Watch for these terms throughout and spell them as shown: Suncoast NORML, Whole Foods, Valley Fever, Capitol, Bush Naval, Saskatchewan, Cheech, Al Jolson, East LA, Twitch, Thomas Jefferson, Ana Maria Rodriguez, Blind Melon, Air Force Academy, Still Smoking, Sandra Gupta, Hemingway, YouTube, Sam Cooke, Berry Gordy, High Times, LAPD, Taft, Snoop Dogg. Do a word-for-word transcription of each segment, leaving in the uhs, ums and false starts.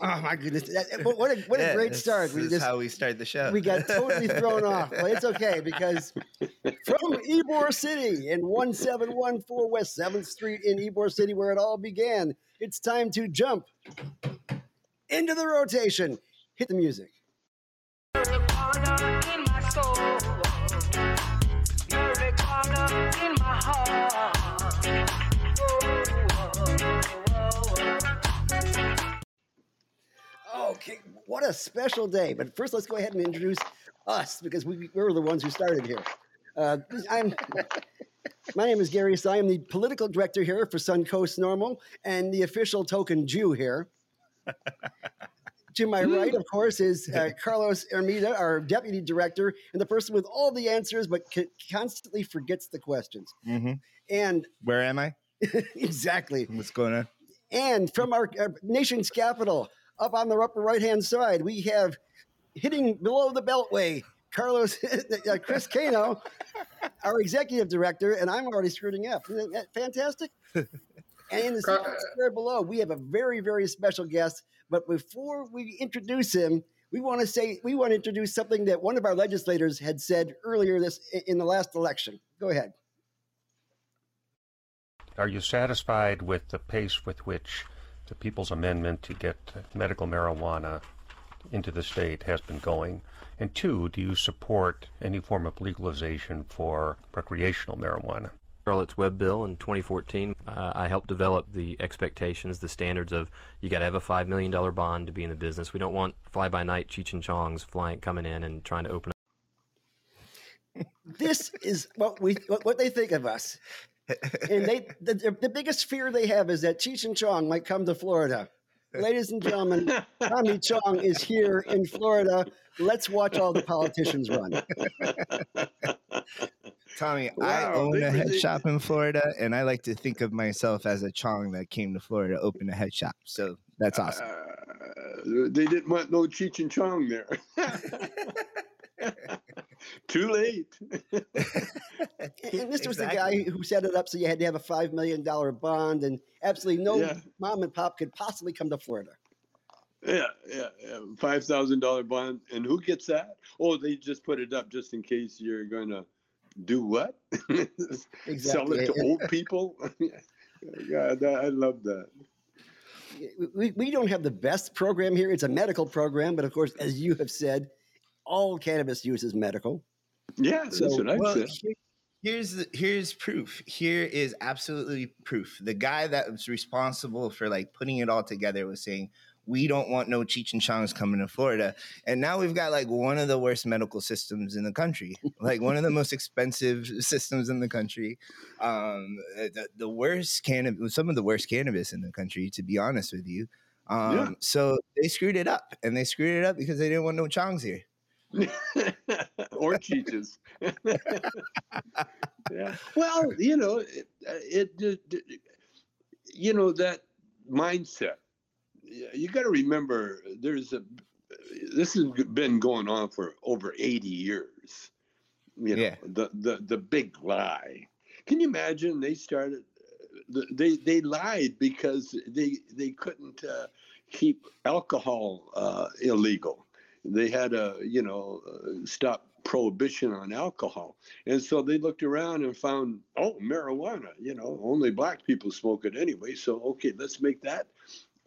Oh my goodness! But what a what yeah, a great this, start! This we is just, how we start the show. We got totally thrown off, but it's okay because from Ybor City in one seven one four West seventh Street in Ybor City, where it all began, it's time to jump into the rotation. Hit the music. You're a corner in my soul. You're a corner in my heart. Okay, what a special day. But first, let's go ahead and introduce us, because we, we were the ones who started here. Uh, I'm, my name is Gary Si. I'm the political director here for Suncoast NORML and the official token Jew here. To my right, of course, is uh, Carlos Hermida, our deputy director, and the person with all the answers but c- constantly forgets the questions. Mm-hmm. And where am I? Exactly. What's going on? And from our, our nation's capital, up on the upper right-hand side, we have hitting below the beltway, Carlos, uh, Chris Cano, our executive director, and I'm already screwing up. Isn't that fantastic? And in the square below, we have a very, very special guest. But before we introduce him, we want to say we want to introduce something that one of our legislators had said earlier this in the last election. Go ahead. Are you satisfied with the pace with which the People's Amendment to get medical marijuana into the state has been going? And two, do you support any form of legalization for recreational marijuana? Charlotte's Web bill in twenty fourteen, uh, I helped develop the expectations, the standards of you got to have a five million dollars bond to be in the business. We don't want fly-by-night Cheech and Chongs flying, coming in and trying to open up. This is what we what they think of us. And they, the, the biggest fear they have is that Cheech and Chong might come to Florida. Ladies and gentlemen, Tommy Chong is here in Florida. Let's watch all the politicians run. Tommy, wow, I own a head shop in Florida, and I like to think of myself as a Chong that came to Florida to open a head shop. So that's awesome. Uh, they didn't want no Cheech and Chong there. Too late. And this was exactly. The guy who set it up so you had to have a five million dollars bond, and absolutely no yeah. mom and pop could possibly come to Florida. Yeah, yeah, yeah. five thousand dollars bond. And who gets that? Oh, they just put it up just in case you're going to do what? Exactly. Sell it to old people? God, I love that. We, we don't have the best program here. It's a medical program, but of course, as you have said, all cannabis use is medical. Yeah, so, that's what I well, said. Here, here's the, here's proof. Here is absolutely proof. The guy that was responsible for like putting it all together was saying, "We don't want no Cheech and Chongs coming to Florida." And now we've got like one of the worst medical systems in the country, like one of the most expensive systems in the country. Um, the, the worst cannabis, some of the worst cannabis in the country, to be honest with you. Um, yeah. So they screwed it up, and they screwed it up because they didn't want no Chongs here. Or Cheeches. Yeah. Well, you know, it, it, it, it, you know, that mindset. You got to remember, there's a. This has been going on for over eighty years. You know, yeah. the, the the big lie. Can you imagine? They started. They they lied because they they couldn't uh, keep alcohol uh, illegal. They had a, you know, stop prohibition on alcohol. And so they looked around and found, oh, marijuana, you know, only black people smoke it anyway. So, okay, let's make that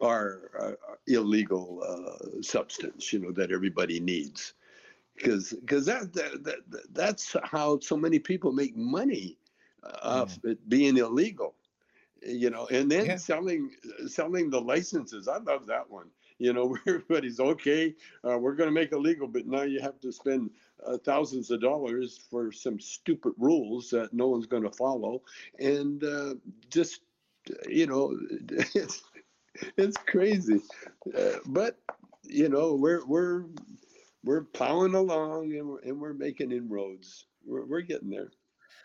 our, our, our illegal uh, substance, you know, that everybody needs. Because because that, that, that that's how so many people make money off yeah. it being illegal, you know, and then yeah. selling selling the licenses. I love that one. You know, everybody's okay. Uh, we're going to make it legal, but now you have to spend uh, thousands of dollars for some stupid rules that no one's going to follow. And uh, just, you know, it's, it's crazy. Uh, but, you know, we're we're we're plowing along, and we're, and we're making inroads. We're, we're getting there.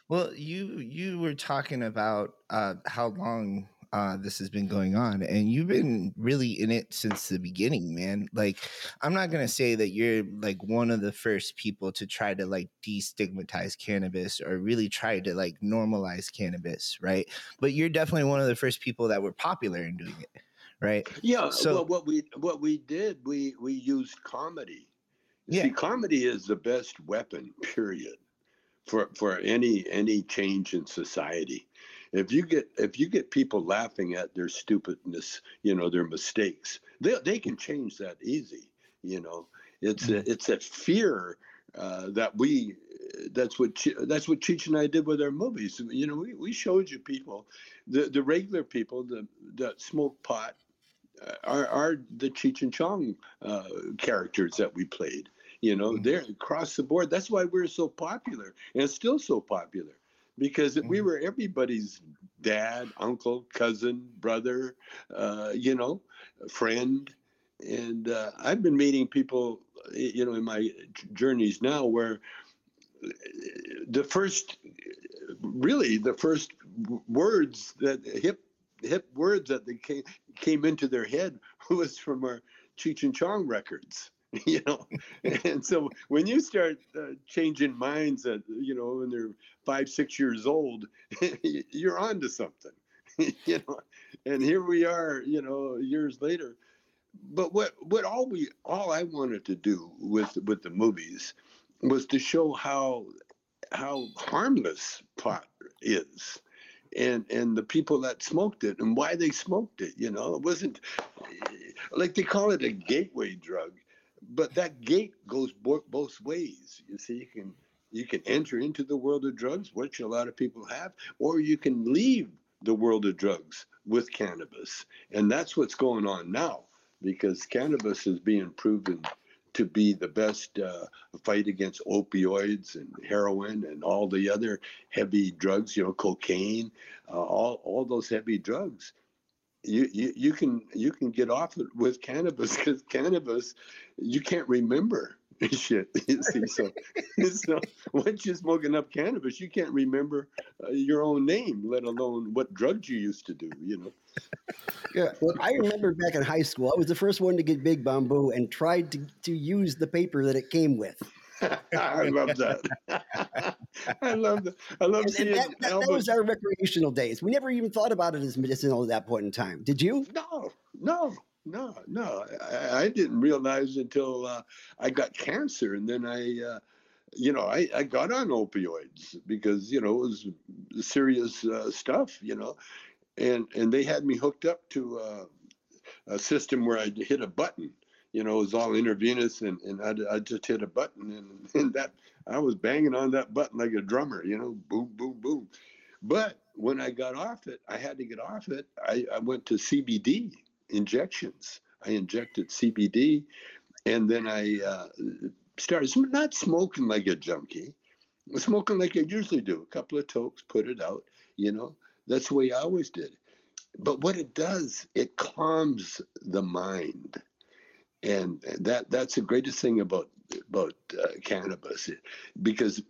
Well, you you were talking about uh, how long uh, this has been going on, and you've been really in it since the beginning, man. Like, I'm not going to say that you're like one of the first people to try to like destigmatize cannabis or really try to like normalize cannabis, right? But you're definitely one of the first people that were popular in doing it, right? Yeah. So well, what we what we did, we we used comedy. Yeah. See, comedy is the best weapon, period. For for any any change in society, if you get if you get people laughing at their stupidness, you know, their mistakes, they they can change that easy. You know, it's a, it's that fear uh, that we that's what that's what Cheech and I did with our movies. You know, we, we showed you people, the the regular people that that smoke pot are are the Cheech and Chong uh, characters that we played. You know, mm-hmm. they're across the board. That's why we're so popular and still so popular, because mm-hmm. we were everybody's dad, uncle, cousin, brother, uh, you know, friend. And uh, I've been meeting people, you know, in my journeys now where the first, really the first words that hip, hip words that they came, came into their head was from our Cheech and Chong records. You know, and so when you start uh, changing minds, at, you know, when they're five, six years old, you're on to something, you know, and here we are, you know, years later. But what, what all we, all I wanted to do with, with the movies was to show how, how harmless pot is. And and the people that smoked it and why they smoked it, you know, it wasn't like they call it a gateway drug. But that gate goes bo- both ways. You see, you can you can enter into the world of drugs, which a lot of people have, or you can leave the world of drugs with cannabis. And that's what's going on now, because cannabis is being proven to be the best uh, fight against opioids and heroin and all the other heavy drugs, you know, cocaine, uh, all, all those heavy drugs. You, you you can you can get off it with cannabis, because cannabis, you can't remember shit. You see, so, so once you're smoking up cannabis, you can't remember uh, your own name, let alone what drugs you used to do. You know. Yeah, well, I remember back in high school, I was the first one to get big bamboo and tried to to use the paper that it came with. I love that. I love that. I love and, seeing and that, that, that was our recreational days. We never even thought about it as medicinal at that point in time. Did you? No, no, no, no. I, I didn't realize until uh, I got cancer, and then I, uh, you know, I, I got on opioids because, you know, it was serious uh, stuff, you know, and and they had me hooked up to uh, a system where I hit a button. You know, it was all intravenous, and, and I, I just hit a button, and, and that I was banging on that button like a drummer, you know, boom, boom, boom. But when I got off it, I had to get off it. I, I went to C B D injections. I injected C B D, and then I uh, started not smoking like a junkie, smoking like I usually do, a couple of tokes, put it out, you know. That's the way I always did. But what it does, it calms the mind. And that that's the greatest thing about about uh, cannabis, because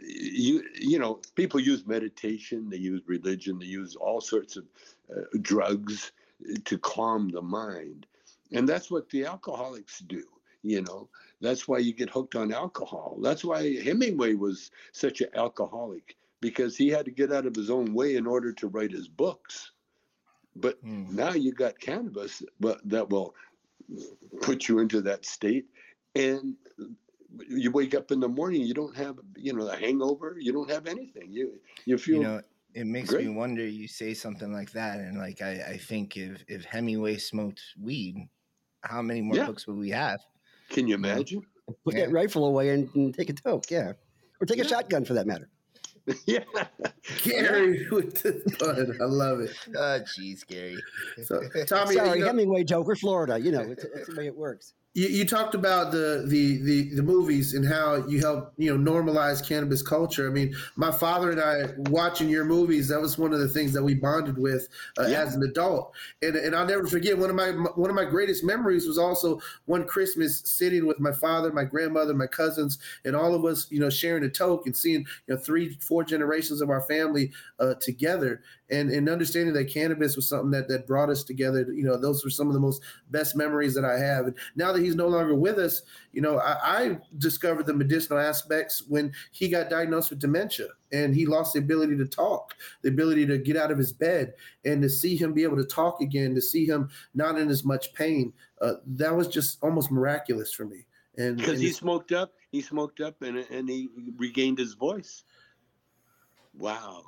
you you know, people use meditation, they use religion, they use all sorts of uh, drugs to calm the mind, and that's what the alcoholics do. You know, that's why you get hooked on alcohol. That's why Hemingway was such an alcoholic, because he had to get out of his own way in order to write his books. But mm. now you got cannabis, but that will put you into that state, and you wake up in the morning, you don't have, you know, a hangover, you don't have anything, you you feel, you know, it makes great. Me wonder, you say something like that, and like I, I think if if Hemingway smoked weed, how many more yeah. books would we have? Can you imagine? Put yeah. that rifle away and, and take a toke, yeah or take yeah. a shotgun for that matter. Yeah. Gary with the bud. I love it. Oh, jeez, Gary. So, Tommy, sorry, you know, Hemingway Joker, Florida. You know, it's, it's the way it works. You, you talked about the, the, the, the movies and how you helped, you know, normalize cannabis culture. I mean, my father and I, watching your movies, that was one of the things that we bonded with uh, yeah. as an adult. And and I'll never forget, one of my one of my greatest memories was also one Christmas sitting with my father, my grandmother, my cousins, and all of us, you know, sharing a toke and seeing, you know, three, four generations of our family uh, together. And, and understanding that cannabis was something that, that brought us together, you know, those were some of the most best memories that I have. And now that he's no longer with us, you know, I, I discovered the medicinal aspects when he got diagnosed with dementia and he lost the ability to talk, the ability to get out of his bed, and to see him be able to talk again, to see him not in as much pain. Uh, that was just almost miraculous for me. And because he smoked up, he smoked up and, and he regained his voice. Wow.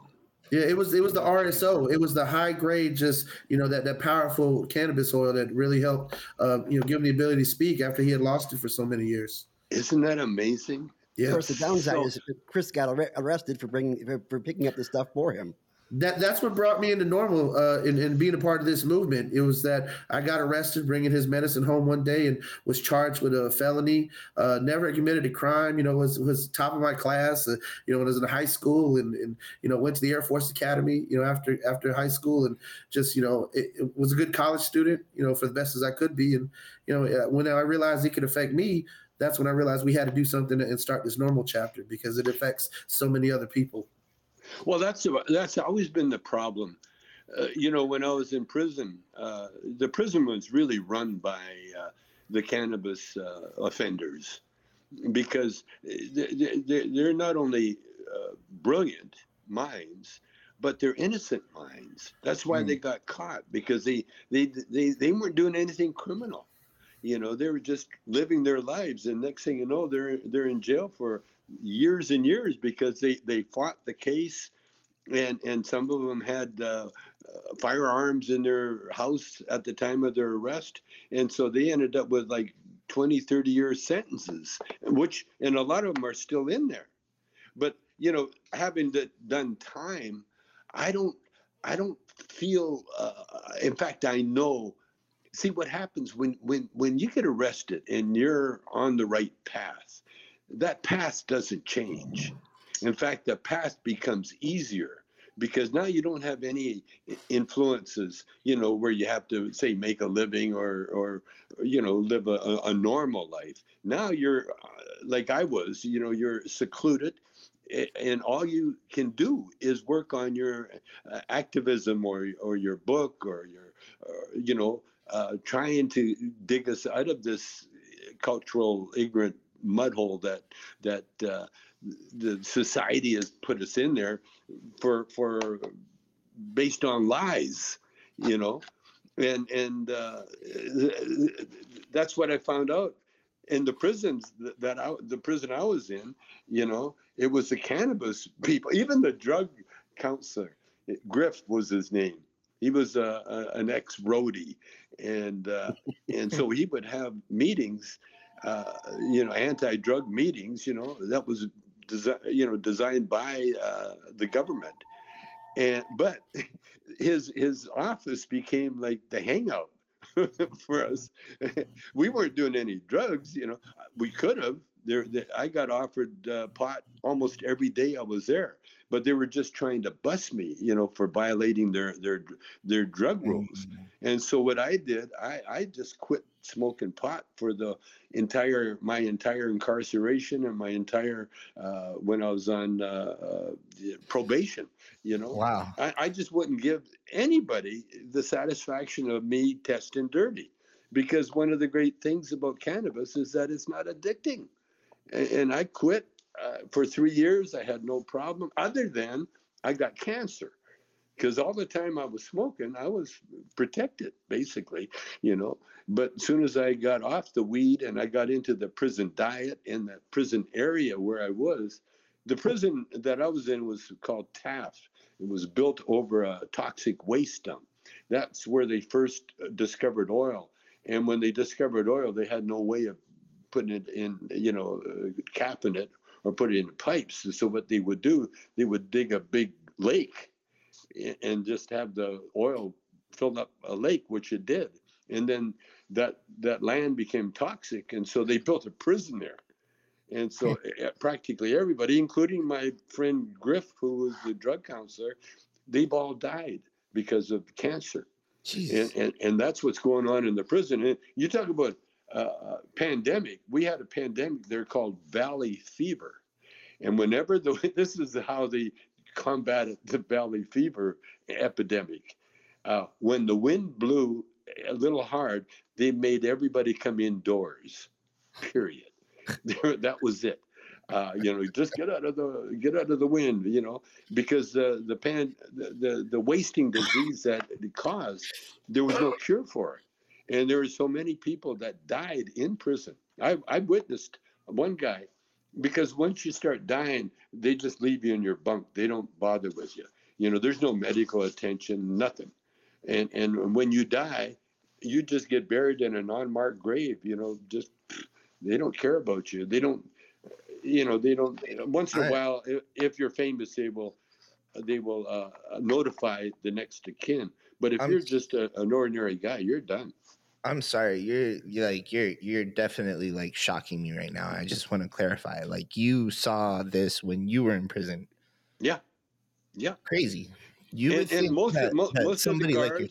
Yeah, it was it was the R S O. It was the high grade, just, you know, that, that powerful cannabis oil that really helped, uh, you know, give him the ability to speak after he had lost it for so many years. Isn't that amazing? Yeah. Of course, the downside so, is Chris got ar- arrested for bringing for, for picking up the stuff for him. That that's what brought me into normal uh, and, and being a part of this movement. It was that I got arrested bringing his medicine home one day and was charged with a felony. Uh, never committed a crime. You know, was was top of my class. Uh, you know, when I was in high school and, and you know went to the Air Force Academy. You know, after after high school and just you know it, it was a good college student. You know, for the best as I could be. And you know, when I realized it could affect me, that's when I realized we had to do something and start this normal chapter because it affects so many other people. Well, that's that's always been the problem. Uh, you know, when I was in prison, uh, the prison was really run by uh, the cannabis uh, offenders because they, they, they're not only uh, brilliant minds, but they're innocent minds. That's why mm. they got caught, because they, they, they, they weren't doing anything criminal. You know, they were just living their lives, and next thing you know, they're they're in jail for years and years because they, they fought the case, and, and some of them had uh, uh, firearms in their house at the time of their arrest. And so they ended up with like twenty, thirty year sentences, which, and a lot of them are still in there. But, you know, having done time, I don't, I don't feel, uh, in fact, I know, see what happens when, when, when you get arrested and you're on the right path. That past doesn't change. In fact, the past becomes easier because now you don't have any influences, you know, where you have to, say, make a living or, or you know, live a, a normal life. Now you're, like I was, you know, you're secluded, and all you can do is work on your activism or or your book or your, or, you know, uh, trying to dig us out of this cultural ignorant mud hole that that uh, the society has put us in there for for based on lies, you know, and and uh, that's what I found out in the prisons that I, the prison I was in. You know, it was the cannabis people, even the drug counselor. Griff was his name. He was a, a, an ex roadie, and uh, and so he would have meetings. Uh, you know, anti-drug meetings, you know, that was, desi- you know, designed by uh, the government. And but his his office became like the hangout for us. We weren't doing any drugs, you know. We could have. There, there, I got offered uh, pot almost every day I was there, but they were just trying to bust me, you know, for violating their their their drug rules. Mm-hmm. And so what I did, I, I just quit smoking pot for the entire my entire incarceration and my entire uh when I was on uh, uh probation, you know. Wow. I, I just wouldn't give anybody the satisfaction of me testing dirty, because one of the great things about cannabis is that it's not addicting, and, and I quit uh, for three years. I had no problem, other than I got cancer. Because all the time I was smoking, I was protected, basically, you know. But as soon as I got off the weed and I got into the prison diet in that prison area where I was, the prison that I was in was called Taft. It was built over a toxic waste dump. That's where they first discovered oil. And when they discovered oil, they had no way of putting it in, you know, capping it or put it in pipes. And so what they would do, they would dig a big lake and just have the oil filled up a lake, which it did. And then that that land became toxic. And so they built a prison there. And so practically everybody, including my friend Griff, who was the drug counselor, they've all died because of cancer. And, and and that's what's going on in the prison. And you talk about uh, pandemic. We had a pandemic there called Valley Fever. And whenever the, this is how they combated the Valley Fever epidemic. Uh, when the wind blew a little hard, they made everybody come indoors, period. That was it. Uh, you know, just get out of the get out of the wind. You know, because the the pan the, the, the wasting disease that it caused, there was no cure for it, and there were so many people that died in prison. I I witnessed one guy, because once you start dying, they just leave you in your bunk. They don't bother with you. You know, there's no medical attention, nothing, and and when you die, you just get buried in a non-marked grave. You know, just they don't care about you. They don't. You know, they don't. Once in a while, if you're famous, they will, they will uh, notify the next of kin. But if I'm, you're just a, an ordinary guy, you're done. I'm sorry, you're, you're like you're you're definitely like shocking me right now. I just want to clarify. Like you saw this when you were in prison. Yeah, yeah, crazy. You and, and most that, of, most, that most of the guards, like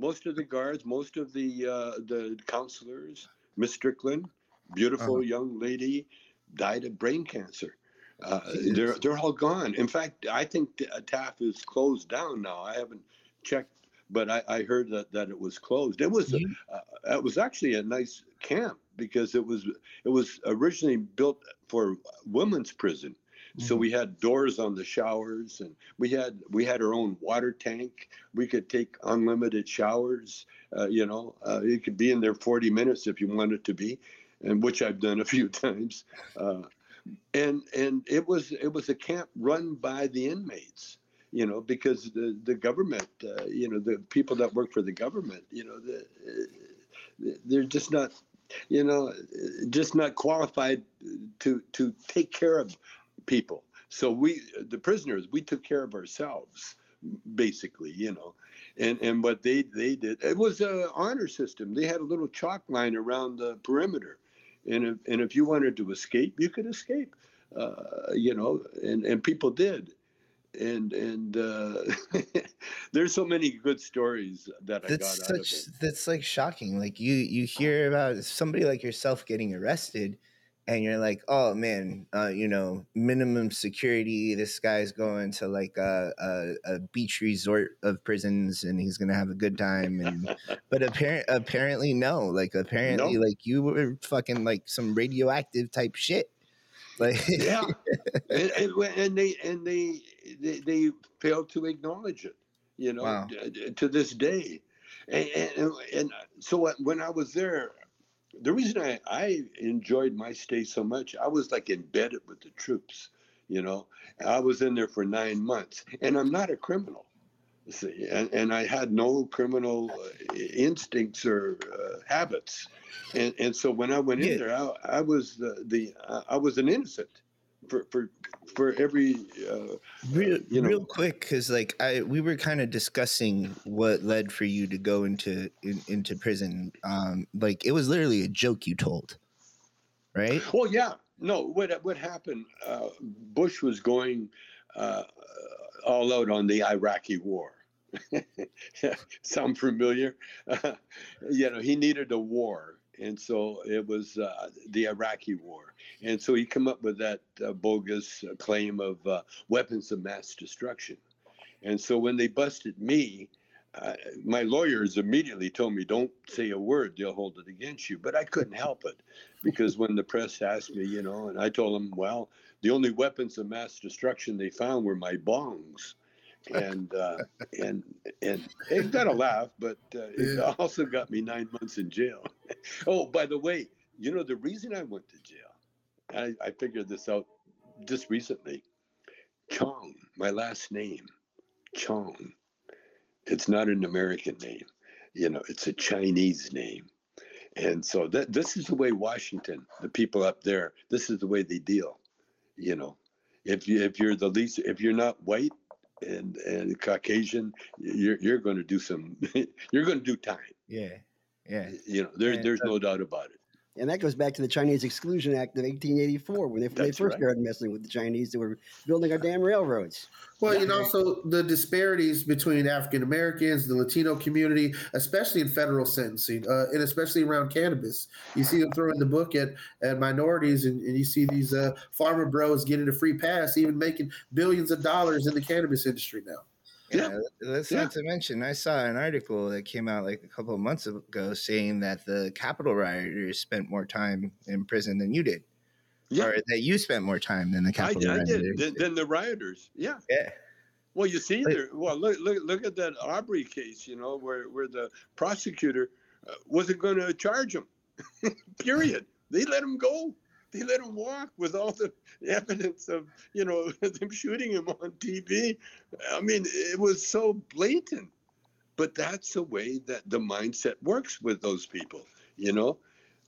most of the guards, most of the uh, the counselors, Miss Strickland, beautiful uh-huh. young lady. Died of brain cancer. Uh, they're they're all gone. In fact, I think the, uh, T A F is closed down now. I haven't checked, but I, I heard that, that it was closed. It was mm-hmm. uh, it was actually a nice camp because it was it was originally built for women's prison. Mm-hmm. So we had doors on the showers, and we had we had our own water tank. We could take unlimited showers. Uh, you know, uh, you could be in there forty minutes if you wanted to be. And which I've done a few times, uh, and and it was it was a camp run by the inmates, you know, because the the government, uh, you know, the people that work for the government, you know, the, they're just not, you know, just not qualified to to take care of people. So we, the prisoners, we took care of ourselves, basically, you know. And and what they they did, it was an honor system. They had a little chalk line around the perimeter. And if, and if you wanted to escape, you could escape, uh, you know, and, and people did. And and uh, there's so many good stories that I that's got such, out of it. That's like shocking. Like you, you hear about somebody like yourself getting arrested and you're like, oh, man, uh, you know, minimum security. This guy's going to like a, a, a beach resort of prisons and he's going to have a good time. And but apparent, apparently, no, like apparently nope. like you were fucking like some radioactive type shit. Like yeah, and, and, and they and they, they they failed to acknowledge it, you know, wow. to this day. And, and, and so when I was there, the reason I, I enjoyed my stay so much, I was like embedded with the troops, you know. I was in there for nine months, and I'm not a criminal, see, and, and I had no criminal instincts or uh, habits, and and so when I went yeah. in there, I, I was the, the uh, I was an innocent for for for every uh, real, you know. Real quick, because like I we were kind of discussing what led for you to go into in, into prison. Um, like it was literally a joke you told, right? Oh yeah, no. What what happened? Uh, Bush was going uh, all out on the Iraqi war. Sound familiar? You know, he needed a war. And so it was uh, the Iraqi war. And so he came up with that uh, bogus claim of uh, weapons of mass destruction. And so when they busted me, uh, my lawyers immediately told me, don't say a word, they'll hold it against you. But I couldn't help it because when the press asked me, you know, and I told them, well, the only weapons of mass destruction they found were my bongs. And uh, and and it got a laugh, but uh, it yeah. also got me nine months in jail. Oh, by the way, you know the reason I went to jail, I, I figured this out just recently. Chong, my last name, Chong. It's not an American name, you know. It's a Chinese name, and so that this is the way Washington, the people up there, this is the way they deal. you know, if you if you're the least if you're not white and and Caucasian, you're you're going to do some you're going to do time. Yeah, yeah. You know, there's there's no doubt about it. And that goes back to the Chinese Exclusion Act of eighteen eighty-four, when they, when they first right. started messing with the Chinese that were building our damn railroads. Well, yeah. You know, so the disparities between African Americans, the Latino community, especially in federal sentencing, uh, and especially around cannabis. You see them throwing the book at, at minorities, and, and you see these uh, farmer bros getting a free pass, even making billions of dollars in the cannabis industry now. Yeah, that's yeah. not to mention, I saw an article that came out like a couple of months ago saying that the Capitol rioters spent more time in prison than you did. Yeah. Or that you spent more time than the Capitol I, rioters. I did, than, than the rioters, yeah. Yeah. Well, you see, there. well, look, look look at that Aubrey case, you know, where, where the prosecutor uh, wasn't going to charge him, period. They let him go. They let him walk with all the evidence of, you know, them shooting him on T V. I mean, it was so blatant. But that's the way that the mindset works with those people, you know.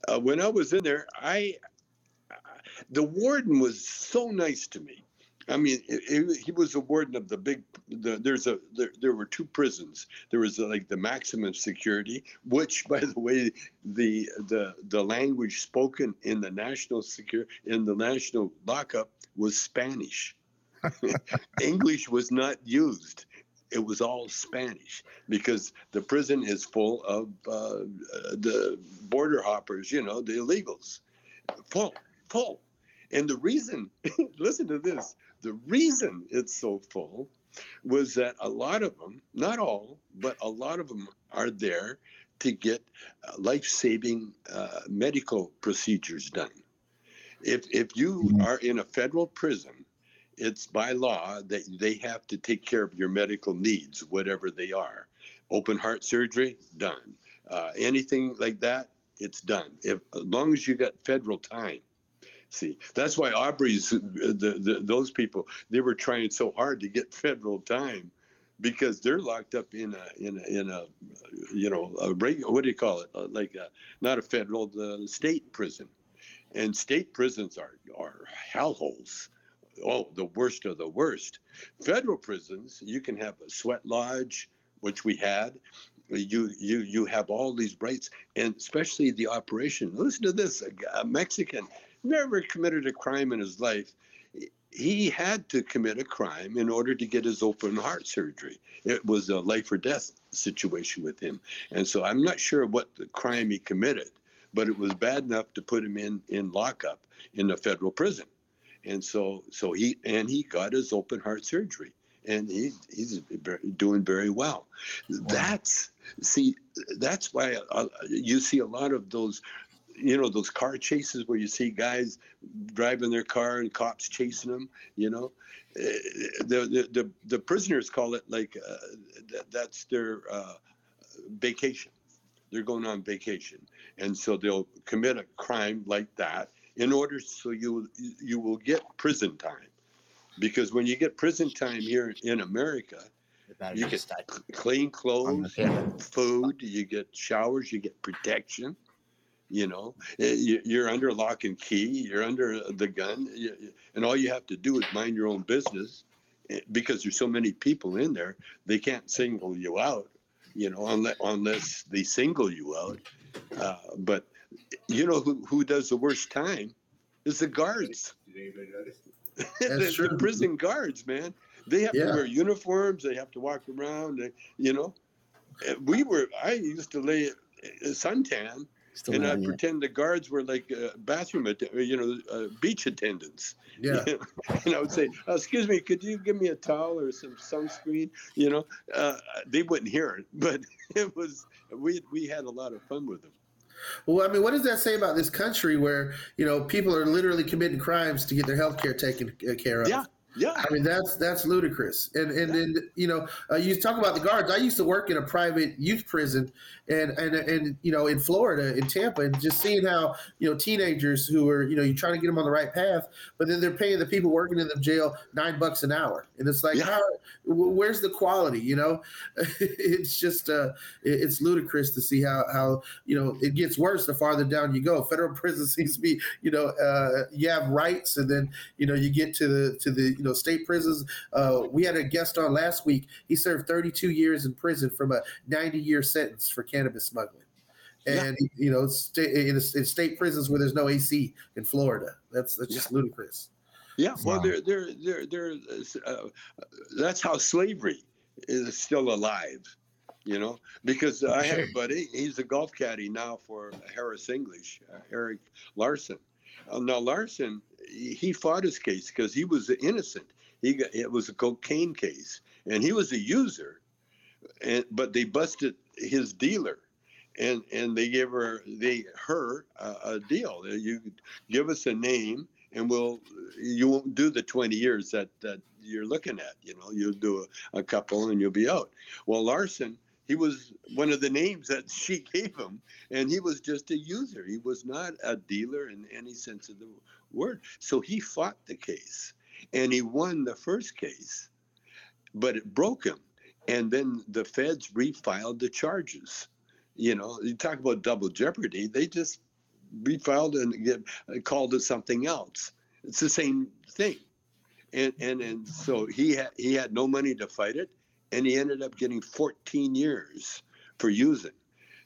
Uh, when I was in there, I, I the warden was so nice to me. I mean, it, it, he was the warden of the big. The, there's a there, there were two prisons. There was a, like the maximum security, which, by the way, the the the language spoken in the national secure in the national lockup was Spanish. English was not used. It was all Spanish because the prison is full of uh, the border hoppers. You know, the illegals. Full, full, and the reason. Listen to this. The reason it's so full was that a lot of them, not all, but a lot of them are there to get uh, life-saving uh, medical procedures done. If if you are in a federal prison, it's by law that they have to take care of your medical needs, whatever they are. Open heart surgery, done. Uh, anything like that, it's done. If as long as you got federal time. See, that's why Aubrey's, the, the, those people, they were trying so hard to get federal time, because they're locked up in a, in a, in a, you know, a regular, what do you call it? Like a, not a federal, the state prison, and state prisons are are hellholes. Oh, the worst of the worst. Federal prisons, you can have a sweat lodge, which we had. You you you have all these rights, and especially the operation. Listen to this: a, a Mexican. Never committed a crime in his life. He had to commit a crime in order to get his open heart surgery. It was a life or death situation with him. And so I'm not sure what the crime he committed, but it was bad enough to put him in, in lockup in a federal prison. And so so he and he got his open heart surgery, and he, he's doing very well. Wow. That's, see, that's why uh, you see a lot of those, you know, those car chases where you see guys driving their car and cops chasing them, you know, the the the, the prisoners call it like uh, th- that's their uh, vacation. They're going on vacation. And so they'll commit a crime like that in order so you you will get prison time. Because when you get prison time here in America, you get clean clothes, food, you get showers, you get protection. You know, you're under lock and key, you're under the gun, and all you have to do is mind your own business, because there's so many people in there, they can't single you out, you know, unless, unless they single you out. Uh, but, you know, who, who does the worst time is the guards. That's true. The prison guards, man. They have yeah. to wear uniforms, they have to walk around, they, you know. We were, I used to lay a suntan. Still and I pretend the guards were like uh, bathroom, att- you know, uh, beach attendants. Yeah. And I would say, oh, excuse me, could you give me a towel or some sunscreen? You know, uh, they wouldn't hear it, but it was we we had a lot of fun with them. Well, I mean, what does that say about this country where, you know, people are literally committing crimes to get their health care taken care of? Yeah. Yeah, I mean that's that's ludicrous. And and then yeah. you know uh, you talk about the guards. I used to work in a private youth prison, and and and you know in Florida, in Tampa, and just seeing how you know teenagers who are you know you trying to get them on the right path, but then they're paying the people working in the jail nine bucks an hour, and it's like, yeah. how, where's the quality? You know, it's just uh, it's ludicrous to see how how you know it gets worse the farther down you go. Federal prison seems to be you know uh, you have rights, and then you know you get to the to the You know, state prisons. Uh, we had a guest on last week. He served thirty-two years in prison from a ninety-year sentence for cannabis smuggling, and yeah. you know, st- in, a, in state prisons where there's no A C in Florida. That's that's just yeah. ludicrous. Yeah, well, wow. they're they're they're they're uh, that's how slavery is still alive. You know, because I had a buddy. He's a golf caddy now for Harris English, uh, Eric Larson. Now Larson, he fought his case because he was innocent. He got, it was a cocaine case, and he was a user. And but they busted his dealer, and, and they gave her they her uh, a deal. You give us a name, and we'll you won't do the twenty years that, that you're looking at. You know, you'll do a, a couple, and you'll be out. Well, Larson, he was one of the names that she gave him, and he was just a user. He was not a dealer in any sense of the word. So he fought the case, and he won the first case, but it broke him. And then the feds refiled the charges. You know, you talk about double jeopardy. They just refiled and get, called it something else. It's the same thing. And and, and so he ha- he had no money to fight it. And he ended up getting fourteen years for using.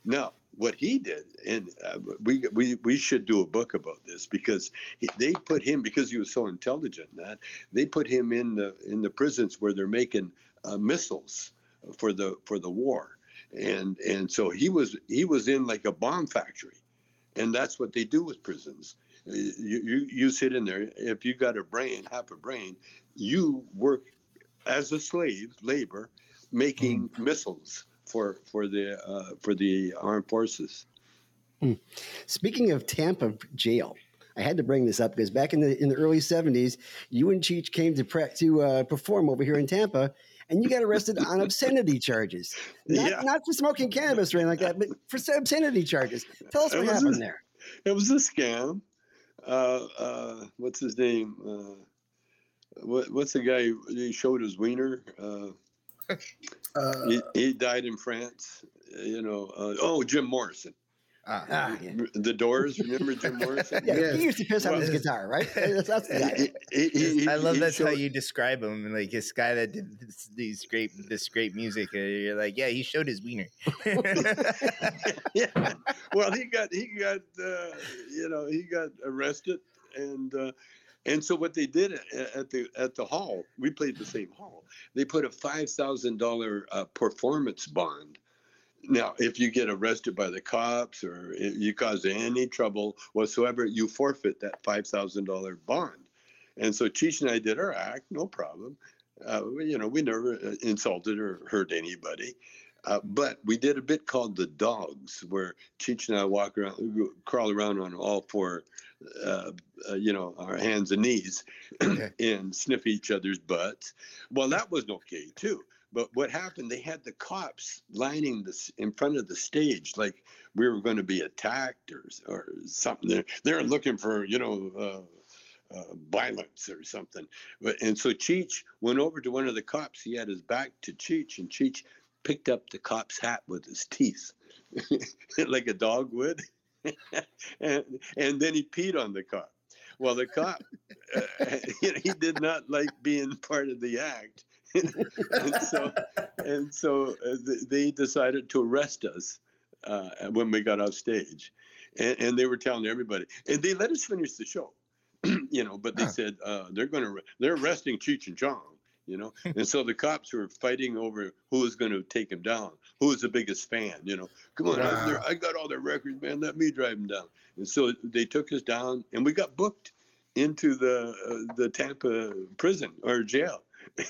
Now, what he did, and uh, we we we should do a book about this, because he, they put him, because he was so intelligent, that they put him in the in the prisons where they're making uh, missiles for the for the war, and and so he was he was in like a bomb factory, and that's what they do with prisons. You you, you sit in there. If you got a brain, half a brain, you work as a slave labor, making mm. missiles for for the uh, for the armed forces. Mm. Speaking of Tampa jail, I had to bring this up because back in the in the early seventies, you and Cheech came to pre- to uh, perform over here in Tampa, and you got arrested on obscenity charges, not yeah. not for smoking cannabis or anything like that, but for obscenity charges. Tell us what happened a, there. It was a scam. Uh, uh, what's his name? Uh, What, what's the guy who showed his wiener? Uh, uh, he, he died in France. You know, uh, oh, Jim Morrison. Uh, ah, yeah. The Doors, remember Jim Morrison? yeah, yeah, he used to piss well, on his guitar, right? That's, that's he, he, he, he, I love that's showed, how you describe him, like this guy that did this, these great, this great music. Uh, you're like, yeah, he showed his wiener. yeah. Well, he got, he got, uh, you know, he got arrested, and. Uh, And so what they did at the at the hall, we played the same hall. They put a five thousand dollars uh, performance bond. Now, if you get arrested by the cops or you cause any trouble whatsoever, you forfeit that five thousand dollars bond. And so Cheech and I did our act, no problem. Uh, you know, we never insulted or hurt anybody. Uh, but we did a bit called The Dogs, where Cheech and I walk around, crawl around on all four, uh, uh, you know, our hands and knees, okay. and sniff each other's butts. Well, that was okay too. But what happened? They had the cops lining this in front of the stage, like we were going to be attacked or or something. They're, they're looking for you know. Uh, Uh, violence or something. And so Cheech went over to one of the cops. He had his back to Cheech, and Cheech picked up the cop's hat with his teeth, like a dog would. and, and then he peed on the cop. Well, the cop, uh, he, he did not like being part of the act. and so, and so uh, they decided to arrest us uh, when we got off stage. And, and they were telling everybody. And they let us finish the show. You know, but they huh. said uh, they're going to they're arresting Cheech and Chong. You know, and so the cops were fighting over who was going to take him down, who was the biggest fan. You know, come on, wow. there, I got all their records, man. Let me drive them down. And so they took us down, and we got booked into the uh, the Tampa prison or jail.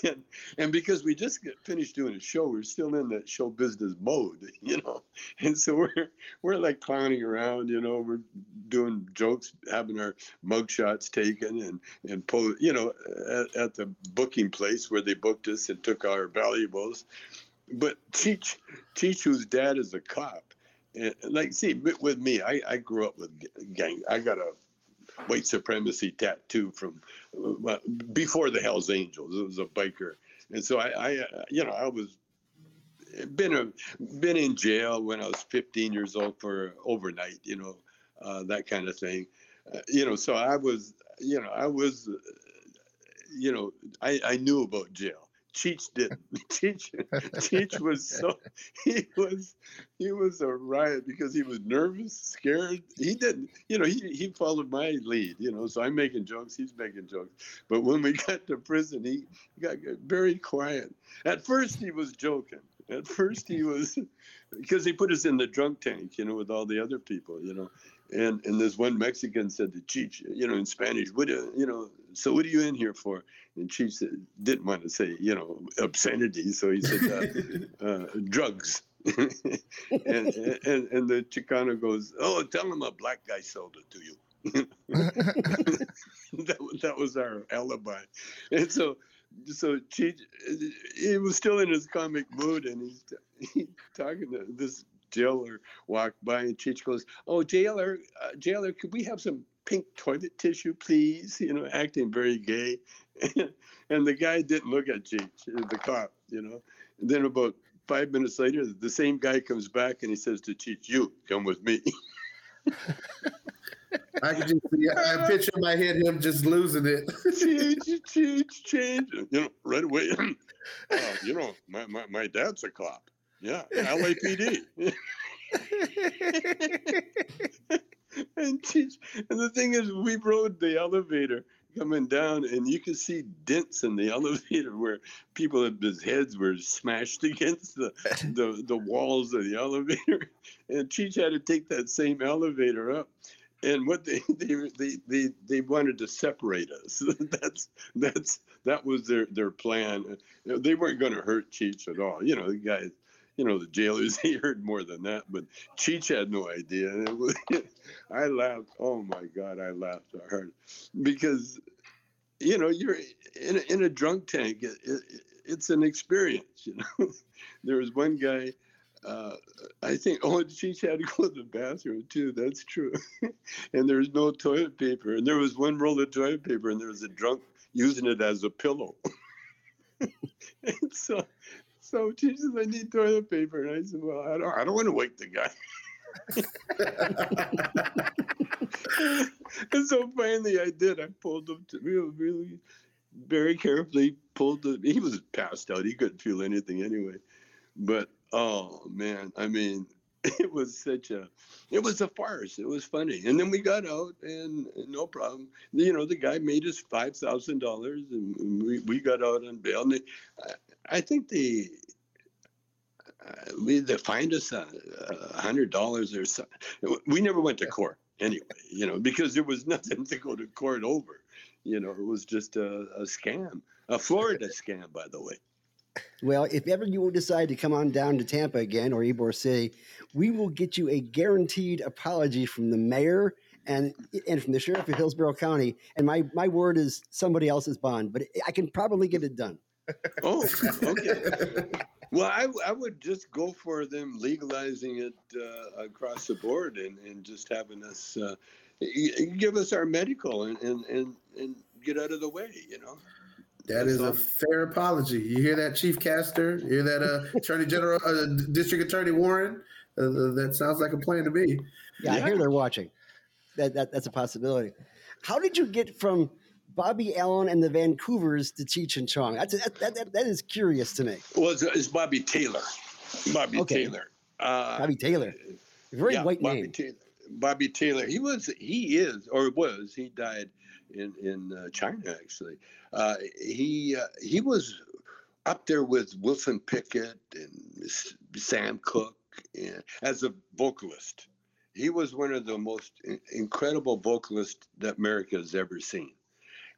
And, and because we just get finished doing a show, we're still in that show business mode, you know. And so we're we're like clowning around, you know. We're doing jokes, having our mugshots taken, and and po- you know, at, at the booking place where they booked us and took our valuables. But Cheech, Cheech, whose dad is a cop, and like, see, with me, I, I grew up with gang. I got a white supremacy tattoo from uh, before the Hells Angels. It was a biker, and so I, I uh, you know, I was been a, been in jail when I was fifteen years old for overnight, you know, uh, that kind of thing, uh, you know. So I was, you know, I was, uh, you know, I, I knew about jail. Cheech didn't. Cheech, Cheech was so he was he was a riot because he was nervous, scared. He didn't, you know, he, he followed my lead, you know. So I'm making jokes, he's making jokes. But when we got to prison, he got very quiet. At first, he was joking. At first, he was because he put us in the drunk tank, you know, with all the other people, you know. And and this one Mexican said to Cheech, you know, in Spanish, what do, you know, so what are you in here for? And Cheech said, didn't want to say, you know, obscenity. So he said, uh, uh, drugs. and, and and the Chicano goes, oh, tell him a black guy sold it to you. that, that was our alibi. And so so Cheech, he was still in his comic mood, and he's he, talking to this jailer walked by, and Cheech goes, oh, jailer, uh, jailer, could we have some pink toilet tissue, please? You know, acting very gay. And the guy didn't look at Cheech, the cop, you know. And then about five minutes later, the same guy comes back, and he says to Cheech, you, come with me. I can just see, I picture in my head him just losing it. Cheech, Cheech, change. You know, right away, uh, you know, my, my, my dad's a cop. Yeah, L A P D. and, Cheech, and the thing is, we rode the elevator coming down, and you could see dents in the elevator where people's heads were smashed against the, the, the walls of the elevator. And Cheech had to take that same elevator up. And what they they, they they they wanted to separate us. That's that's that was their, their plan. They weren't going to hurt Cheech at all. You know, the guys. You know, the jailers, he heard more than that, but Cheech had no idea. And it was, I laughed. Oh, my God, I laughed so hard. Because, you know, you're in a, in a drunk tank. It, it, it's an experience, you know. There was one guy, uh, I think, oh, Cheech had to go to the bathroom, too. That's true. And there was no toilet paper. And there was one roll of toilet paper, and there was a drunk using it as a pillow. And so... So Cheech says, I need toilet paper. And I said, well, I don't, I don't want to wake the guy. And so finally I did. I pulled him to really, really very carefully pulled the, he was passed out. He couldn't feel anything anyway. But, oh, man, I mean, it was such a, it was a farce. It was funny. And then we got out and, and no problem. You know, the guy made us five thousand dollars and we, we got out on bail. And they, I, I think they, uh, we, they fined us a uh, hundred dollars or something. We never went to court anyway, you know, because there was nothing to go to court over. You know, it was just a, a scam, a Florida scam, by the way. Well, if ever you will decide to come on down to Tampa again or Ybor City, we will get you a guaranteed apology from the mayor and and from the sheriff of Hillsborough County. And my, my word is somebody else's bond, but I can probably get it done. Oh, okay. Well, I, I would just go for them legalizing it uh, across the board and, and just having us uh, give us our medical and, and, and, and get out of the way, you know. That is a fair apology. You hear that, Chief Castor? You hear that, uh, Attorney General, uh, District Attorney Warren? Uh, that sounds like a plan to me. Yeah, yeah. I hear they're watching. That, that that's a possibility. How did you get from Bobby Allen and the Vancouvers to Cheech and Chong? That's, that, that, that, that is curious to me. Well, it's, it's Bobby Taylor. Bobby okay. Taylor. Uh, Bobby Taylor. A very yeah, white Bobby name. Taylor. Bobby Taylor. He was, he is, or was, he died in in uh, China actually. Uh, he uh, he was up there with Wilson Pickett and Sam Cooke and, as a vocalist. He was one of the most in- incredible vocalists that America has ever seen.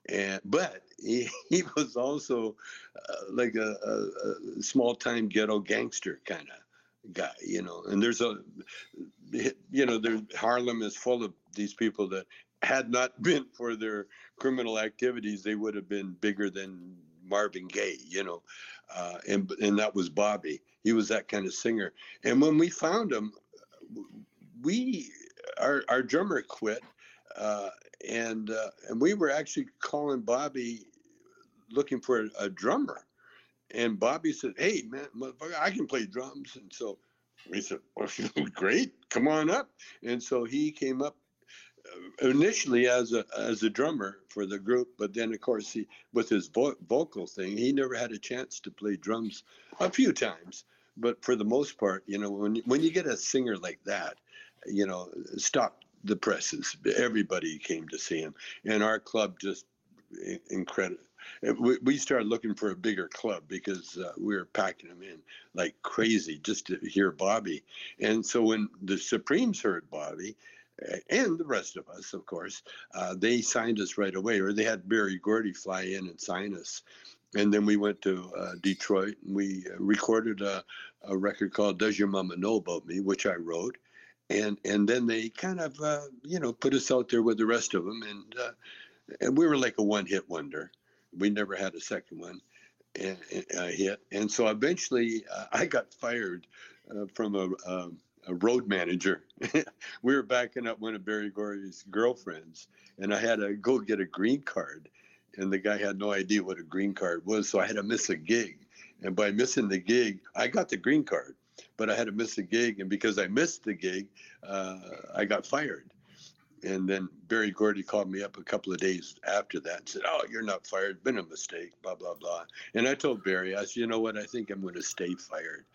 And, but he, he was also uh, like a, a, a small-time ghetto gangster kind of guy, you know. And there's a, you know, there, Harlem is full of these people that had not been for their criminal activities, they would have been bigger than Marvin Gaye, you know. Uh, and and that was Bobby. He was that kind of singer. And when we found him, we our our drummer quit. Uh, and uh, and we were actually calling Bobby, looking for a, a drummer, and Bobby said, "Hey man, motherfucker, I can play drums." And so we said, well, "Great, come on up." And so he came up initially as a as a drummer for the group, but then of course he with his vo- vocal thing, he never had a chance to play drums. A few times, but for the most part, you know, when when you get a singer like that, you know, stop the presses. Everybody came to see him, and our club just incredible. We, we started looking for a bigger club because uh, we were packing them in like crazy just to hear Bobby. And so when the Supremes heard Bobby, and the rest of us, of course, uh, they signed us right away, or they had Berry Gordy fly in and sign us. And then we went to uh, Detroit, and we recorded a, a record called "Does Your Mama Know About Me," which I wrote. And and then they kind of, uh, you know, put us out there with the rest of them. And uh, and we were like a one-hit wonder. We never had a second one and, and, uh, hit. And so eventually uh, I got fired uh, from a, a, a road manager. We were backing up one of Berry Gordy's girlfriends, and I had to go get a green card. And the guy had no idea what a green card was, so I had to miss a gig. And by missing the gig, I got the green card. But I had to miss a gig, and because I missed the gig, uh, I got fired. And then Berry Gordy called me up a couple of days after that and said, "Oh, you're not fired. Been a mistake, blah, blah, blah." And I told Berry, I said, "You know what? I think I'm going to stay fired."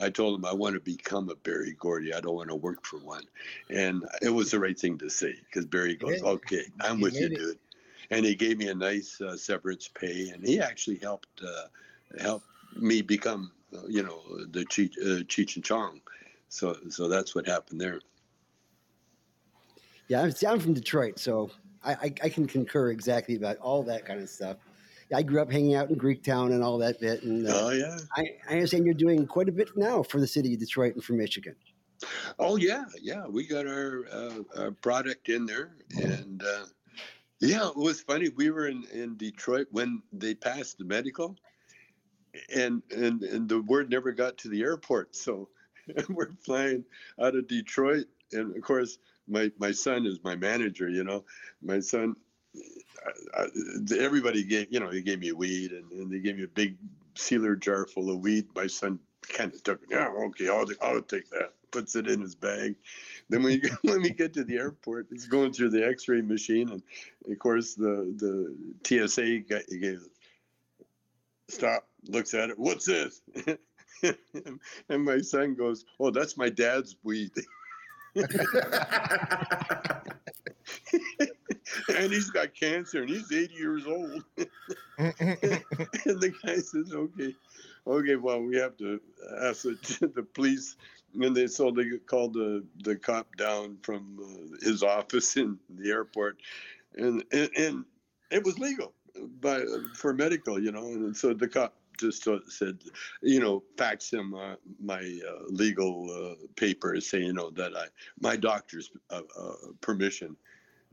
I told him I want to become a Berry Gordy. I don't want to work for one. And it was the right thing to say because Berry goes, "Okay, I'm with you, dude." And he gave me a nice uh, severance pay, and he actually helped uh, helped me become, you know, the Cheech, uh, Cheech and Chong. So so that's what happened there. Yeah, I'm, see, I'm from Detroit, so I, I, I can concur exactly about all that kind of stuff. I grew up hanging out in Greektown and all that bit. And, uh, oh, yeah. I, I understand you're doing quite a bit now for the city of Detroit and for Michigan. Oh, yeah, yeah. We got our, uh, our product in there. And, uh, yeah, it was funny. We were in, in Detroit when they passed the medical. And, and and the word never got to the airport, so we're flying out of Detroit, and of course my, my son is my manager, you know. My son, I, I, everybody gave, you know, he gave me weed, and, and they gave me a big sealer jar full of weed. My son kind of took it. Yeah, okay, I'll I'll take that. Puts it in his bag. Then when, you, when we get to the airport, he's going through the X-ray machine, and of course the the T S A guy gave stop. Looks at it. What's this? And my son goes, "Oh, that's my dad's weed." And he's got cancer, and he's eighty years old. And the guy says, "Okay, okay, well, we have to ask the, the police." And they so they called the the cop down from uh, his office in the airport, and and, and it was legal by for medical, you know. And so the cop just said, you know, fax him uh, my uh, legal uh, papers saying, you know, that I my doctor's uh, uh, permission.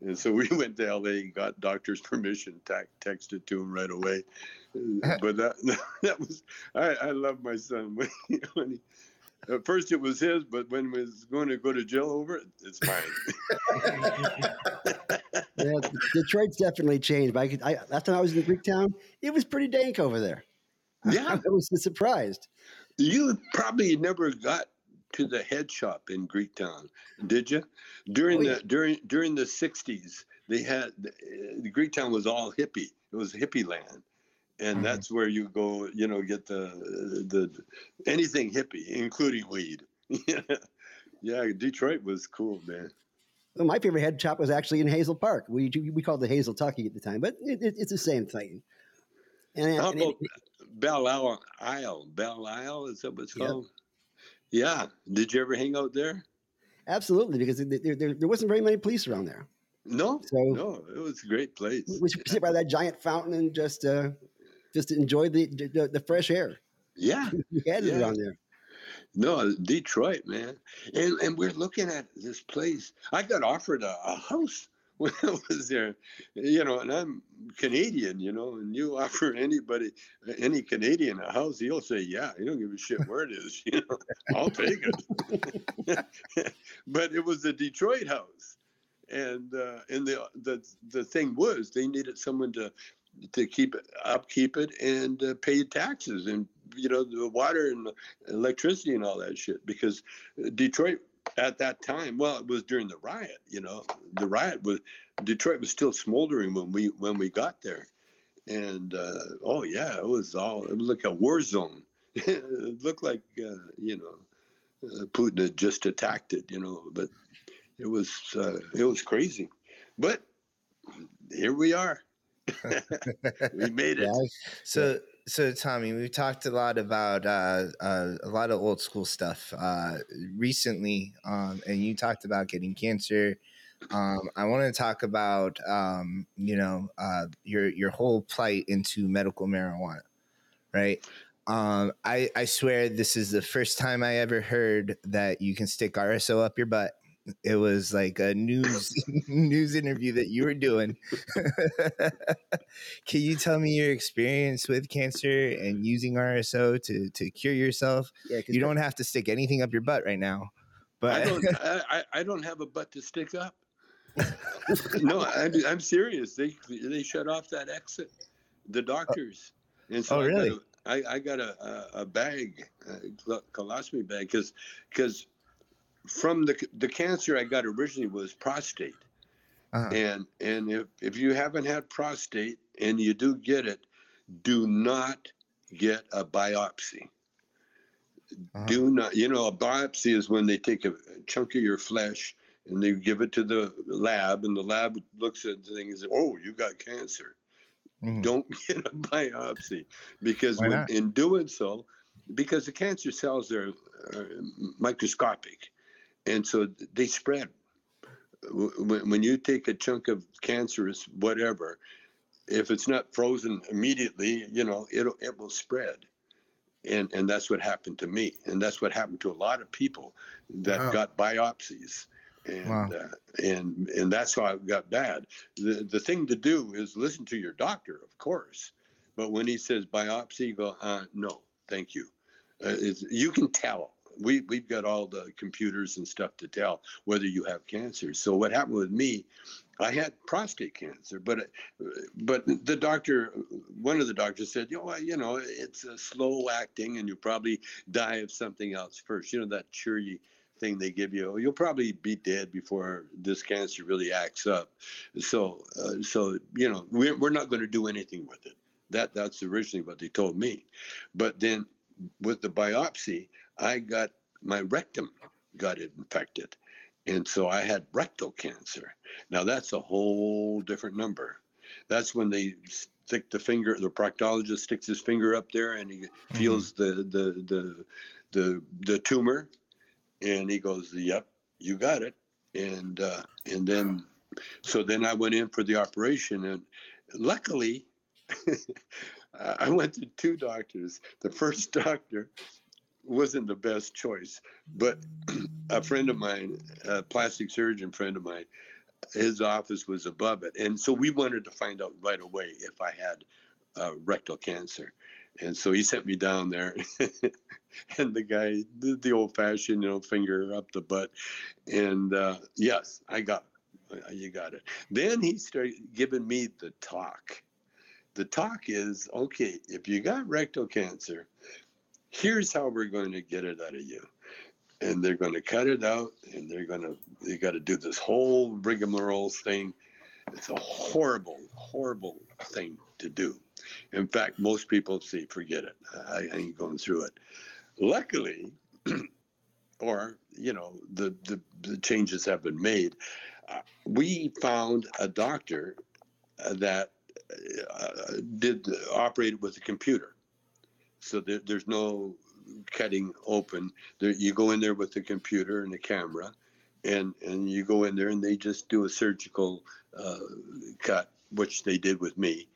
And so we went to L A and got doctor's permission, tac- texted to him right away. But that that was, I, I love my son. When he, when he, at first it was his, but when he was going to go to jail over it, it's mine. Yeah, Detroit's definitely changed. But I could, I, last time I was in Greektown, it was pretty dank over there. Yeah, I was surprised. You probably never got to the head shop in Greektown, did you? During oh, yeah. the during during the sixties, they had the, the Greektown was all hippie. It was hippie land, and mm-hmm. that's where you go, you know, get the the anything hippie, including weed. Yeah, Detroit was cool, man. Well, my favorite head shop was actually in Hazel Park. We we called it Hazel Tucky at the time, but it, it, it's the same thing. And, How and about it, Belle Isle? Belle Isle is that what it's called? Yeah. yeah. Did you ever hang out there? Absolutely, because there, there, there wasn't very many police around there. No, so, no, it was a great place. We should sit by that giant fountain and just uh, just enjoy the, the the fresh air. Yeah, you had yeah. it on there. No, Detroit, man, and and we're looking at this place. I got offered a, a house when I was there, you know, and I'm Canadian, you know, and you offer anybody, any Canadian a house, he'll say, yeah, you don't give a shit where it is, you know, I'll take it. But it was the Detroit house. And uh, and the the the thing was, they needed someone to to keep it, upkeep it, and uh, pay taxes, and you know, the water and the electricity and all that shit. Because Detroit at that time, well, it was during the riot. You know, the riot was Detroit was still smoldering when we when we got there, and uh, oh yeah, it was all it was like a war zone. It looked like uh, you know, uh, Putin had just attacked it. You know, but. It was uh, it was crazy, but here we are. We made it. Yeah. So so Tommy, we've talked a lot about uh, uh, a lot of old school stuff uh, recently, um, and you talked about getting cancer. Um, I want to talk about um, you know uh, your your whole plight into medical marijuana, right? Um, I I swear this is the first time I ever heard that you can stick R S O up your butt. It was like a news news interview that you were doing. Can you tell me your experience with cancer and using R S O to, to cure yourself? Yeah, you don't have to stick anything up your butt right now. But I don't, I, I don't have a butt to stick up. No, I'm, I'm serious. They they shut off that exit, the doctors. Oh, and so oh really? I got a, I, I got a, a bag, a colostomy bag, because because. From the the cancer I got originally was prostate, uh-huh. and and if, if you haven't had prostate and you do get it, do not get a biopsy. Uh-huh. Do not, you know, a biopsy is when they take a chunk of your flesh and they give it to the lab, and the lab looks at the thing and says, "Oh, you got cancer." Mm-hmm. Don't get a biopsy, because when, in doing so, because the cancer cells are, are microscopic. And so they spread. When you take a chunk of cancerous whatever, if it's not frozen immediately, you know, it'll, it will spread. And and that's what happened to me. And that's what happened to a lot of people that wow. got biopsies. And, wow. uh, and and that's how it got bad. The, the thing to do is listen to your doctor, of course. But when he says biopsy, you go, uh, no, thank you. Uh, it's, you can tell. We, we've got all the computers and stuff to tell whether you have cancer. So what happened with me, I had prostate cancer, but but the doctor, one of the doctors said, you know, you know it's a slow acting and you probably die of something else first. You know, that cheery thing they give you, you'll probably be dead before this cancer really acts up. So, uh, so you know, we're, we're not going to do anything with it. That That's originally what they told me. But then with the biopsy, I got, my rectum got infected. And so I had rectal cancer. Now that's a whole different number. That's when they stick the finger, the proctologist sticks his finger up there and he mm-hmm. feels the, the, the, the, the tumor. And he goes, yep, you got it. And, uh, and then, so then I went in for the operation, and luckily I went to two doctors. The first doctor wasn't the best choice, but a friend of mine, a plastic surgeon friend of mine, his office was above it. And so we wanted to find out right away if I had uh, rectal cancer. And so he sent me down there and the guy did the old fashioned, you know, finger up the butt. And uh, yes, I got it. You got it. Then he started giving me the talk. The talk is, okay, if you got rectal cancer, here's how we're going to get it out of you. And they're going to cut it out, and they're going to, they got to do this whole rigmarole thing. It's a horrible, horrible thing to do. In fact, most people say, forget it. I ain't going through it. Luckily, or, you know, the, the, the changes have been made. Uh, we found a doctor uh, that Uh, did uh, operate with a computer, so there, there's no cutting open. There, you go in there with the computer and the camera, and and you go in there and they just do a surgical uh, cut, which they did with me.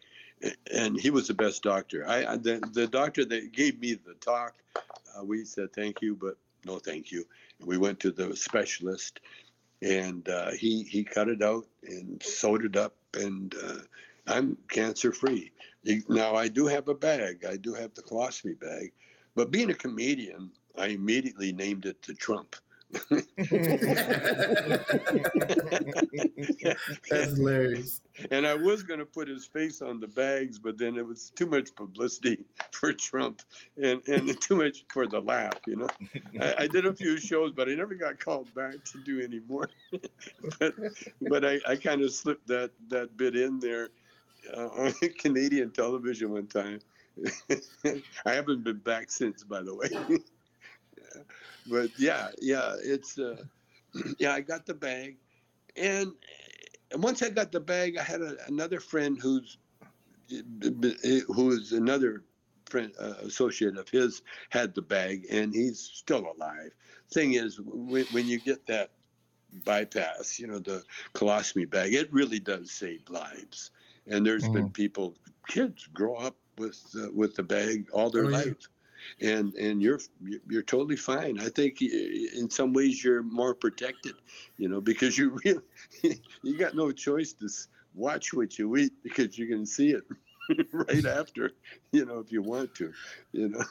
And he was the best doctor. I the, the doctor that gave me the talk, uh, we said thank you, but no thank you. And we went to the specialist, and uh, he he cut it out and sewed it up, and uh, I'm cancer free. Now I do have a bag. I do have the philosophy bag, but being a comedian, I immediately named it the Trump. That's hilarious. And I was going to put his face on the bags, but then it was too much publicity for Trump and, and too much for the laugh, you know. I, I did a few shows, but I never got called back to do any more. But, but I, I kind of slipped that, that bit in there uh, on Canadian television one time. I haven't been back since, by the way. But yeah, yeah, it's, uh, yeah, I got the bag. And once I got the bag, I had a, another friend who's, who's another friend, uh, associate of his had the bag, and he's still alive. Thing is, when, when you get that bypass, you know, the colostomy bag, it really does save lives. And there's mm. been people, kids grow up with, uh, with the bag all their oh, life. Yeah. And and you're you're totally fine. I think in some ways you're more protected, you know, because you really you got no choice to watch what you eat because you can see it right after, you know, if you want to, you know.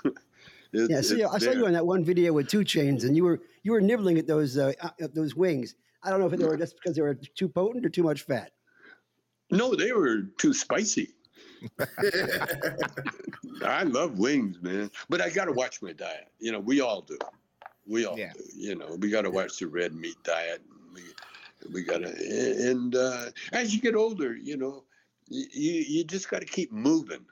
It, yeah, see, I saw there. You on that one video with two chains, and you were you were nibbling at those uh, at those wings. I don't know if they were just because they were too potent or too much fat. No, they were too spicy. I love wings, man, but I got to watch my diet. You know, we all do. We all yeah. do. You know, we got to watch the red meat diet. We we got to. And uh, as you get older, you know, you you just got to keep moving.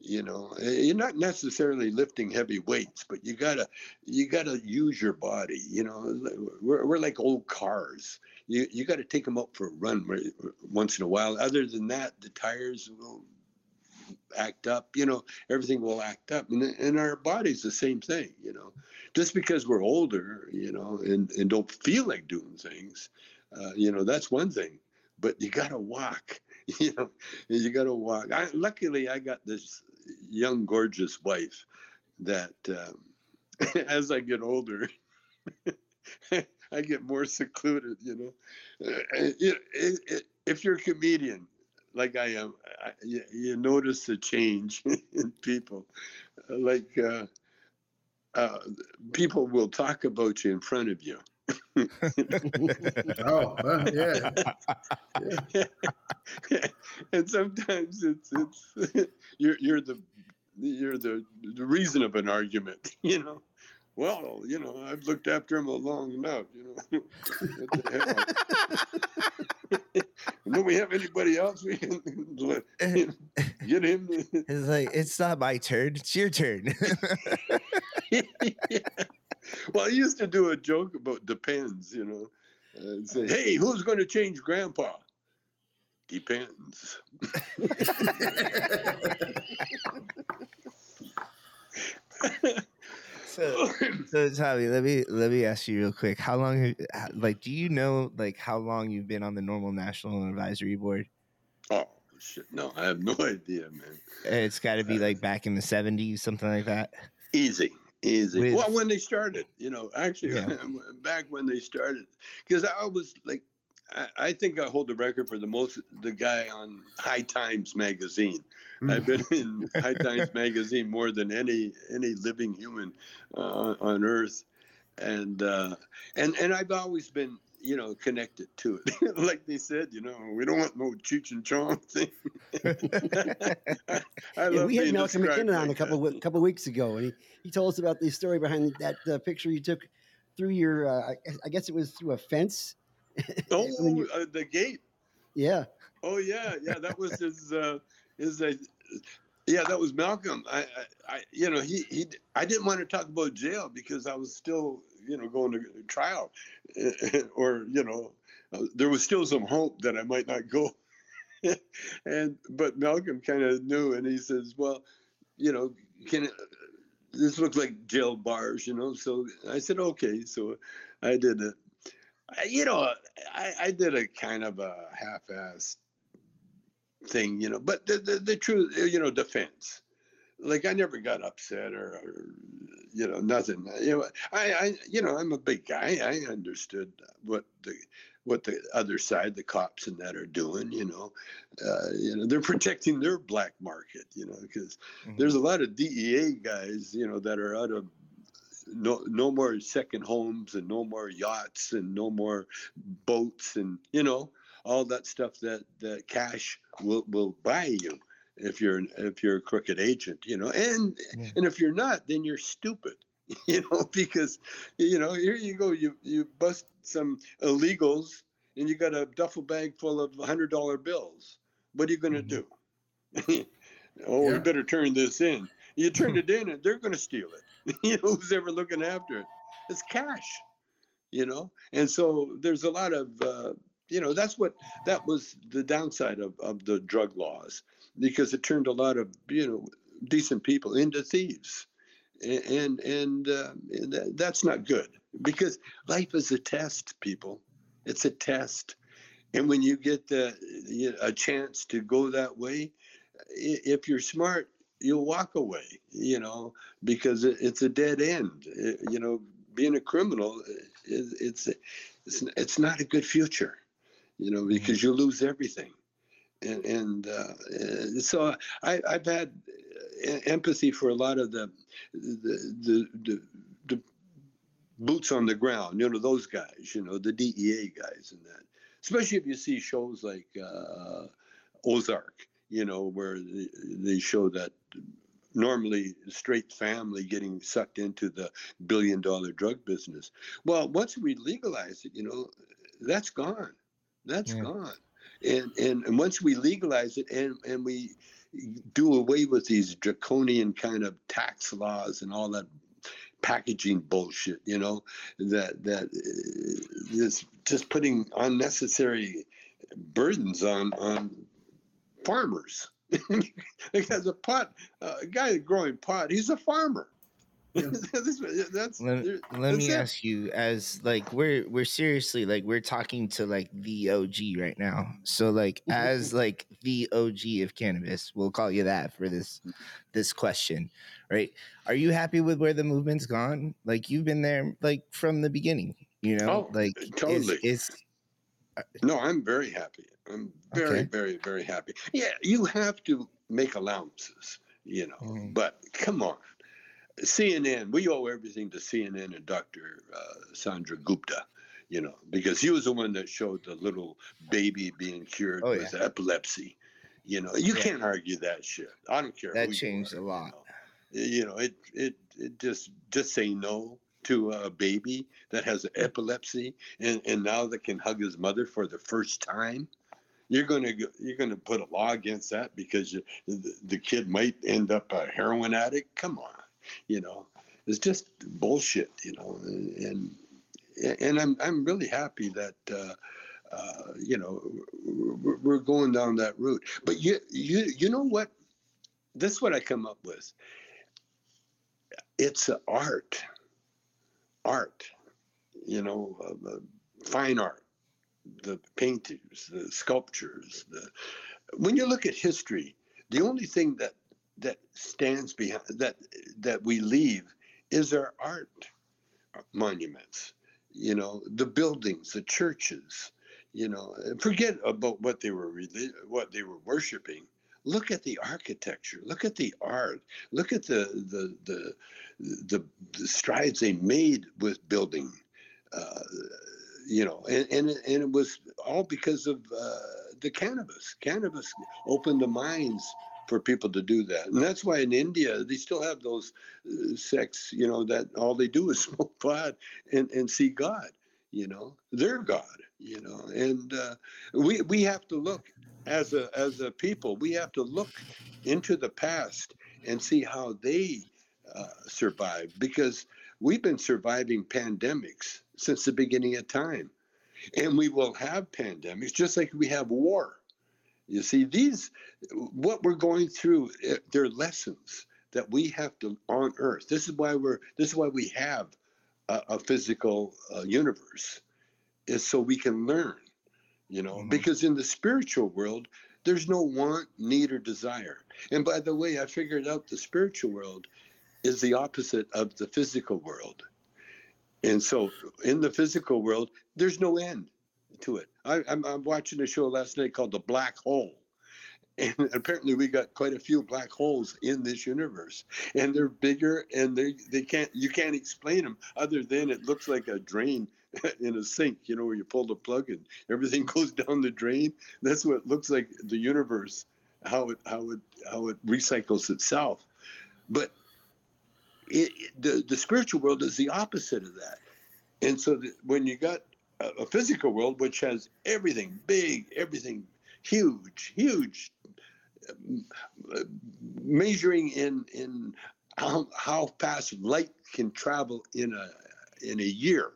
You know, you're not necessarily lifting heavy weights, but you gotta you gotta use your body. You know, we're we're like old cars. You you got to take them out for a run once in a while. Other than that, the tires will act up, you know, everything will act up. And, and our body's the same thing, you know, just because we're older, you know, and, and don't feel like doing things, uh, you know, that's one thing, but you got to walk, you know, you got to walk. I, luckily, I got this young, gorgeous wife that um, as I get older, I get more secluded, you know. It, it, it, if you're a comedian, like I am, I, you, you notice a change in people. Like uh, uh, people will talk about you in front of you. oh, uh, yeah. yeah. And sometimes it's it's you're you're the you're the, the reason of an argument, you know. Well, you know, I've looked after him a long enough, you know. What the hell? Don't we have anybody else we can get him? To... It's like, it's not my turn. It's your turn. yeah. Well, I used to do a joke about depends, you know. Uh, say, hey, who's going to change grandpa? Depends. So, so Tommy, let me let me ask you real quick. How long, have, like, do you know, like, how long you've been on the Normal National Advisory Board? Oh shit, no, I have no idea, man. It's got to be like back in the seventies, something like that. Easy, easy. With, well, when they started, you know, actually, yeah. back when they started, because I was like, I, I think I hold the record for the most the guy on High Times magazine. I've been in High Times magazine more than any any living human uh, on Earth, and uh, and and I've always been, you know, connected to it. Like they said, you know, we don't want no Cheech and Chong thing. I, I yeah, love we had Malcolm McKinnon on like a couple of, couple of weeks ago, and he, he told us about the story behind that uh, picture you took through your, uh, I guess it was through a fence. Oh, you... uh, the gate. Yeah. Oh yeah, yeah. That was his. Uh, Is that, yeah, that was Malcolm. I, I, I, you know, he, he, I didn't want to talk about jail because I was still, you know, going to trial, or you know, there was still some hope that I might not go. And but Malcolm kind of knew, and he says, "Well, you know, can it, this looks like jail bars, you know?" So I said, "Okay," so I did it, you know, I, I did a kind of a half-assed thing, you know, but the, the, the truth, you know, defense. Like, I never got upset or, or you know, nothing. You know, I, I, you know, I'm a big guy. I understood what the, what the other side, the cops and that are doing. You know, uh, you know, they're protecting their black market. You know, because mm-hmm. there's a lot of D E A guys, you know, that are out of no, no more second homes and no more yachts and no more boats and you know all that stuff that that cash will will buy you. If you're if you're a crooked agent, you know, and yeah. and if you're not, then you're stupid, you know, because, you know, here you go, you you bust some illegals, and you got a duffel bag full of hundred dollar bills. What are you going to mm-hmm. do? oh, yeah. We better turn this in. You turn it in, and they're going to steal it. you know, who's ever looking after it? It's cash, you know. And so there's a lot of. Uh, You know, that's what that was the downside of, of the drug laws, because it turned a lot of, you know, decent people into thieves. And and, and uh, that's not good, because life is a test, people. It's a test. And when you get the, you know, a chance to go that way, if you're smart, you'll walk away, you know, because it's a dead end. You know, being a criminal, it's it's, it's not a good future. You know, because you lose everything. And, and uh, so I, I've had empathy for a lot of the the, the the the boots on the ground, you know, those guys, you know, the D E A guys and that. Especially if you see shows like uh, Ozark, you know, where they show that normally straight family getting sucked into the billion dollar drug business. Well, once we legalize it, you know, that's gone. That's yeah. gone. And, and and once we legalize it and, and we do away with these draconian kind of tax laws and all that packaging bullshit, you know, that that is just putting unnecessary burdens on, on farmers. Because a pot, uh, a guy growing pot, he's a farmer. Yeah. that's, that's, let, let that's me it. ask you, as like we're we're seriously like we're talking to like the O G right now, so like as like the O G of cannabis, we'll call you that for this this question, right? Are you happy with where the movement's gone? Like, you've been there like from the beginning, you know? Oh, like totally. It's, it's uh, no, I'm very happy. I'm very okay. very very happy. Yeah, you have to make allowances, you know, mm. but come on. C N N, we owe everything to C N N and Doctor Uh, Sandra Gupta, you know, because he was the one that showed the little baby being cured oh, with yeah. epilepsy. You know, you yeah. can't argue that shit. I don't care. That changed are, a lot. You know, you know it, it, it just just say no to a baby that has epilepsy and, and now that can hug his mother for the first time. You're gonna you're gonna put a law against that because you, the, the kid might end up a heroin addict. Come on. You know, it's just bullshit, you know, and and I'm I'm really happy that, uh, uh, you know, we're going down that route. But you, you, you know what? This is what I come up with. It's art, art, you know, uh, fine art, the paintings, the sculptures. The when you look at history, the only thing that that stands behind that that we leave is our art monuments, you know, the buildings, the churches, you know, forget about what they were what they were worshiping. Look at the architecture, look at the art, look at the the the the, the strides they made with building, uh, you know, and, and and it was all because of uh, the cannabis. Cannabis opened the minds for people to do that. And that's why in India, they still have those uh, sects, you know, that all they do is smoke pot and, and see God, you know, their God, you know, and uh, we we have to look as a, as a people, we have to look into the past and see how they uh, survived, because we've been surviving pandemics since the beginning of time. And we will have pandemics just like we have war. You see, these, what we're going through, they're lessons that we have to on Earth. This is why we're. This is why we have a, a physical uh, universe, is so we can learn, you know, mm-hmm. because in the spiritual world, there's no want, need, or desire. And by the way, I figured out the spiritual world is the opposite of the physical world. And so in the physical world, there's no end to it. I, I'm, I'm watching a show last night called The Black Hole. And apparently we got quite a few black holes in this universe, and they're bigger, and they, they can't, you can't explain them other than it looks like a drain in a sink, you know, where you pull the plug and everything goes down the drain. That's what it looks like, the universe, how it, how it, how it recycles itself. But it, it, the, the spiritual world is the opposite of that. And so the, when you got a, a physical world, which has everything big, everything huge, huge, uh, measuring in in how, how fast light can travel in a in a year.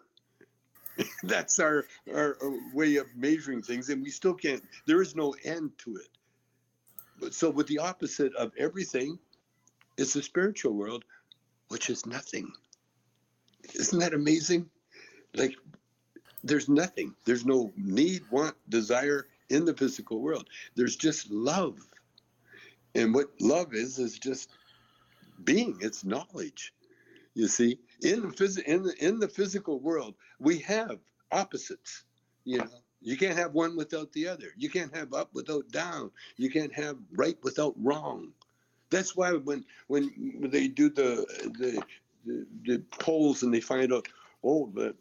That's our, our our way of measuring things, and we still can't. There is no end to it. But so, with the opposite of everything, is the spiritual world, which is nothing. Isn't that amazing? Like, there's nothing. There's no need, want, desire. In the physical world, there's just love. And what love is, is just being, it's knowledge. You see, in the, phys- in the, in the physical world, we have opposites. You know, you can't have one without the other. You can't have up without down. You can't have right without wrong. That's why when when they do the the, the, the polls and they find out, oh, the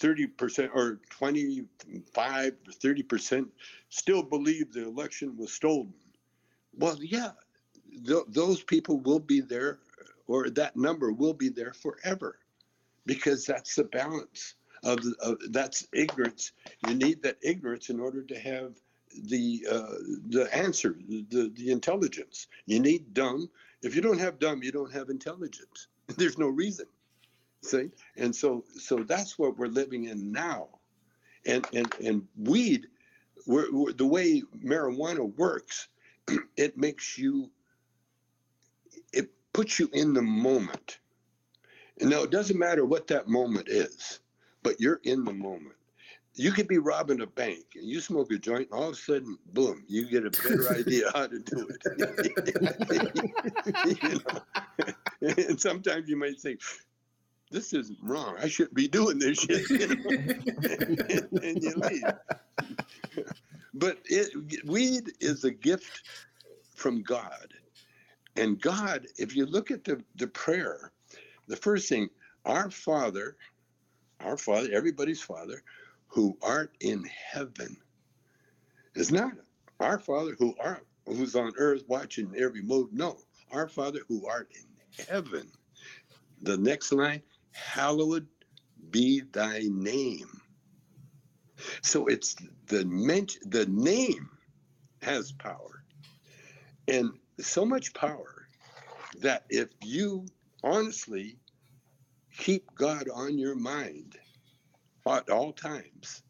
thirty percent or twenty-five or thirty percent still believe the election was stolen. Well, yeah, th- those people will be there, or that number will be there forever, because that's the balance of, of that's ignorance. You need that ignorance in order to have the uh, the answer, the, the intelligence. You need dumb. If you don't have dumb, you don't have intelligence. There's no reason. See, and so so that's what we're living in now, and and and weed, we're, we're, the way marijuana works, it makes you, it puts you in the moment. And now it doesn't matter what that moment is, but you're in the moment. You could be robbing a bank and you smoke a joint, and all of a sudden, boom, you get a better idea how to do it. You know? And sometimes you might think, this isn't wrong. I shouldn't be doing this shit. You know? and, and you leave. But it, weed is a gift from God. And God, if you look at the, the prayer, the first thing, our Father, our Father, everybody's Father, who art in heaven, is not our Father who art, who's on earth watching every move. No, our Father who art in heaven. The next line, hallowed be thy name. So it's the mention, the name has power, and so much power that if you honestly keep God on your mind at all times,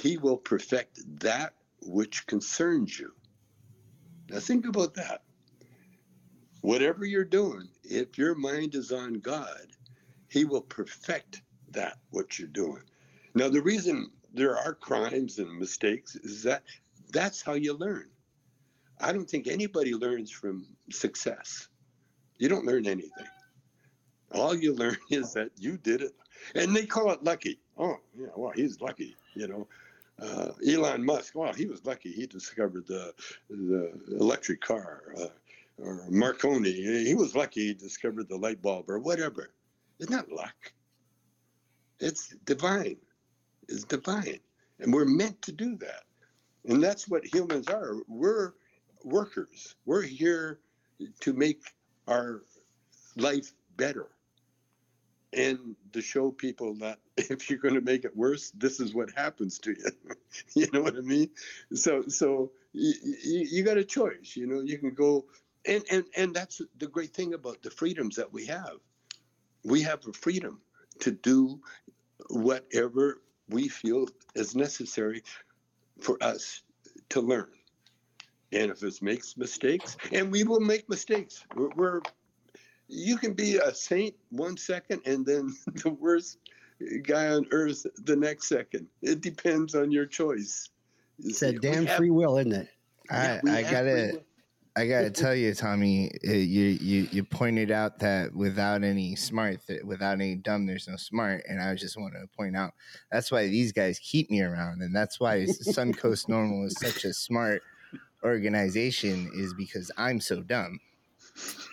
he will perfect that which concerns you. Now think about that. Whatever you're doing, if your mind is on God, he will perfect that, what you're doing. Now, the reason there are crimes and mistakes is that that's how you learn. I don't think anybody learns from success. You don't learn anything. All you learn is that you did it. And they call it lucky. Oh, yeah, well, he's lucky, you know. Uh, Elon Musk, well, he was lucky. He discovered the, the electric car. Uh, Or Marconi, he was lucky he discovered the light bulb or whatever. It's not luck. It's divine. It's divine. And we're meant to do that. And that's what humans are. We're workers. We're here to make our life better and to show people that if you're going to make it worse, this is what happens to you. You know what I mean? So, so you, you, you got a choice. You know, you can go... And, and and that's the great thing about the freedoms that we have. We have the freedom to do whatever we feel is necessary for us to learn. And if it makes mistakes, and we will make mistakes. We're, we're you can be a saint one second and then the worst guy on earth the next second. It depends on your choice. It's that damn have, free will, isn't it? I, yeah, I got it. I gotta tell you, Tommy, you, you you pointed out that without any smart, that without any dumb, there's no smart, and I just want to point out that's why these guys keep me around, and that's why Suncoast Normal is such a smart organization, is because I'm so dumb.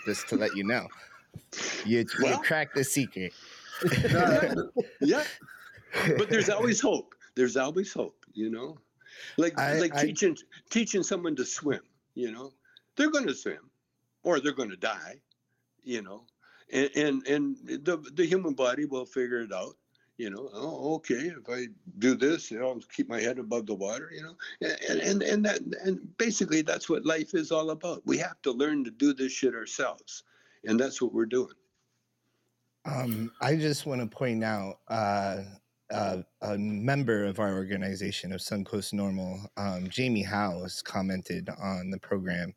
Just to let you know, you, well, you cracked the secret. yeah, yeah, but there's always hope. There's always hope, you know, like I, like I, teaching teaching someone to swim, you know. They're going to swim, or they're going to die, you know, and and, and the, the human body will figure it out, you know. Oh, okay, if I do this, you know, I'll keep my head above the water, you know, and and and that and basically that's what life is all about. We have to learn to do this shit ourselves, and that's what we're doing. Um, I just want to point out uh, uh, a member of our organization of Suncoast Normal, um, Jamie Howes, commented on the program.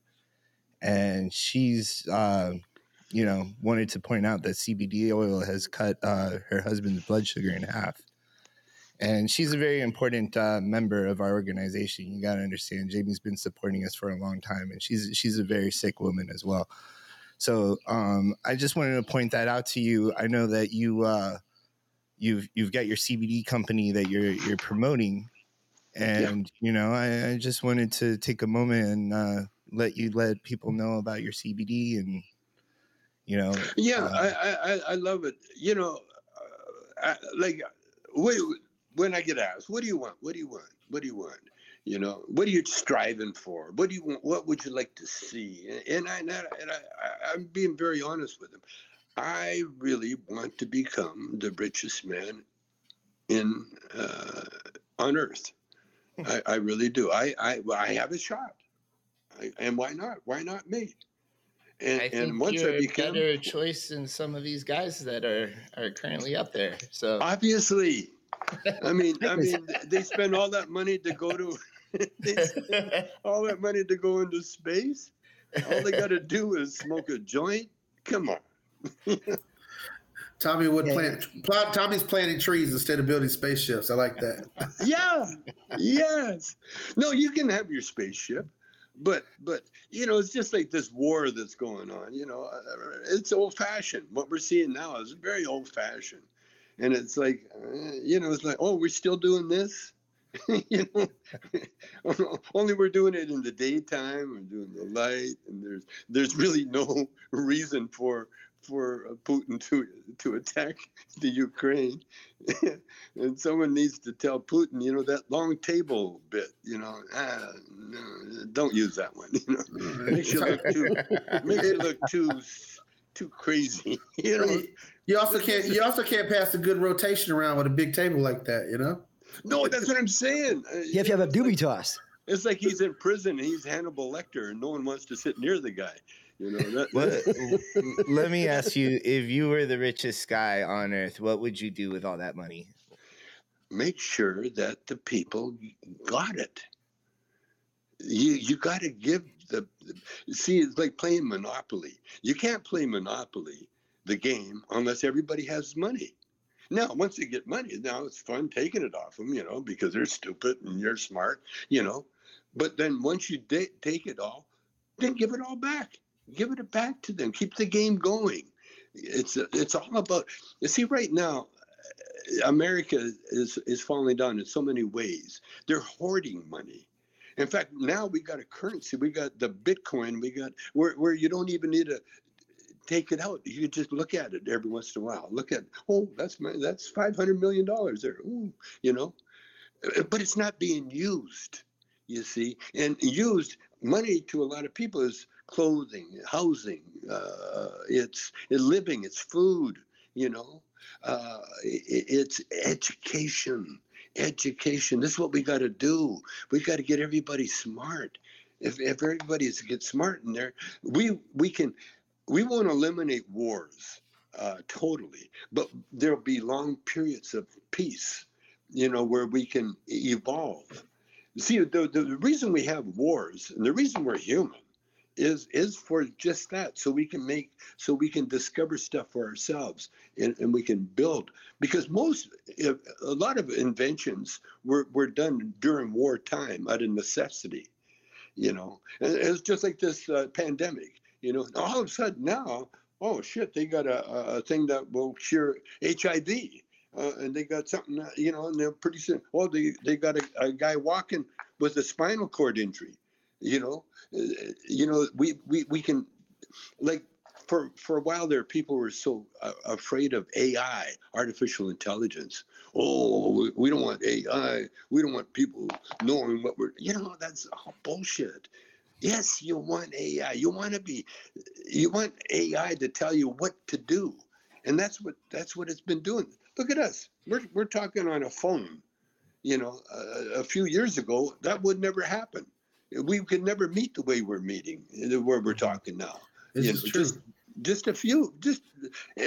And she's, uh, you know, wanted to point out that C B D oil has cut uh, her husband's blood sugar in half. And she's a very important uh, member of our organization. You got to understand, Jamie's been supporting us for a long time, and she's she's a very sick woman as well. So um, I just wanted to point that out to you. I know that you uh, you've you've got your C B D company that you're you're promoting, and yeah. you know, I, I just wanted to take a moment and. Uh, let you let people know about your C B D and, you know. Yeah, uh, I, I, I love it. You know, uh, I, like when I get asked, what do you want? What do you want? What do you want? You know, what are you striving for? What do you want? What would you like to see? And, I, and, I, and I, I'm being very honest with them. I really want to become the richest man in uh, on earth. I, I really do. I, I, I have a shot. I, and why not? Why not me? And, I think and once you're I become, a better choice than some of these guys that are, are currently up there. So obviously, I mean, I mean, they spend all that money to go to they spend all that money to go into space. All they got to do is smoke a joint. Come on. Tommy would yeah. plant. Tommy's planting trees instead of building spaceships. I like that. Yeah. Yes. No, you can have your spaceship. But, but you know, it's just like this war that's going on, you know, it's old-fashioned. What we're seeing now is very old-fashioned. And it's like, uh, you know, it's like, oh, we're still doing this? you know, only we're doing it in the daytime, we're doing the light, and there's there's really no reason for for Putin to to attack the Ukraine. And someone needs to tell Putin, you know, that long table bit, you know, ah, no, don't use that one. You know, makes you look too, makes you look too, too crazy. You know, you also can't you also can't pass a good rotation around with a big table like that. You know, no, that's what I'm saying. You have to have a doobie toss. It's like he's in prison and he's Hannibal Lecter, and no one wants to sit near the guy. You know, that, that. Let me ask you, if you were the richest guy on earth, what would you do with all that money? Make sure that the people got it. You you got to give the, the – see, it's like playing Monopoly. You can't play Monopoly, the game, unless everybody has money. Now, once they get money, now it's fun taking it off them, you know, because they're stupid and you're smart, you know. But then once you de- take it all, then give it all back. Give it back to them. Keep the game going. It's it's all about. You see, right now, America is is falling down in so many ways. They're hoarding money. In fact, now we got a currency. We got the Bitcoin. We got where where you don't even need to take it out. You just look at it every once in a while. Look at oh, that's my, that's five hundred million dollars there. Ooh, you know, but it's not being used. You see, and used money to a lot of people is. Clothing, housing, uh, it's living, it's food, you know, uh, it, it's education, education. This is what we got to do. We got to get everybody smart. If if everybody gets smart in there, we we can, we won't eliminate wars uh, totally, but there'll be long periods of peace, you know, where we can evolve. See, the the reason we have wars and the reason we're human is is for just that, so we can make, so we can discover stuff for ourselves, and, and we can build, because most, a lot of inventions were, were done during wartime out of necessity, you know. And it's just like this uh, pandemic, you know, all of a sudden now, oh shit, they got a, a thing that will cure H I V. Uh, and they got something, you know, and they're pretty soon, oh, they, they got a, a guy walking with a spinal cord injury, you know. Uh, you know, we, we, we can, like, for, for a while there, people were so uh, afraid of A I, artificial intelligence. Oh, we, we don't want A I. We don't want people knowing what we're, you know, that's all bullshit. Yes, you want A I. You want to be, you want A I to tell you what to do. And that's what, that's what it's been doing. Look at us. We're we're talking on a phone. You know, uh, a few years ago, that would never happen. We could never meet the way we're meeting, where we're talking now. This you is know, true. Just, just a few. Just,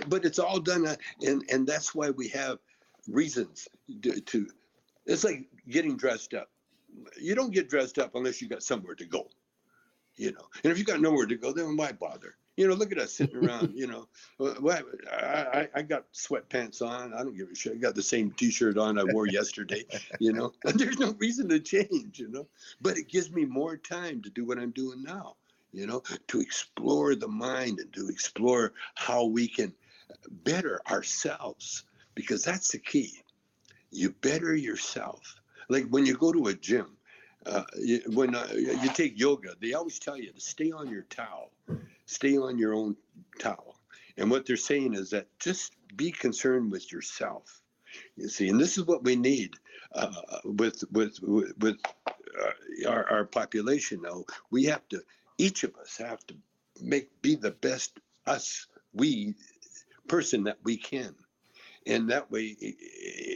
but it's all done, uh, and and that's why we have reasons to, to. It's like getting dressed up. You don't get dressed up unless you got somewhere to go. You know, and if you got nowhere to go, then why bother? You know, look at us sitting around, you know, well, I, I got sweatpants on. I don't give a shit. I got the same T-shirt on I wore yesterday, you know. And there's no reason to change, you know. But it gives me more time to do what I'm doing now, you know, to explore the mind and to explore how we can better ourselves, because that's the key. You better yourself. Like when you go to a gym, uh, you, when uh, you take yoga, they always tell you to stay on your towel. Stay on your own towel. And what they're saying is that just be concerned with yourself. You see, and this is what we need uh, with with with uh, our, our population now. We have to, each of us have to make, be the best us, we, person that we can. And that way,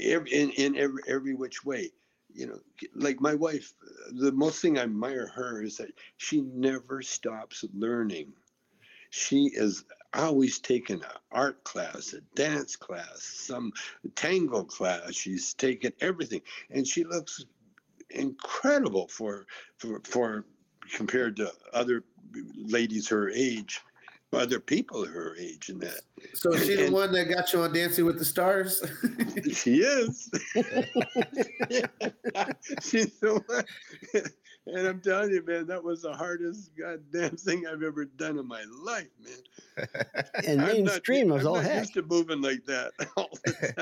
every, in, in every, every which way, you know, like my wife, the most thing I admire her is that she never stops learning. She is always taking an art class, a dance class, some tango class. She's taken everything, and she looks incredible for for, for compared to other ladies her age, other people her age, and that. So is she and, the one that got you on Dancing with the Stars? She is. She's the one. And I'm telling you, man, that was the hardest goddamn thing I've ever done in my life, man. And mainstream was all heck. I'm not used to moving like that all the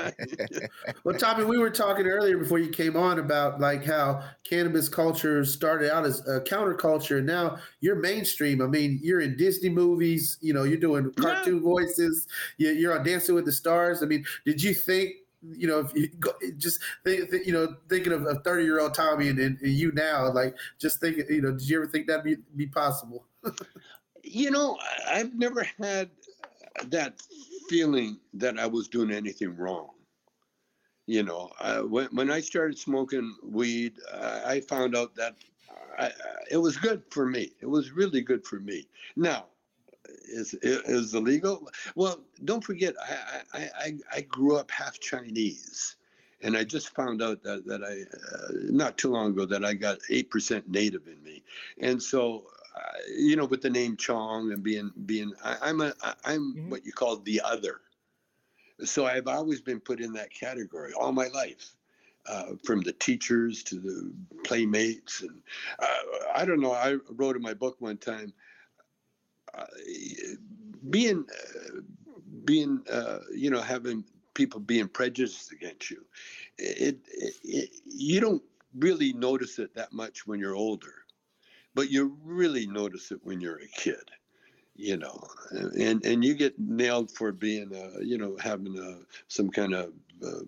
time. Well, Tommy, we were talking earlier before you came on about like how cannabis culture started out as a counterculture, and now you're mainstream. I mean, you're in Disney movies. You know, you're doing cartoon yeah. voices. You're on Dancing with the Stars. I mean, did you think? You know, if you go, just think, you know, thinking of a thirty-year-old Tommy and, and you now, like, just think, you know, did you ever think that'd be, be possible? You know, I've never had that feeling that I was doing anything wrong. You know, I, when when I started smoking weed, uh, I found out that I, I, it was good for me. It was really good for me. Now, Is is illegal? Well, don't forget, I, I I I grew up half Chinese, and I just found out that that I uh, not too long ago that I got eight percent native in me, and so uh, you know, with the name Chong and being being I, I'm a I, I'm mm-hmm. what you call the other, so I've always been put in that category all my life. Uh, from the teachers to the playmates, and uh, I don't know. I wrote in my book one time. Uh, being, uh, being, uh, you know, having people being prejudiced against you, it, it, it you don't really notice it that much when you're older, but you really notice it when you're a kid, you know, and and you get nailed for being, uh, you know, having a, some kind of uh,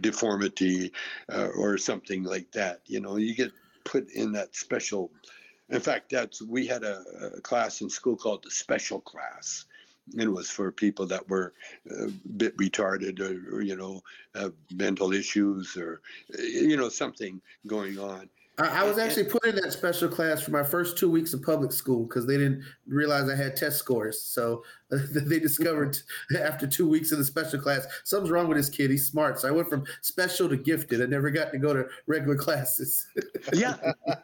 deformity uh, or something like that, you know, you get put in that special. In fact, that's we had a, a class in school called the special class. It was for people that were a bit retarded or, or you know, have mental issues or, you know, something going on. I, I was actually and, put in that special class for my first two weeks of public school because they didn't realize I had test scores. So uh, they discovered after two weeks in the special class, something's wrong with this kid. He's smart. So I went from special to gifted. I never got to go to regular classes. yeah.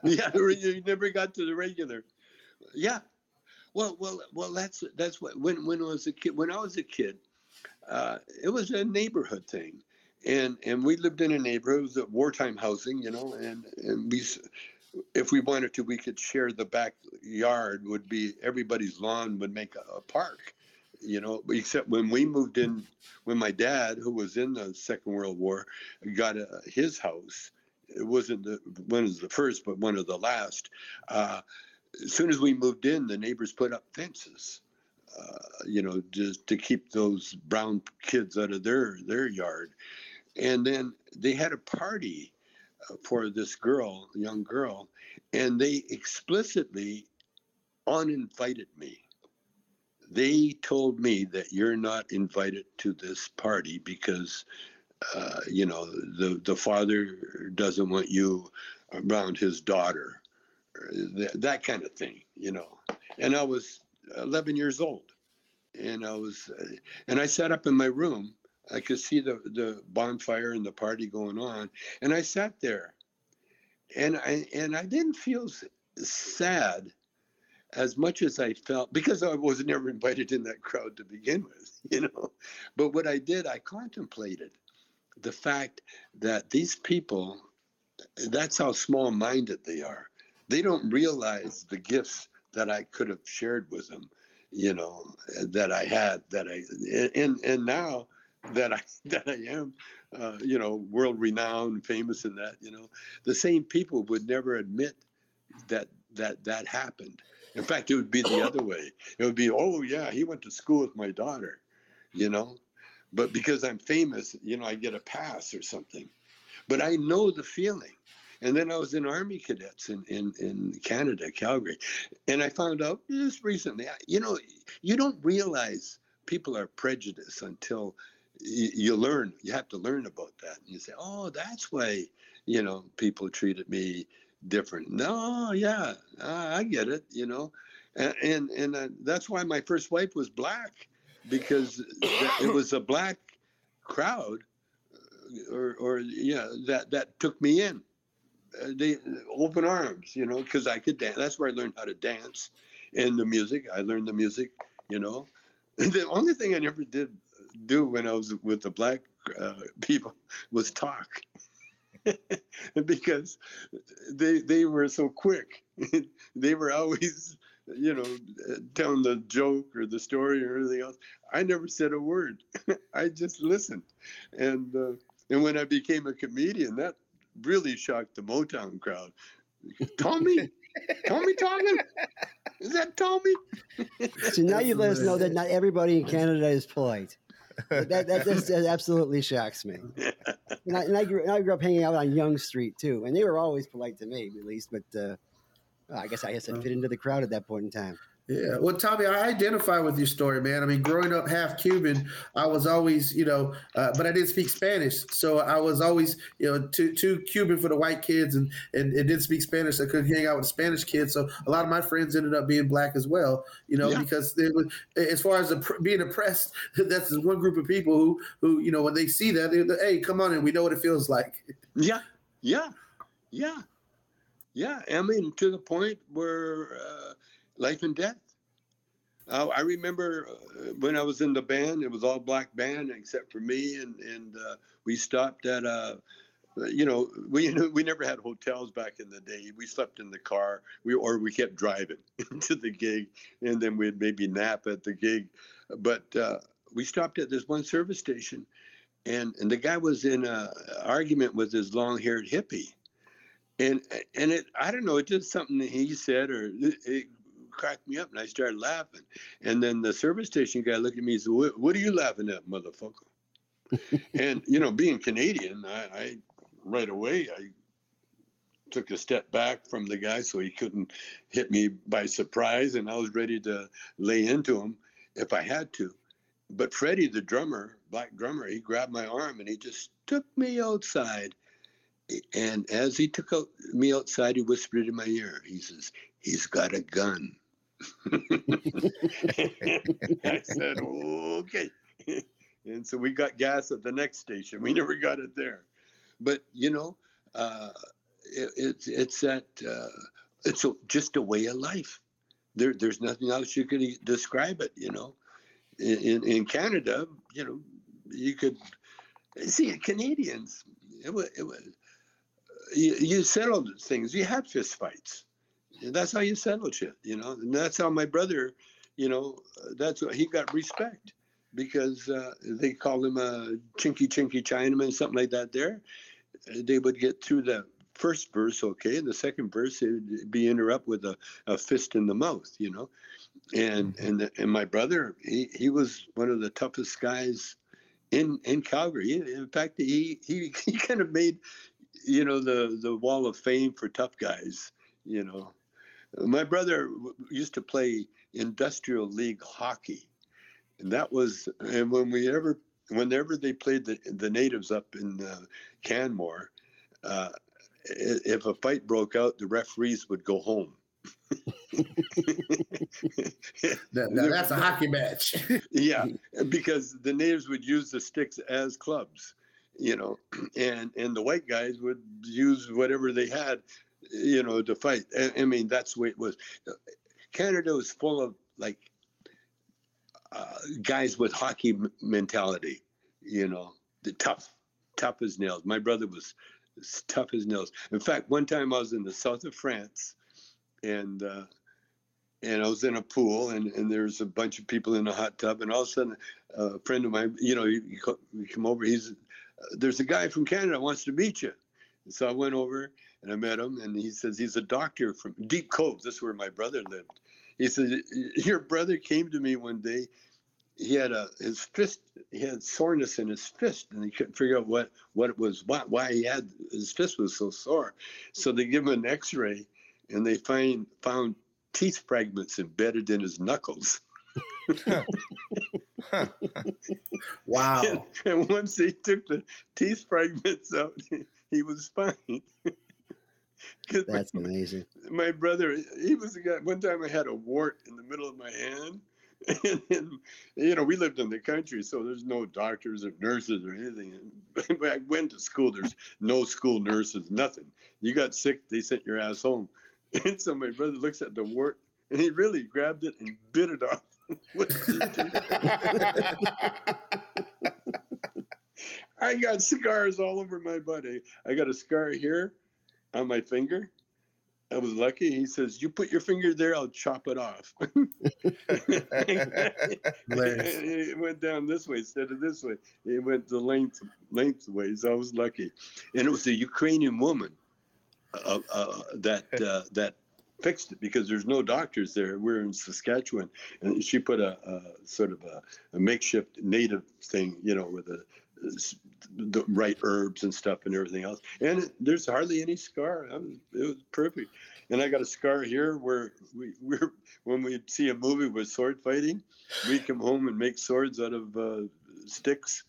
Yeah. You never got to the regular. Yeah. Well, well, well. That's that's what when when I was a kid. When I was a kid, uh, it was a neighborhood thing, and and we lived in a neighborhood. It was at wartime housing, you know, and and we. If we wanted to, we could share the backyard. Would be everybody's lawn would make a, a park, you know. Except when we moved in, when my dad, who was in the Second World War, got a, his house. It wasn't the, one of the first, but one of the last. Uh, as soon as we moved in, the neighbors put up fences, uh, you know, just to keep those brown kids out of their their yard. And then they had a party for this girl, young girl, and they explicitly uninvited me. They told me that you're not invited to this party because, uh, you know, the, the father doesn't want you around his daughter, th- that kind of thing, you know. And I was eleven years old, and I was, uh, and I sat up in my room. I could see the, the bonfire and the party going on. And I sat there, and I and I didn't feel sad as much as I felt, because I was never invited in that crowd to begin with, you know. But what I did, I contemplated the fact that these people, that's how small-minded they are. They don't realize the gifts that I could have shared with them, you know, that I had, that I, and, and now, that I that I am, uh, you know, world renowned, famous, and that, you know, the same people would never admit that that that happened. In fact, it would be the other way. It would be, oh yeah, he went to school with my daughter, you know, but because I'm famous, you know, I get a pass or something. But I know the feeling. And then I was in Army cadets in in, in Canada, Calgary, and I found out just recently, you know, you don't realize people are prejudiced until you learn, you have to learn about that. And you say, oh, that's why, you know, people treated me different. No, yeah, I get it, you know. And and, and uh, that's why my first wife was black, because it was a black crowd or, or yeah, that, that took me in. Uh, they open arms, you know, because I could dance. That's where I learned how to dance and the music. I learned the music, you know. And the only thing I never did do when I was with the black uh, people was talk, because they they were so quick. They were always, you know, telling the joke or the story or anything else. I never said a word. I just listened, and uh, and when I became a comedian, that really shocked the Motown crowd. Tommy, Tommy talking. Is that Tommy? So now you let us know that not everybody in Canada is polite. That that, that, that, that absolutely shocks me. And I, and I, grew, and I grew up hanging out on Yonge Street too, and they were always polite to me, at least. But uh, I guess I guess I fit into the crowd at that point in time. Yeah, well, Tommy, I identify with your story, man. I mean, growing up half Cuban, I was always, you know, uh, but I didn't speak Spanish, so I was always, you know, too too Cuban for the white kids, and and, and didn't speak Spanish. So I couldn't hang out with Spanish kids, so a lot of my friends ended up being black as well, you know, yeah. Because they were, as far as being oppressed, that's one group of people who who you know, when they see that, they're, hey, come on in, we know what it feels like. Yeah, yeah, yeah, yeah. I mean, to the point where. Uh, Life and death. Uh, I remember when I was in the band, it was all black band except for me, and and uh, we stopped at a, you know, we we never had hotels back in the day. We slept in the car, we or we kept driving to the gig, and then we'd maybe nap at the gig. But uh, we stopped at this one service station, and and the guy was in a argument with his long-haired hippie, and and it I don't know, it just something that he said or. It, cracked me up, and I started laughing. And then the service station guy looked at me and said, what, what are you laughing at, motherfucker? And, you know, being Canadian, I, I right away, I took a step back from the guy so he couldn't hit me by surprise, and I was ready to lay into him if I had to. But Freddie, the drummer, black drummer, he grabbed my arm, and he just took me outside. And as he took out, me outside, he whispered in my ear, he says, he's got a gun. I said, okay. And so we got gas at the next station. We never got it there. But, you know, uh, it, it's it's that, uh, it's a, just a way of life. there, there's nothing else you can describe it, you know. In, in Canada, you know, you could see Canadians, it was, it was, you, you settled things, you had fist fights. That's how you settled shit, you know. And that's how my brother, you know, that's what he got respect, because uh, they called him a chinky chinky Chinaman, something like that there. They would get through the first verse, okay, and the second verse it'd be interrupt with a, a fist in the mouth, you know. And mm-hmm. and the, and my brother, he, he was one of the toughest guys in in Calgary. In fact, he he, he kind of made, you know, the, the wall of fame for tough guys, you know. My brother used to play industrial league hockey, and that was, and when we ever, whenever they played the, the natives up in uh, Canmore, uh, if a fight broke out, the referees would go home. now, now that's a hockey match. Yeah, because the natives would use the sticks as clubs, you know, and, and the white guys would use whatever they had, you know, to fight. I, I mean, that's the way it was. Canada was full of, like, uh, guys with hockey m- mentality, you know, the tough, tough as nails. My brother was tough as nails. In fact, one time I was in the south of France, and uh, and I was in a pool, and, and there's a bunch of people in a hot tub, and all of a sudden, uh, a friend of mine, you know, he, he come over, he's, there's a guy from Canada wants to meet you. And so I went over, and I met him, and he says, he's a doctor from Deep Cove. This is where my brother lived. He said, your brother came to me one day. He had a his fist, he had soreness in his fist, and he couldn't figure out what, what it was, why, why he had, his fist was so sore. So they give him an x-ray, and they find found teeth fragments embedded in his knuckles. Wow. And, and once they took the teeth fragments out, he was fine. That's my, amazing. My brother, he was a guy. One time I had a wart in the middle of my hand, and, and you know, we lived in the country, so there's no doctors or nurses or anything. When I went to school, there's no school nurses, nothing. You got sick, they sent your ass home. And so my brother looks at the wart, and he really grabbed it and bit it off. I got scars all over my body. I got a scar here on my finger. I was lucky. He says, you put your finger there, I'll chop it off. It went down this way instead of this way. It went the length lengthways. I was lucky. And it was a Ukrainian woman uh, uh, that uh, that fixed it, because there's no doctors there. We're in Saskatchewan. And she put a, a sort of a, a makeshift native thing, you know, with a the right herbs and stuff and everything else, and there's hardly any scar. I mean, it was perfect. And I got a scar here where we we're when we see a movie with sword fighting, we come home and make swords out of uh, sticks,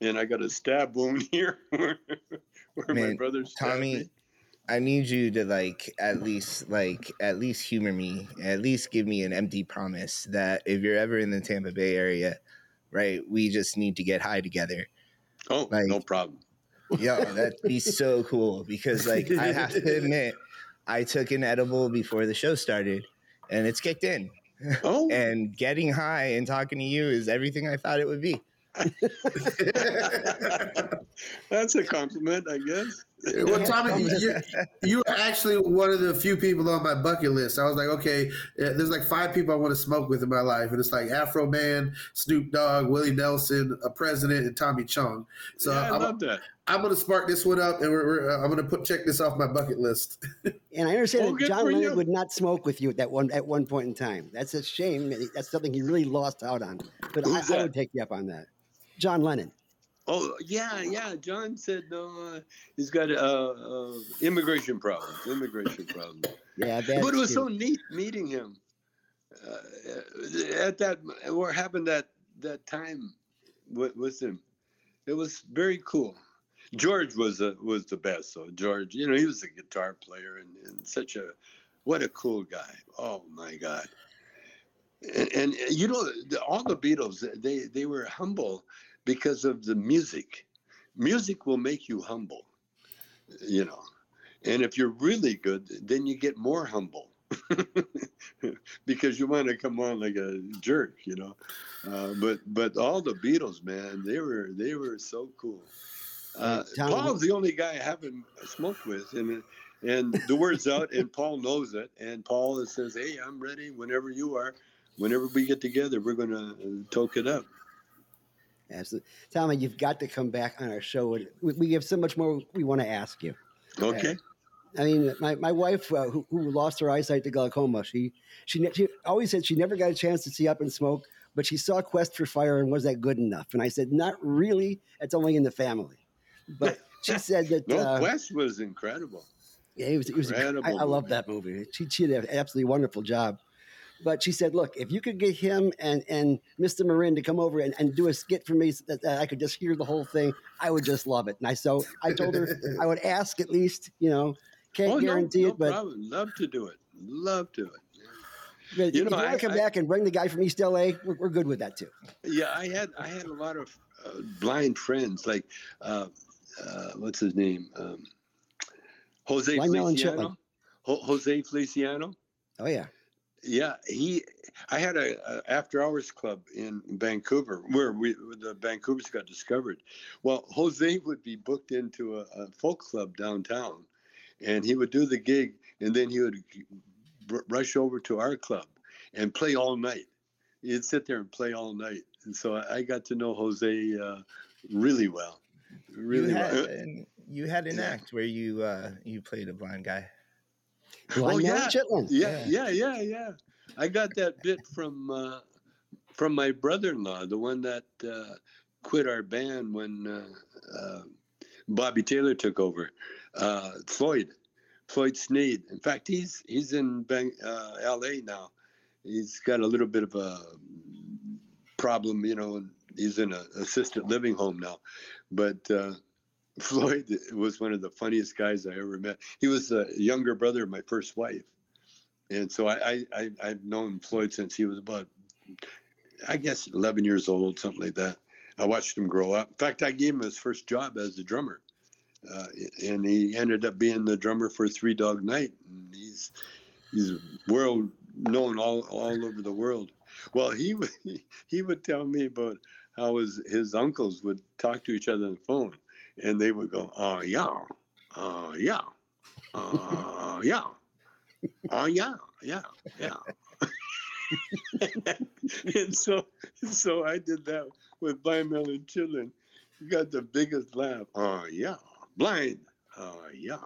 and I got a stab wound here where, where Man, my brother stabbed Tommy me. I need you to like at least like at least humor me, at least give me an empty promise that if you're ever in the Tampa Bay area, right, we just need to get high together. Oh, like, no problem. Yo, that'd be so cool, because like I have to admit, I took an edible before the show started, and it's kicked in. Oh. And getting high and talking to you is everything I thought it would be. That's a compliment, I guess. Well, Tommy, you, you were actually one of the few people on my bucket list. I was like, okay, there's like five people I want to smoke with in my life, and it's like Afro Man, Snoop Dogg, Willie Nelson, a president, and Tommy Chong. So yeah, I I'm, love that. I'm gonna spark this one up, and we're, we're, I'm gonna put check this off my bucket list. And I understand well, that John Leonard you. would not smoke with you at that one at one point in time. That's a shame. That's something he really lost out on. But I, I would take you up on that, John Lennon. Oh, yeah, yeah. John said no. Uh, he's got uh, uh, immigration problems, immigration problems. Yeah, but it was so neat meeting him uh, at that, or having that, that time with, with him. It was very cool. George was a, was the best. So George, you know, he was a guitar player and, and such a, what a cool guy. Oh, my God. And, and you know, all the Beatles, they, they were humble. Because of the music, music will make you humble, you know. And if you're really good, then you get more humble. because you want to come on like a jerk, you know. Uh, but but all the Beatles, man, they were they were so cool. Uh, Paul's the only guy I haven't smoked with, and and the word's out, and Paul knows it, and Paul says, "Hey, I'm ready. Whenever you are, whenever we get together, we're gonna toke it up." Absolutely, Tommy, you've got to come back on our show. We have so much more we want to ask you. Okay. Uh, I mean, my, my wife, uh, who, who lost her eyesight to glaucoma, she, she she always said she never got a chance to see Up in Smoke, but she saw Quest for Fire and was that good enough? And I said, not really. It's only in the family. But she said that... no, uh, Quest was incredible. Yeah, it was, it was incredible. I, I love that movie. She, she did an absolutely wonderful job. But she said, look, if you could get him and, and Mister Marin to come over and, and do a skit for me so that, that I could just hear the whole thing, I would just love it. And I so I told her I would ask at least, you know... Can't oh, guarantee no, no it, but problem. Love to do it. Love to it. You if know, you want I, to come I, back and bring the guy from East L A, we're, we're good with that too. Yeah, I had I had a lot of uh, blind friends, like uh, uh, what's his name, um, Jose blind Feliciano. Ho- Jose Feliciano. Oh yeah, yeah. He, I had a, a after hours club in Vancouver where we the Vancouvers got discovered. Well, Jose would be booked into a, a folk club downtown. And he would do the gig, and then he would r- rush over to our club and play all night. He'd sit there and play all night. And so I, I got to know Jose uh, really well. Really you had, well. An, you had an yeah. act where you uh, you played a blind guy. Blind oh, yeah. yeah, yeah, yeah, yeah. I got that bit from uh, from my brother-in-law, the one that uh, quit our band when uh, uh, Bobby Taylor took over. Uh, Floyd, Floyd Sneed. In fact, he's he's in Bang, uh, L A now. He's got a little bit of a problem, you know, and he's in an assisted living home now. But uh, Floyd was one of the funniest guys I ever met. He was the younger brother of my first wife. And so I, I, I, I've known Floyd since he was about, I guess, eleven years old, something like that. I watched him grow up. In fact, I gave him his first job as a drummer. Uh, and he ended up being the drummer for Three Dog Night. And he's he's world known all, all over the world. Well, he would, he would tell me about how his, his uncles would talk to each other on the phone, and they would go, "Oh yeah, oh yeah, oh yeah, oh yeah, yeah, yeah." And so so I did that with Blind Melon Children. You got the biggest laugh. Oh yeah. Blind. Oh yeah.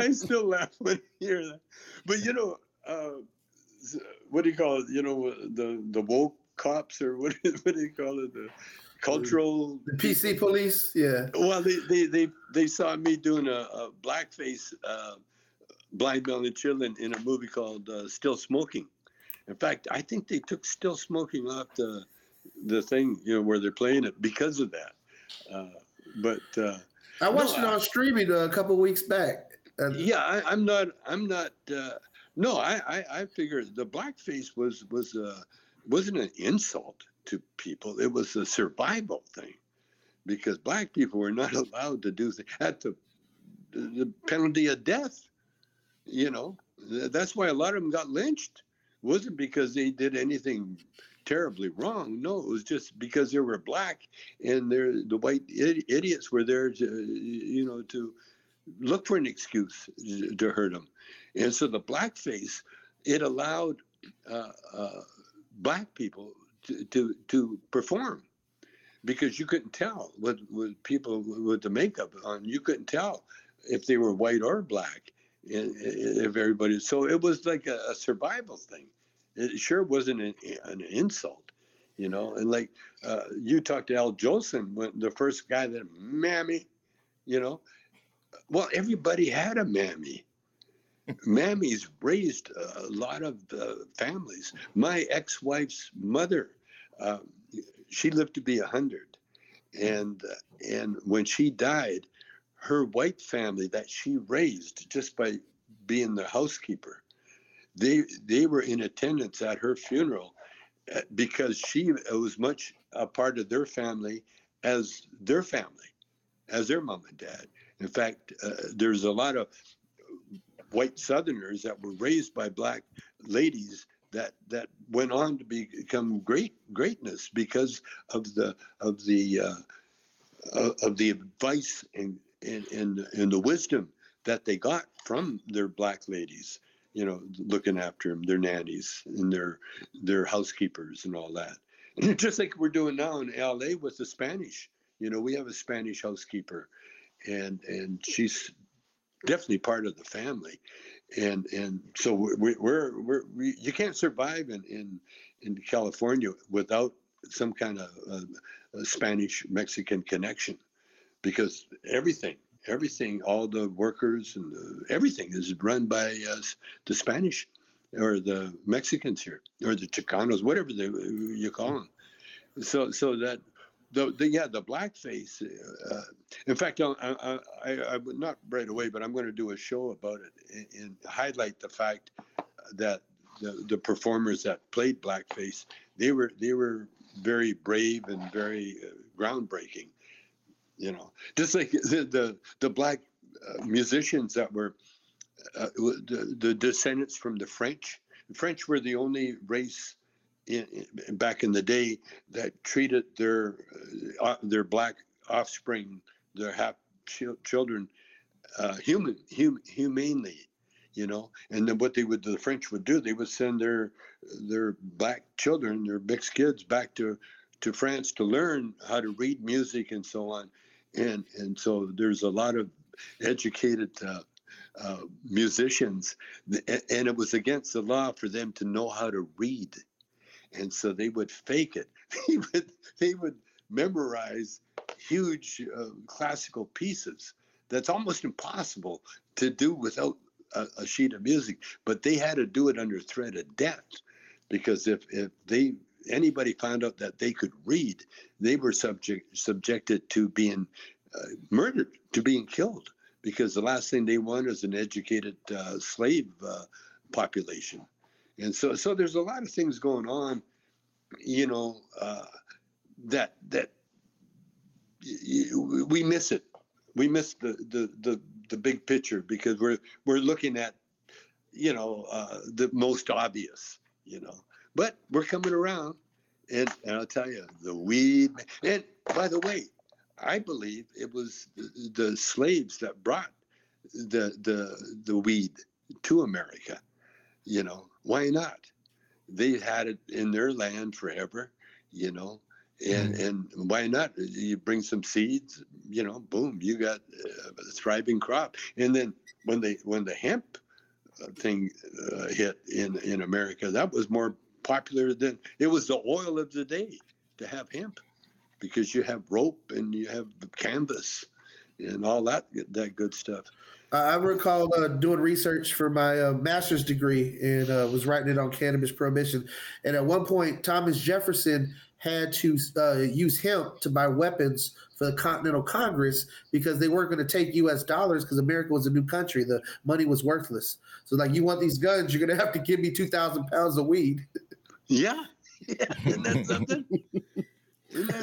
I still laugh when I hear that. But you know, uh, what do you call it? You know, the the woke cops or what? What do you call it? The cultural. The P C police. Yeah. Well, they they they, they saw me doing a, a blackface, uh, Blind Melon Children in a movie called uh, Still Smoking. In fact, I think they took Still Smoking off the the thing, you know, where they're playing it because of that. Uh, but uh, I watched no, it on I, streaming a couple of weeks back. Uh, yeah, I, I'm not. I'm not. Uh, no, I, I. I figure the blackface was was uh, wasn't an insult to people. It was a survival thing, because black people were not allowed to do things at the the penalty of death. You know, that's why a lot of them got lynched. It wasn't because they did anything terribly wrong. No, it was just because they were black, and they're the white idiots were there to, you know, to look for an excuse to hurt them. And so the blackface, it allowed uh, uh, black people to, to to perform, because you couldn't tell what, what people with the makeup on. You couldn't tell if they were white or black. And if everybody, so it was like a, a survival thing. It sure wasn't an, an insult, you know. And like uh, you talked to Al Jolson, when the first guy that mammy, you know. Well, everybody had a mammy. Mammies raised a lot of uh, families. My ex-wife's mother, uh, she lived to be a hundred, and uh, and when she died, her white family that she raised just by being the housekeeper, They they were in attendance at her funeral because she was much a part of their family as their family, as their mom and dad. In fact, uh, there's a lot of white Southerners that were raised by black ladies that that went on to become great greatness because of the of the uh, of the advice and and and and the wisdom that they got from their black ladies, you know, looking after them, their nannies and their their housekeepers and all that. Just like we're doing now in L A with the Spanish. You know, we have a Spanish housekeeper, and and she's definitely part of the family, and and so we're we're, we're we, you can't survive in, in in California without some kind of uh, Spanish Mexican connection, because everything everything all the workers and the, everything is run by uh, the Spanish or the Mexicans here, or the Chicanos, whatever they, you call them. So so that the, the yeah the blackface. Uh, in fact, I, I I I would not right away, but I'm going to do a show about it and, and highlight the fact that the, the performers that played blackface, they were they were very brave and very uh, groundbreaking. You know, just like the the, the black uh, musicians that were. Uh, the, the descendants from the French. The French were the only race in, in, back in the day that treated their uh, their black offspring, their half ch- children, uh, human, hum, humanely, you know. And then what they would, the French would do, they would send their their black children, their mixed kids, back to to France to learn how to read music and so on. And and so there's a lot of educated. Uh, Uh, musicians, and it was against the law for them to know how to read, and so they would fake it. They would they would memorize huge uh, classical pieces that's almost impossible to do without a, a sheet of music. But they had to do it under threat of death, because if if they anybody found out that they could read, they were subject subjected to being uh, murdered, to being killed. Because the last thing they want is an educated uh, slave uh, population, and so so there's a lot of things going on, you know, uh, that that y- we miss it, we miss the, the, the, the big picture, because we're we're looking at, you know, uh, the most obvious, you know, but we're coming around, and, and I'll tell you, the weed, and by the way. I believe it was the slaves that brought the the the weed to America. You know, why not? They had it in their land forever, you know, and, and why not? You bring some seeds, you know, boom, you got a thriving crop. And then when they when the hemp thing uh, hit in, in America, that was more popular than, it was the oil of the day to have hemp. Because you have rope and you have canvas and all that that good stuff. Uh, I recall uh, doing research for my uh, master's degree and uh, was writing it on cannabis prohibition. And at one point, Thomas Jefferson had to uh, use hemp to buy weapons for the Continental Congress because they weren't going to take U S dollars because America was a new country. The money was worthless. So like, you want these guns, you're going to have to give me two thousand pounds of weed. Yeah. Yeah. Isn't that something?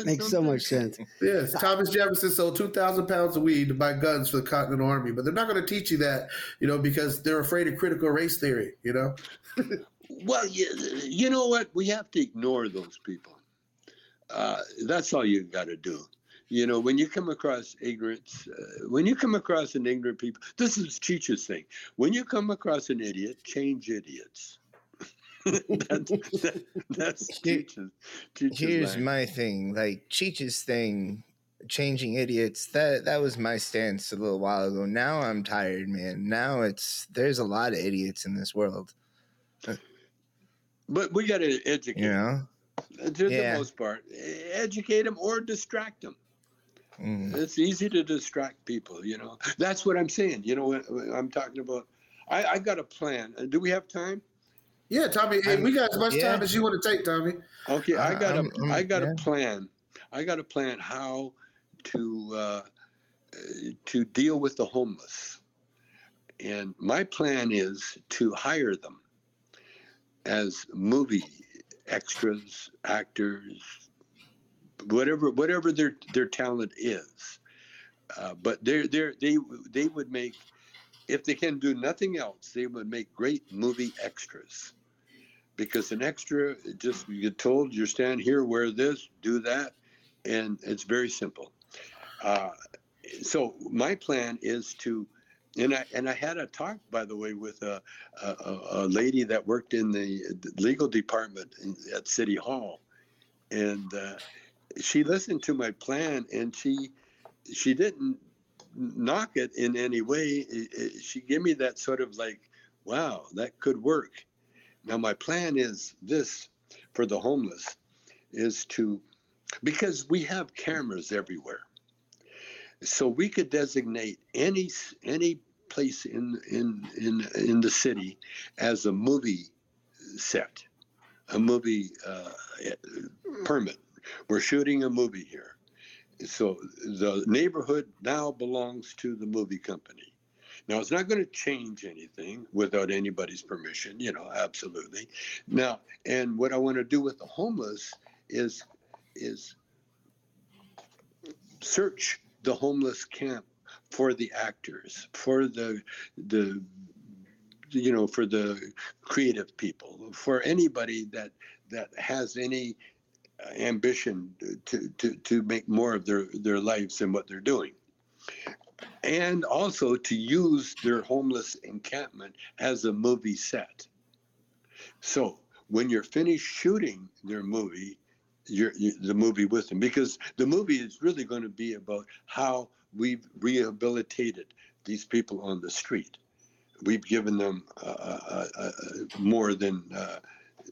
Makes so much sense. Yes, Thomas Jefferson sold two thousand pounds of weed to buy guns for the Continental Army, but they're not going to teach you that, you know, because they're afraid of critical race theory, you know? Well, you, you know what? We have to ignore those people. Uh, that's all you got to do. You know, when you come across ignorance, uh, when you come across an ignorant people, this is Cheech's thing. When you come across an idiot, change idiots. that, that, that's Cheech's, Cheech's here's line. My thing, like Cheech's thing, changing idiots, that that was my stance a little while ago. Now I'm tired, man. Now it's there's a lot of idiots in this world, but we got to educate, you know? To yeah. the most part, educate them or distract them. Mm. It's easy to distract people, you know. That's what I'm saying. You know what I'm talking about? I, I got a plan. Do we have time? Yeah, Tommy, hey, we got as much yeah. time as you want to take, Tommy. Okay, I got a, um, I got yeah. a plan. I got a plan how to uh, to deal with the homeless, and my plan is to hire them as movie extras, actors, whatever whatever their their talent is. Uh, but they they they they would make if they can do nothing else, they would make great movie extras. Because an extra, just you get told, you stand here, wear this, do that, and it's very simple. Uh, so my plan is to, and I and I had a talk, by the way, with a, a, a lady that worked in the legal department in, at City Hall, and uh, she listened to my plan, and she she didn't knock it in any way. It, it, she gave me that sort of like, wow, that could work. Now, my plan is this for the homeless is to, because we have cameras everywhere. So we could designate any any place in in, in, in the city as a movie set, a movie uh, permit. We're shooting a movie here. So the neighborhood now belongs to the movie company. Now, it's not going to change anything without anybody's permission, you know, absolutely. Now, and what I want to do with the homeless is is search the homeless camp for the actors, for the, the you know, for the creative people, for anybody that that has any ambition to, to, to make more of their, their lives and what they're doing. And also to use their homeless encampment as a movie set. So when you're finished shooting their movie, you're, you, the movie with them, because the movie is really going to be about how we've rehabilitated these people on the street. We've given them uh, uh, uh, more than uh,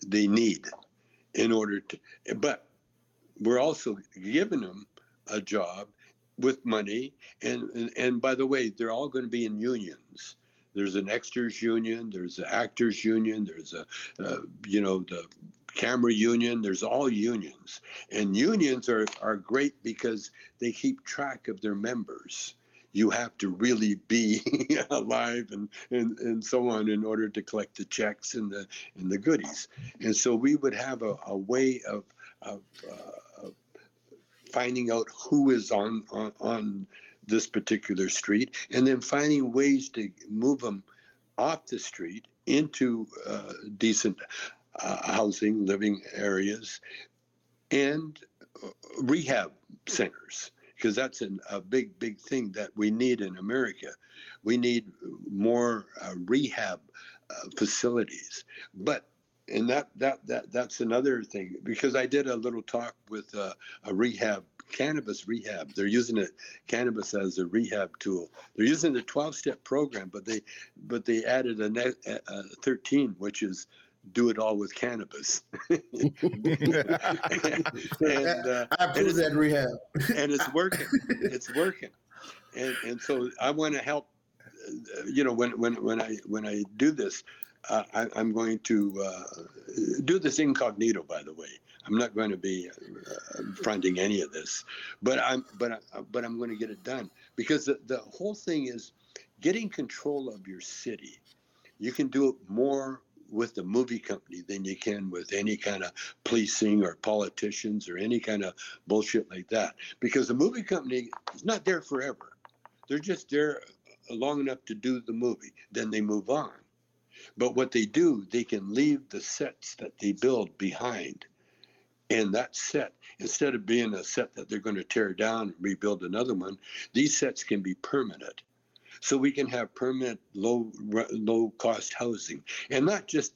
they need in order to, but we're also giving them a job with money, and, and and by the way, they're all going to be in unions. There's an extras union, there's an actors union, there's a, uh, you know, the camera union, there's all unions. And unions are, are great because they keep track of their members. You have to really be alive and, and, and so on in order to collect the checks and the and the goodies. And so we would have a, a way of, of uh, finding out who is on, on on this particular street, and then finding ways to move them off the street into uh, decent uh, housing, living areas, and rehab centers, because that's an, a big, big thing that we need in America. We need more uh, rehab uh, facilities. But And that, that that that's another thing, because I did a little talk with uh, a rehab, cannabis rehab. They're using it, cannabis as a rehab tool. They're using the twelve-step program, but they but they added a, net, a thirteen, which is do it all with cannabis. and, uh, I approve that rehab. And it's working. It's working. And and so I want to help. You know, when when when I when I do this. Uh, I, I'm going to uh, do this incognito, by the way. I'm not going to be uh, fronting any of this, but I'm but I, but I'm going to get it done, because the, the whole thing is getting control of your city. You can do it more with the movie company than you can with any kind of policing or politicians or any kind of bullshit like that, because the movie company is not there forever. They're just there long enough to do the movie, then they move on. But what they do, they can leave the sets that they build behind. And that set, instead of being a set that they're going to tear down and rebuild another one, these sets can be permanent. So we can have permanent low, low cost housing, and not just,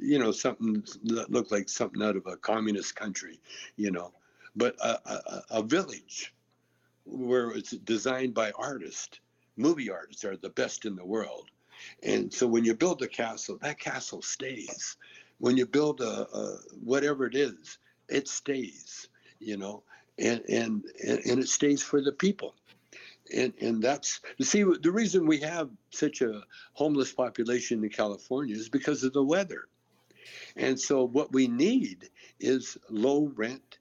you know, something that looked like something out of a communist country, you know, but a, a, a village where it's designed by artists. Movie artists are the best in the world. And so when you build a castle, that castle stays. When you build a, a whatever it is, it stays, you know, and, and and it stays for the people. And and that's, you see, the reason we have such a homeless population in California is because of the weather. And so what we need is low rent,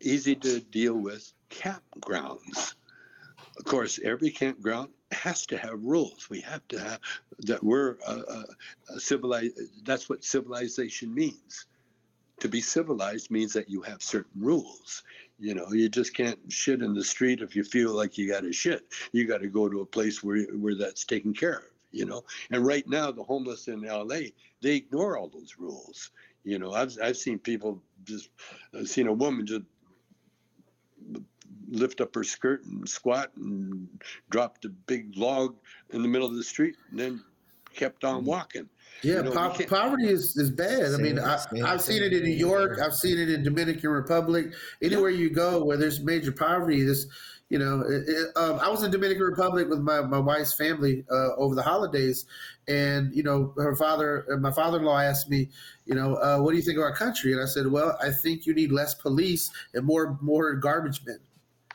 easy to deal with campgrounds. Of course, every campground has to have rules. We have to have that we're uh, uh, civilized. That's what civilization means. To be civilized means that you have certain rules. You know, you just can't shit in the street if you feel like you got to shit. You got to go to a place where where that's taken care of. you know. And right now, the homeless in L A, they ignore all those rules. You know, I've I've seen people just, I've seen a woman just lift up her skirt and squat and dropped a big log in the middle of the street and then kept on walking. Yeah, you know, po- poverty is, is bad. Same, I mean, I, same, I've same, seen it in New York. I've seen it in Dominican Republic. Anywhere yeah. you go where there's major poverty, this, you know, it, it, um, I was in Dominican Republic with my, my wife's family uh, over the holidays. And, you know, her father, my father-in-law asked me, you know, uh, what do you think of our country? And I said, well, I think you need less police and more more garbage men.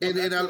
And and I,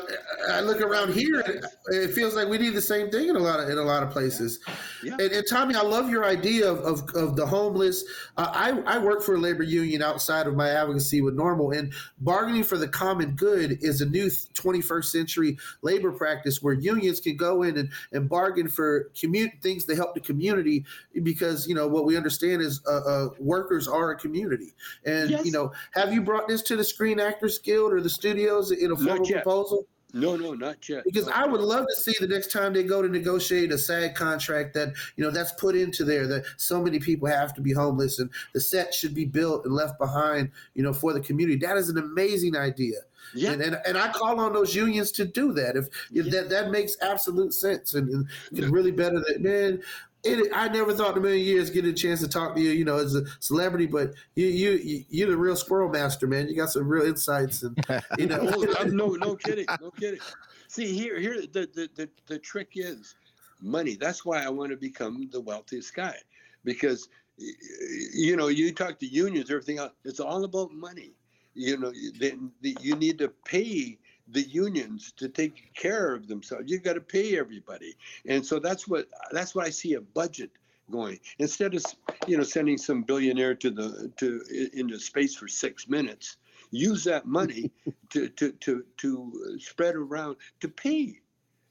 I look around here, and it feels like we need the same thing in a lot of in a lot of places. Yeah. Yeah. And, and Tommy, I love your idea of of, of the homeless. Uh, I I work for a labor union outside of my advocacy with Normal, and bargaining for the common good is a new twenty-first century labor practice where unions can go in and, and bargain for commu- things that help the community. Because you know what we understand is uh, uh, workers are a community, and yes. you know, have you brought this to the Screen Actors Guild or the studios in a formal? Proposal? No, no, not yet. Because I would love to see the next time they go to negotiate a SAG contract that, you know, that's put into there that so many people have to be homeless and the set should be built and left behind, you know, for the community. That is an amazing idea. Yeah. And, and and I call on those unions to do that. If, if yeah. that, that makes absolute sense and, and yeah. it's really better that, man, it, I never thought in a million years getting a chance to talk to you, you know, as a celebrity, but you, you, you're the real squirrel master, man. You got some real insights, and you know, no, no, no kidding, no kidding. See, here, here, the, the, the, the trick is money. That's why I want to become the wealthiest guy, because you know, you talk to unions, everything else, it's all about money. You know, they, they, you need to pay the unions to take care of themselves. You've got to pay everybody. And so that's what that's what I see a budget going. Instead of, you know, sending some billionaire to the to into space for six minutes, use that money to, to, to, to spread around to pay.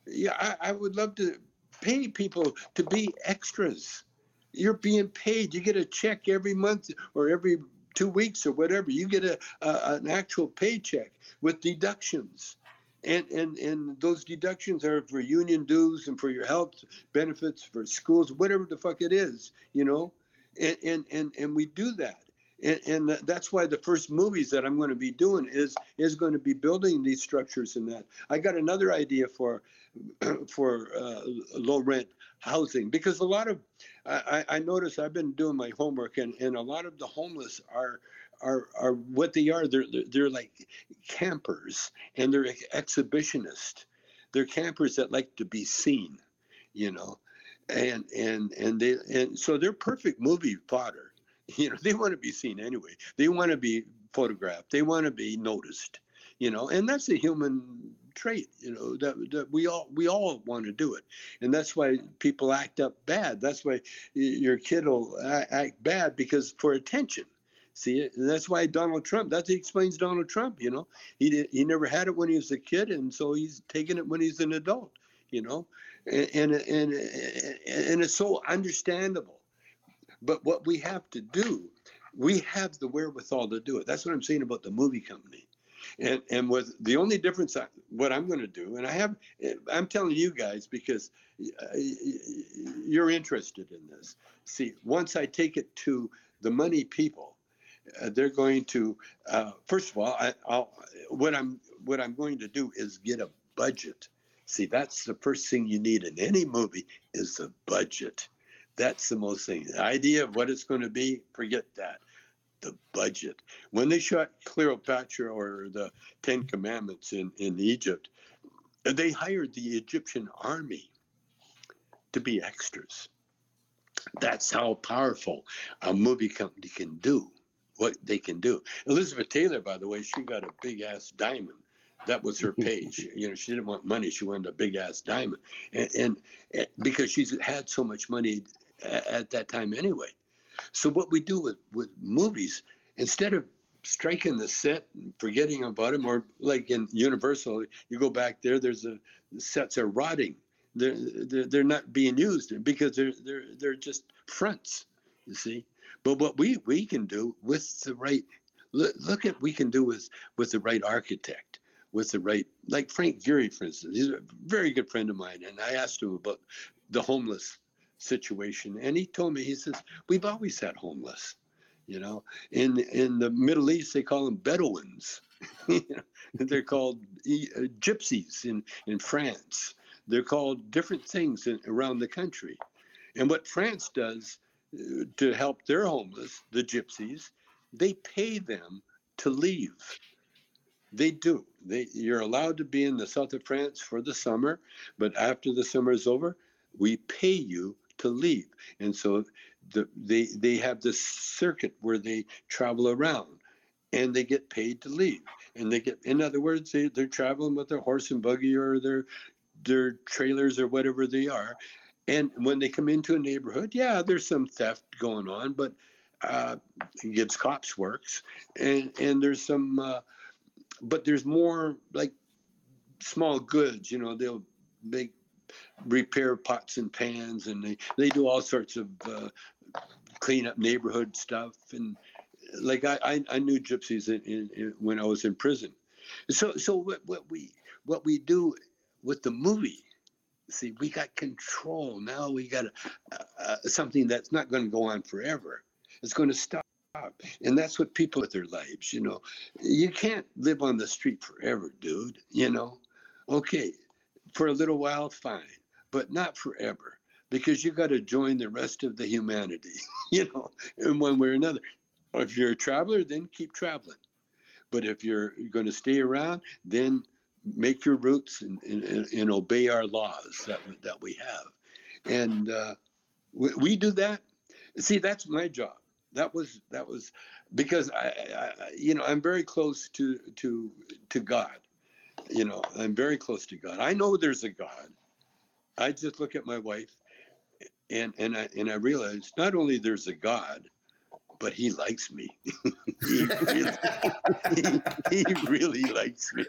Yeah, I, I would love to pay people to be extras. You're being paid. You get a check every month or every two weeks or whatever. You get a, a an actual paycheck with deductions, and, and and those deductions are for union dues and for your health benefits, for schools, whatever the fuck it is, you know, and and and, and we do that, and, and that's why the first movies that I'm going to be doing is is going to be building these structures and that. I got another idea for for uh, low rent housing, because a lot of I, I notice I've been doing my homework, and, and a lot of the homeless are. Are are what they are. They're they're like campers, and they're exhibitionists. They're campers that like to be seen, you know, and and and they and so they're perfect movie fodder. You know, they want to be seen anyway. They want to be photographed. They want to be noticed. You know, and that's a human trait. You know, that that we all we all want to do it, and that's why people act up bad. That's why your kid will act bad, because for attention. See, and that's why Donald Trump, that explains Donald Trump, you know. He did, he never had it when he was a kid, and so he's taking it when he's an adult, you know. And, and, and, and it's so understandable. But what we have to do, we have the wherewithal to do it. That's what I'm saying about the movie company. And and with the only difference, I, what I'm going to do, and I have, I'm telling you guys because you're interested in this. See, once I take it to the money people, Uh, they're going to uh, first of all, I, I'll, what I'm what I'm going to do is get a budget. See, that's the first thing you need in any movie is a budget. That's the most thing. The idea of what it's going to be, forget that. The budget. When they shot Cleopatra or the Ten Commandments in, in Egypt, they hired the Egyptian army to be extras. That's how powerful a movie company can do. What they can do. Elizabeth Taylor, by the way, she got a big ass diamond. That was her page. You know, she didn't want money. She wanted a big ass diamond, and, and, and because she's had so much money at, at that time anyway. So what we do with, with movies, instead of striking the set and forgetting about them, or like in Universal, you go back there. There's a the sets are rotting. They're, they're they're not being used because they're they're they're just fronts. You see. But what we, we can do with the right, look, look at we can do with, with the right architect, with the right, like Frank Geary, for instance. He's a very good friend of mine. And I asked him about the homeless situation. And he told me, he says, we've always had homeless, you know, in, in the Middle East, they call them Bedouins. They're called uh, gypsies in, in France. They're called different things in, around the country. And what France does uh, to help their homeless, the gypsies, they pay them to leave. They do. They, you're allowed to be in the south of France for the summer, but after the summer is over, we pay you to leave. And so the, they, they have this circuit where they travel around and they get paid to leave. And they get, in other words, they, they're traveling with their horse and buggy or their their trailers or whatever they are. And when they come into a neighborhood, yeah, there's some theft going on, but uh, it gives cops works. And, and there's some, uh, but there's more like small goods, you know, they'll make, repair pots and pans, and they, they do all sorts of uh, clean up neighborhood stuff. And like I, I, I knew gypsies in, in, in, when I was in prison. So so what, what we what we do with the movie, see, we got control. Now we got a, a, something that's not going to go on forever. It's going to stop. And that's what people with their lives, you know. You can't live on the street forever, dude, you know. Okay. For a little while, fine, but not forever, because you got to join the rest of the humanity, you know, in one way or another. If you're a traveler, then keep traveling. But if you're going to stay around, then make your roots and, and, and obey our laws that, that we have. And uh, we, we do that. See, that's my job. That was that was because, I, I you know, I'm very close to to to God. You know, I'm very close to God. I know there's a God. I just look at my wife, and and I and I realize not only there's a God, but He likes me. he, really, he, he really likes me.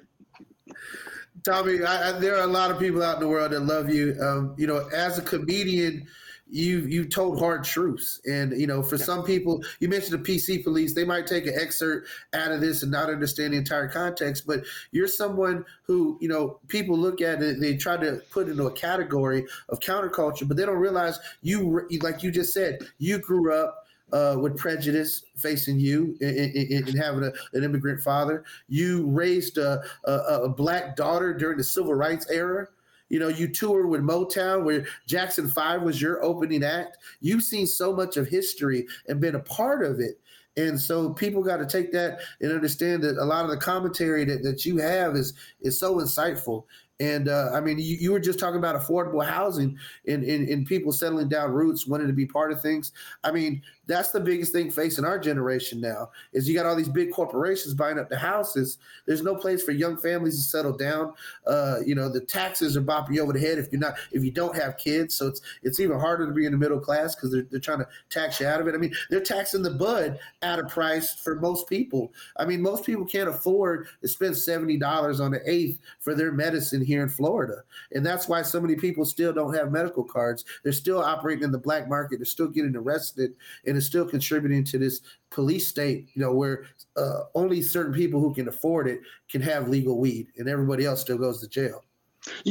Tommy, I, I, there are a lot of people out in the world that love you. Um, you know, as a comedian, you you told hard truths, and you know, for yeah. some people, you mentioned the P C police. They might take an excerpt out of this and not understand the entire context. But you're someone who, you know, people look at it and they try to put into a category of counterculture, but they don't realize you, like you just said, you grew up Uh, with prejudice facing you, and, and, and having a, an immigrant father. You raised a, a, a black daughter during the Civil Rights era. You know, you toured with Motown, where Jackson five was your opening act. You've seen so much of history and been a part of it. And so people got to take that and understand that a lot of the commentary that, that you have is is so insightful. And, uh, I mean, you, you were just talking about affordable housing and, and, and people settling down roots, wanting to be part of things. I mean, that's the biggest thing facing our generation now, is you got all these big corporations buying up the houses. There's no place for young families to settle down. Uh, you know, the taxes are bopping you over the head if you're not, if you don't have kids. So it's it's even harder to be in the middle class, because they're, they're trying to tax you out of it. I mean, they're taxing the bud at a price for most people. I mean, most people can't afford to spend seventy dollars on an eighth for their medicine here in Florida. And that's why so many people still don't have medical cards. They're still operating in the black market. They're still getting arrested, and it's still contributing to this police state, you know, where uh, only certain people who can afford it can have legal weed, and everybody else still goes to jail.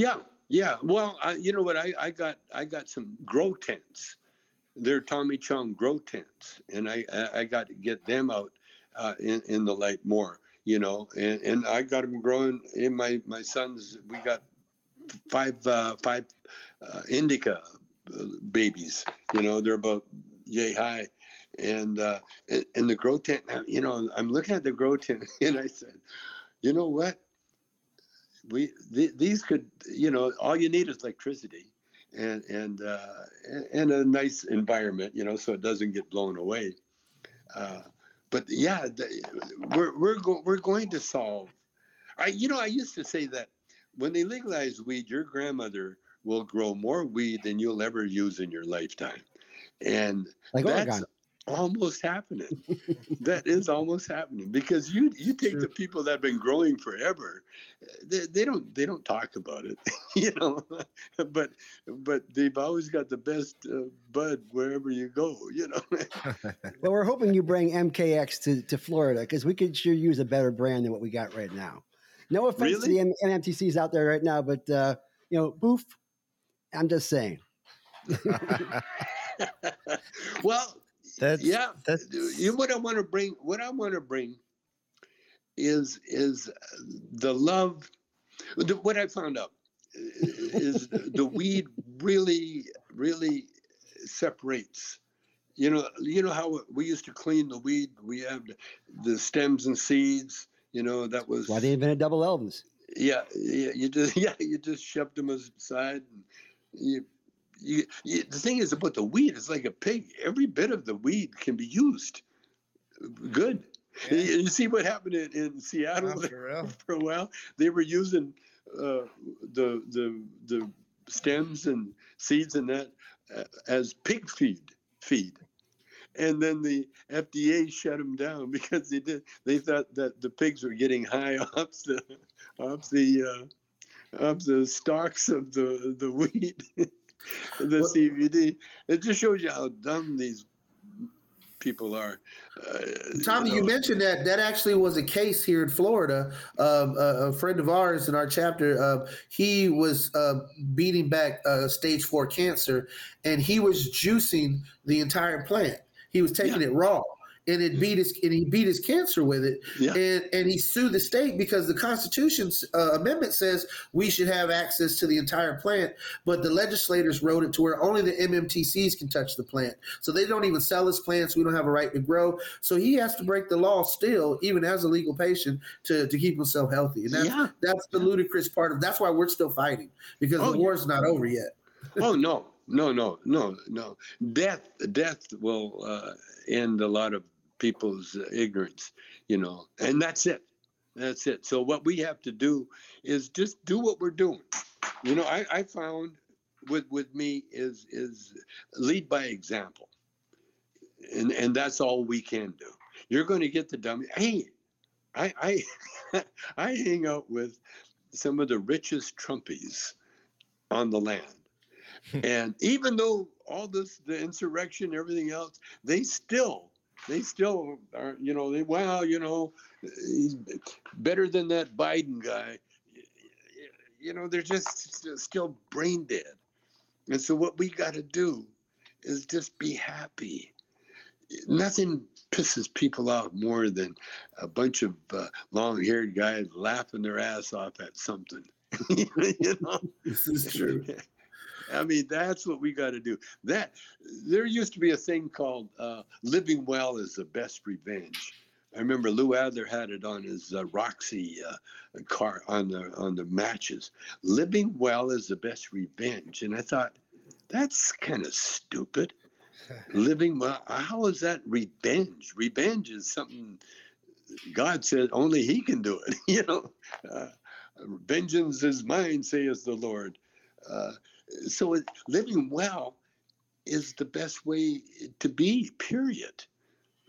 Yeah. Yeah. Well, I, you know what? I, I got, I got some grow tents. They're Tommy Chong grow tents. And I, I got to get them out uh, in, in the light more. You know, and, and I got them growing in my, my sons. We got five uh, five uh, indica babies. You know, they're about yay high, and uh, and the grow tent. You know, I'm looking at the grow tent, and I said, you know what? We th- these could, you know, all you need is electricity, and and uh, and a nice environment. You know, so it doesn't get blown away. Uh, But yeah, we're we're go, we're going to solve. I you know I used to say that when they legalize weed, your grandmother will grow more weed than you'll ever use in your lifetime, and like that's Oregon. Almost happening. That is almost happening, because you you take sure. the people that have been growing forever, they, they don't they don't talk about it, you know, but but they've always got the best uh, bud wherever you go, you know. Well, we're hoping you bring M K X to, to Florida, because we could sure use a better brand than what we got right now. No offense really? to the N M T Cs out there right now, but uh, you know, boof. I'm just saying. Well, that's, yeah, that's... you what I want to bring. What I want to bring is is the love. The, what I found out is the weed really, really separates. You know, you know how we used to clean the weed. We have the stems and seeds. You know, that was why they invented double elbows. Yeah, yeah, you just yeah, you just shoved them aside. And you, you, you, the thing is about the weed, it's like a pig. Every bit of the weed can be used. Good. Yeah. You, you see what happened in, in Seattle oh, for, for a while? They were using uh, the the the stems and seeds and that uh, as pig feed feed. And then the F D A shut them down because they did. They thought that the pigs were getting high off the, off the, uh, off the stalks of the the weed, the well, C B D. It just shows you how dumb these people are. Uh, Tommy, you, know. you mentioned that that actually was a case here in Florida. Um, a, a friend of ours in our chapter, uh, he was uh, beating back uh, stage four cancer, and he was juicing the entire plant. He was taking yeah. it raw, and it beat his and he beat his cancer with it, yeah. and and he sued the state because the Constitution's uh, amendment says we should have access to the entire plant, but the legislators wrote it to where only the M M T Cs can touch the plant, so they don't even sell us plants. We don't have a right to grow, so he has to break the law still, even as a legal patient, to to keep himself healthy, and that's yeah. that's the ludicrous part of. That's why we're still fighting because oh, the war's yeah. not over yet. Oh no. No, no, no, no. Death, death will uh, end a lot of people's uh, ignorance, you know, and that's it. That's it. So what we have to do is just do what we're doing. You know, I, I found with with me is is lead by example, and and that's all we can do. You're going to get the dummy. Hey, I I I hang out with some of the richest Trumpies on the land. And even though all this, the insurrection, everything else, they still, they still are, you know, they, wow, you know, he's better than that Biden guy. You know, they're just still brain dead. And so what we got to do is just be happy. Nothing pisses people out more than a bunch of uh, long-haired guys laughing their ass off at something. You know, this is true. I mean, that's what we got to do. That there used to be a thing called uh, "Living Well is the Best Revenge." I remember Lou Adler had it on his uh, Roxy uh, car on the on the matches. Living well is the best revenge, and I thought that's kind of stupid. Living well, how is that revenge? Revenge is something God said only He can do it. You know, uh, vengeance is mine, saith the Lord. Uh, So living well is the best way to be, period.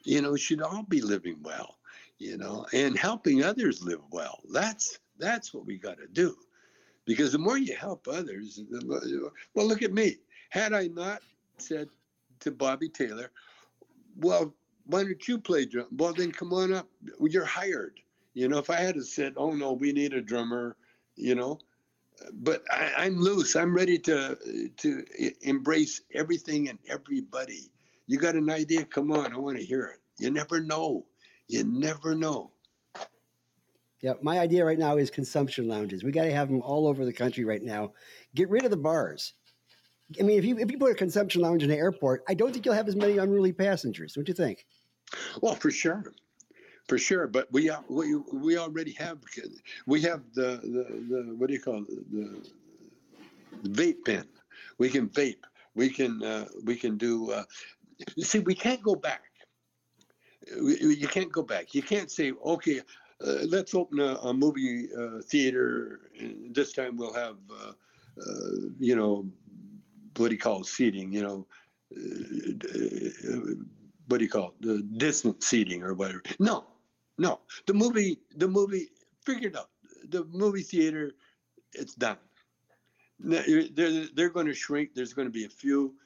You know, should all be living well, you know, and helping others live well. That's that's what we got to do. Because the more you help others, well, look at me. Had I not said to Bobby Taylor, well, why don't you play drum? Well, then come on up. You're hired. You know, if I had said, oh, no, we need a drummer, you know. But I, I'm loose. I'm ready to to embrace everything and everybody. You got an idea? Come on, I want to hear it. You never know. You never know. Yeah, my idea right now is consumption lounges. We got to have them all over the country right now. Get rid of the bars. I mean, if you if you put a consumption lounge in an airport, I don't think you'll have as many unruly passengers. What do you think? Well, for sure. For sure, but we are, we we already have we have the, the, the what do you call it? The, the vape pen. We can vape. We can uh, we can do. Uh, you see, we can't go back. We, you can't go back. You can't say, okay, uh, let's open a, a movie uh, theater. And this time we'll have uh, uh, you know what do you call it? Seating. You know. Uh, what do you call it? The distant seating or whatever. No. No, the movie, the movie figured out. The movie theater, it's done. They're, they're going to shrink. There's going to be a few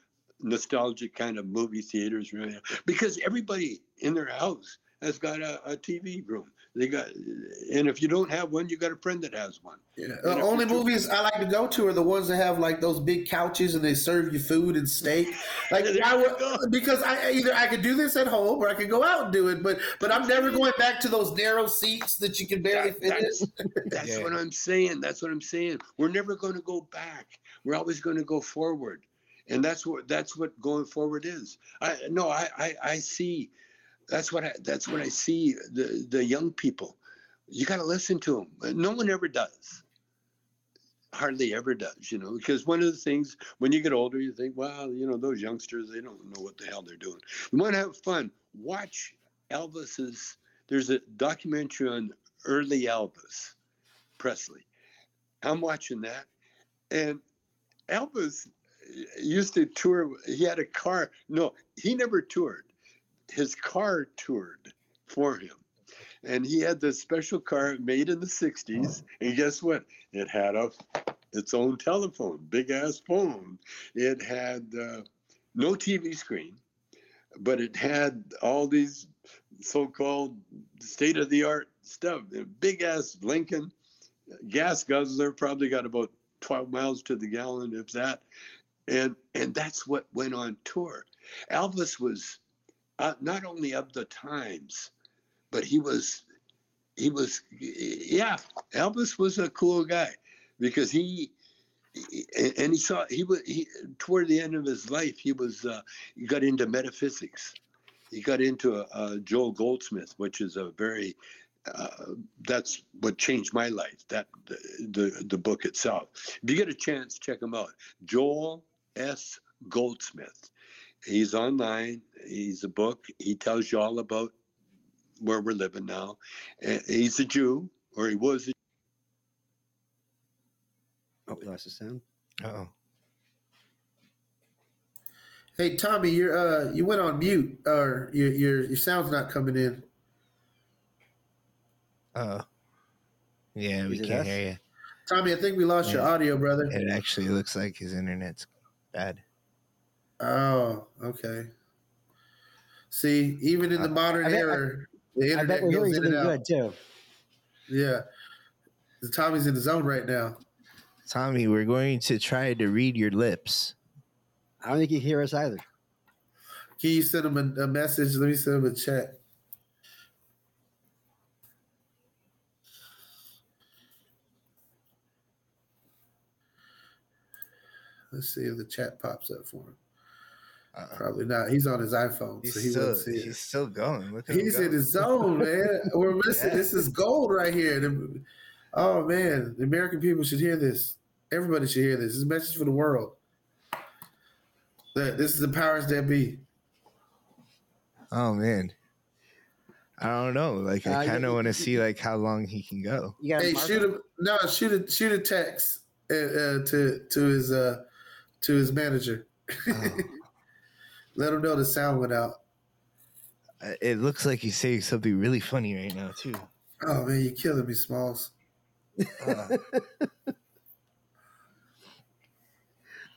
nostalgic kind of movie theaters, right? Because everybody in their house has got a, a T V room. They got, and if you don't have one, you got a friend that has one. Yeah. The only movies I like to go to are the ones that have like those big couches and they serve you food and steak. Like I would, because I either I could do this at home or I could go out and do it. But but I'm never going back to those narrow seats that you can barely fit in. That's, that's yeah. what I'm saying. That's what I'm saying. We're never going to go back. We're always going to go forward, and that's what that's what going forward is. I no, I I, I see. That's what I, that's what I see, the, the young people. You got to listen to them. No one ever does. Hardly ever does, you know, because one of the things, when you get older, you think, well, you know, those youngsters, they don't know what the hell they're doing. You want to have fun. Watch Elvis's, there's a documentary on early Elvis Presley. I'm watching that. And Elvis used to tour, he had a car. No, he never toured. His car toured for him, and he had this special car made in the sixties, and guess what? It had a, its own telephone, big-ass phone. It had uh, no T V screen, but it had all these so-called state-of-the-art stuff, big-ass Lincoln, gas guzzler, probably got about twelve miles to the gallon, if that, and and that's what went on tour. Elvis was... Uh, not only of the times, but he was, he was, yeah, Elvis was a cool guy because he, he and he saw, he was, he, toward the end of his life, he was, uh, he got into metaphysics. He got into a, a Joel Goldsmith, which is a very, uh, that's what changed my life, that the, the, the book itself. If you get a chance, check him out. Joel S. Goldsmith. He's online. He's a book. He tells you all about where we're living now. He's a Jew, or he was. A- oh, we lost the sound. Uh-oh. Hey, Tommy, you're uh, you went on mute, or your your your sound's not coming in. Uh, yeah, we can't hear you, Tommy. I think we lost yeah. your audio, brother. It actually looks like his internet's bad. Oh, okay. See, even in the modern I bet, era, I, the internet goes really in and out. Too. Yeah. Tommy's in the zone right now. Tommy, we're going to try to read your lips. I don't think you hear us either. Can you send him a, a message? Let me send him a chat. Let's see if the chat pops up for him. Uh-uh. Probably not. He's on his iPhone, he's so he still, won't see it. He's still going. Look at he's him go. In his zone, man. We're missing. Yeah. This is gold right here. The, oh man, the American people should hear this. Everybody should hear this. This is a message for the world. That this is the powers that be. Oh man, I don't know. Like I uh, kind of want to see like how long he can go. Hey, shoot him! No, shoot a shoot a text uh, uh, to to his uh, to his manager. Oh. Let him know the sound went out. It looks like he's saying something really funny right now, too. Oh, man, you're killing me, Smalls. Uh.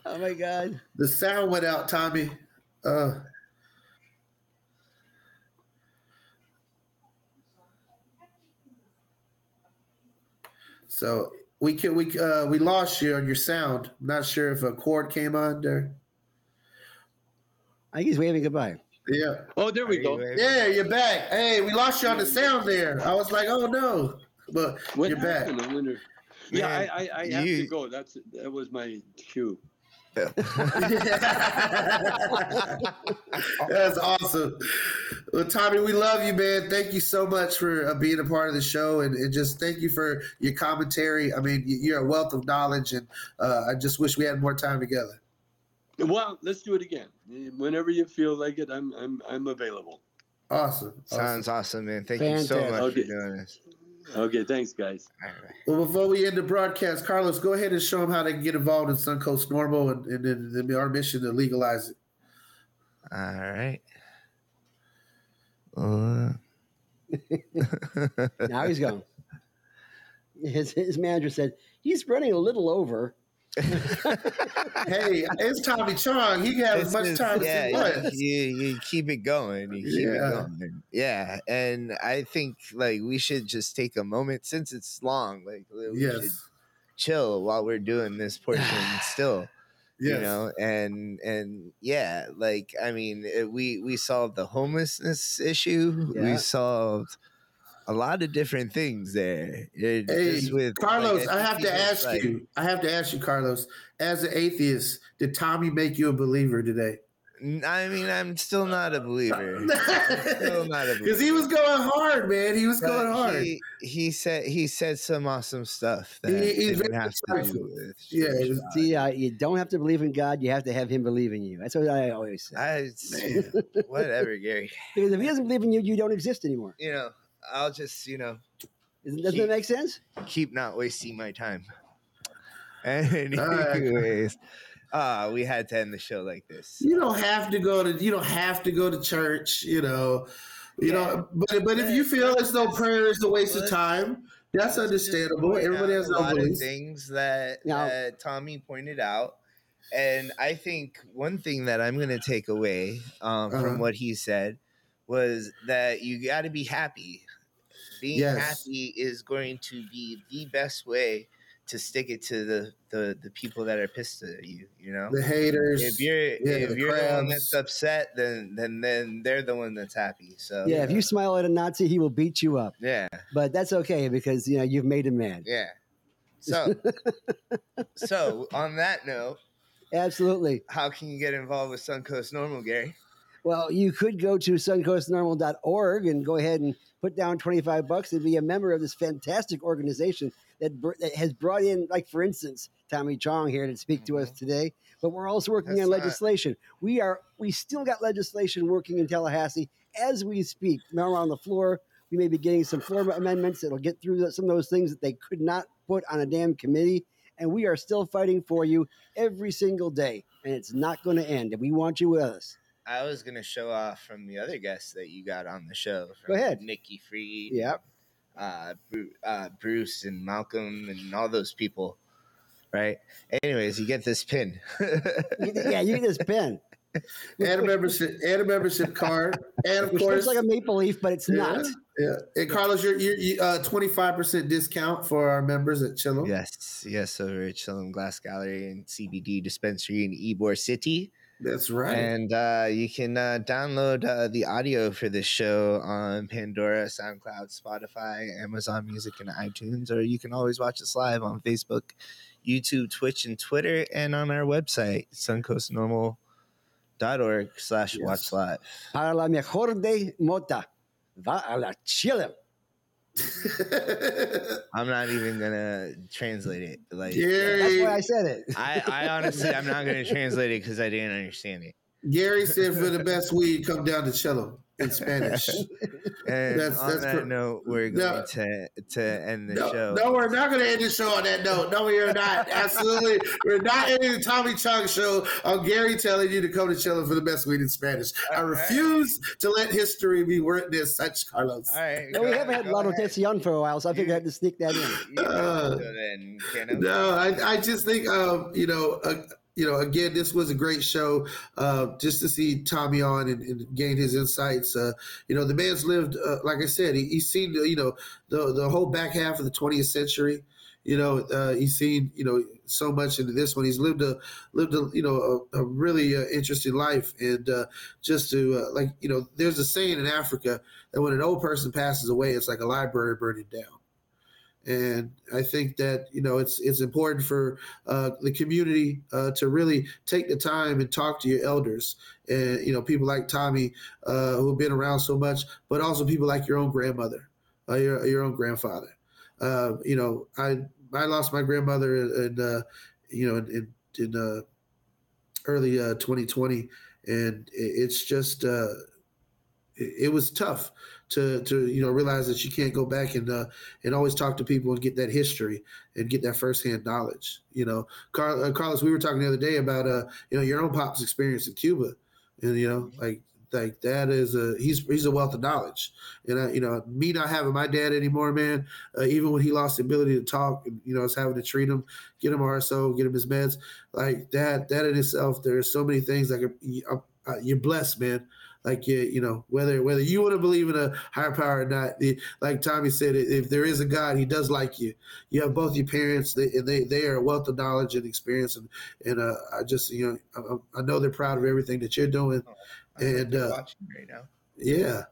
Oh, my God. The sound went out, Tommy. Uh. So we can, we uh, we lost you on your sound. I'm not sure if a cord came on there. I think he's waving goodbye. Yeah. Oh, there we Are go. You yeah, you're back. Hey, we lost you on the sound there. I was like, oh no, but what you're happened? Back. I wonder. Yeah, Man, I, I, I have you. to go. That's that was my cue. That's awesome. Well, Tommy, we love you, man. Thank you so much for uh, being a part of the show, and, and just thank you for your commentary. I mean, you're a wealth of knowledge, and uh, I just wish we had more time together. Well, let's do it again. Whenever you feel like it, I'm I'm I'm available. Awesome. Sounds awesome, man. Thank Fantastic. you so much okay. for doing this. Okay, thanks, guys. All right. Well, before we end the broadcast, Carlos, go ahead and show them how they can get involved in Suncoast Normal and, and, and, and our mission to legalize it. All right. Uh. Now he's going. His, his manager said, he's running a little over. Hey, it's Tommy Chong. He can have it's as much just, time yeah, as he wants. You, you keep it going. You keep yeah. it going. Yeah. And I think like we should just take a moment since it's long. Like we yes. should chill while we're doing this portion still. Yes. You know, and and yeah, like I mean, it, we we solved the homelessness issue. Yeah. We solved a lot of different things there. It, hey, just with, Carlos, like, I, I have to ask like, you. I have to ask you, Carlos. As an atheist, did Tommy make you a believer today? I mean, I'm still not a believer. I'm still not a believer. Because he was going hard, man. He was but going hard. He, he said he said some awesome stuff that he, he didn't have to do with. Yeah, was, see, uh, you don't have to believe in God. You have to have Him believe in you. That's what I always say. I, man, whatever, Gary. Because if He doesn't believe in you, you don't exist anymore. You know, I'll just, you know. Doesn't keep, that make sense? Keep not wasting my time. Anyways. Ah, uh, we had to end the show like this. You don't have to go to. You don't have to go to church. You know, you yeah. know. But but if you feel as though prayer is a waste of time, that's understandable. Everybody has no beliefs. A lot of things that uh, Tommy pointed out, and I think one thing that I'm going to take away um, uh-huh. from what he said was that you got to be happy. Being yes. happy is going to be the best way to stick it to the, the, the people that are pissed at you, you know? The haters. If you're yeah, if the, you're the one that's upset, then, then then they're the one that's happy. So yeah, yeah, if you smile at a Nazi, he will beat you up. Yeah. But that's okay because, you know, you've made him mad. Yeah. So, so on that note. Absolutely. How can you get involved with Suncoast Normal, Gary? Well, you could go to suncoast normal dot org and go ahead and put down twenty-five bucks and be a member of this fantastic organization that, br- that has brought in, like, for instance, Tommy Chong here to speak to us today. But we're also working That's on legislation. Not... We are we still got legislation working in Tallahassee as we speak. Now we're on the floor. We may be getting some floor amendments that will get through some of those things that they could not put on a damn committee. And we are still fighting for you every single day. And it's not going to end. And we want you with us. I was going to show off from the other guests that you got on the show. From Go ahead. Nikki Freed, yep. uh, uh, Bruce and Malcolm and all those people, right? Anyways, you get this pin. Yeah, you get this pin. And a membership, and a membership card. And, of course, it's like a maple leaf, but it's yeah, not. Yeah. And, Carlos, you're, you're uh, twenty-five percent discount for our members at Chillum. Yes, yes, over at Chillum Glass Gallery and C B D Dispensary in Ybor City. That's right. And uh, you can uh, download uh, the audio for this show on Pandora, SoundCloud, Spotify, Amazon Music, and iTunes. Or you can always watch us live on Facebook, YouTube, Twitch, and Twitter, and on our website, suncoast normal dot org slash watch live. Para la mejor de mota, va a la Chile. I'm not even gonna translate it. Like Gary, that's why I said it. I, I honestly, I'm not gonna translate it because I didn't understand it. Gary said, "For the best weed, come down to Chillum in Spanish." And that's, on that's that cr- note, we're going no, to to end the no, show. No, we're not going to end the show on that note. No, we are not. Absolutely, we're not ending the Tommy Chong show on Gary telling you to come to Chillum for the best weed in Spanish. All I right. refuse to let history be written as such, Carlos. All right, no, we haven't had La Rotación for a while, so I figured I had to sneak that in. Uh, in no, I, I just think um, you know. Uh, You know, again, this was a great show uh, just to see Tommy on and, and gain his insights. Uh, you know, the man's lived, uh, like I said, he, he's seen, you know, the the whole back half of the twentieth century. You know, uh, he's seen, you know, so much into this one. He's lived a, lived a, you know, a, a really uh, interesting life. And uh, just to, uh, like, you know, there's a saying in Africa that when an old person passes away, it's like a library burning down. And I think that, you know, it's it's important for uh, the community uh, to really take the time and talk to your elders and, you know, people like Tommy uh, who have been around so much, but also people like your own grandmother, uh, your your own grandfather. Uh, you know, I I lost my grandmother in, uh, you know, in, in uh, early uh, twenty twenty. And it's just uh, it, it was tough. To, to you know realize that you can't go back and uh, and always talk to people and get that history and get that firsthand knowledge. You know, Car- uh, Carlos, we were talking the other day about uh you know your own pop's experience in Cuba, and you know like Like that is a he's he's a wealth of knowledge. And I, you know, me not having my dad anymore, man. Uh, even when he lost the ability to talk, and, you know, I was having to treat him, get him R S O, get him his meds. Like that, that in itself, there are so many things. Like uh, you're blessed, man. Like you, you know, whether whether you want to believe in a higher power or not, the, like Tommy said, if there is a God, He does like you. You have both your parents, they, and they they are a wealth of knowledge and experience, and and uh, I just you know I, I know they're proud of everything that you're doing, oh, and uh, watching right now. Yeah,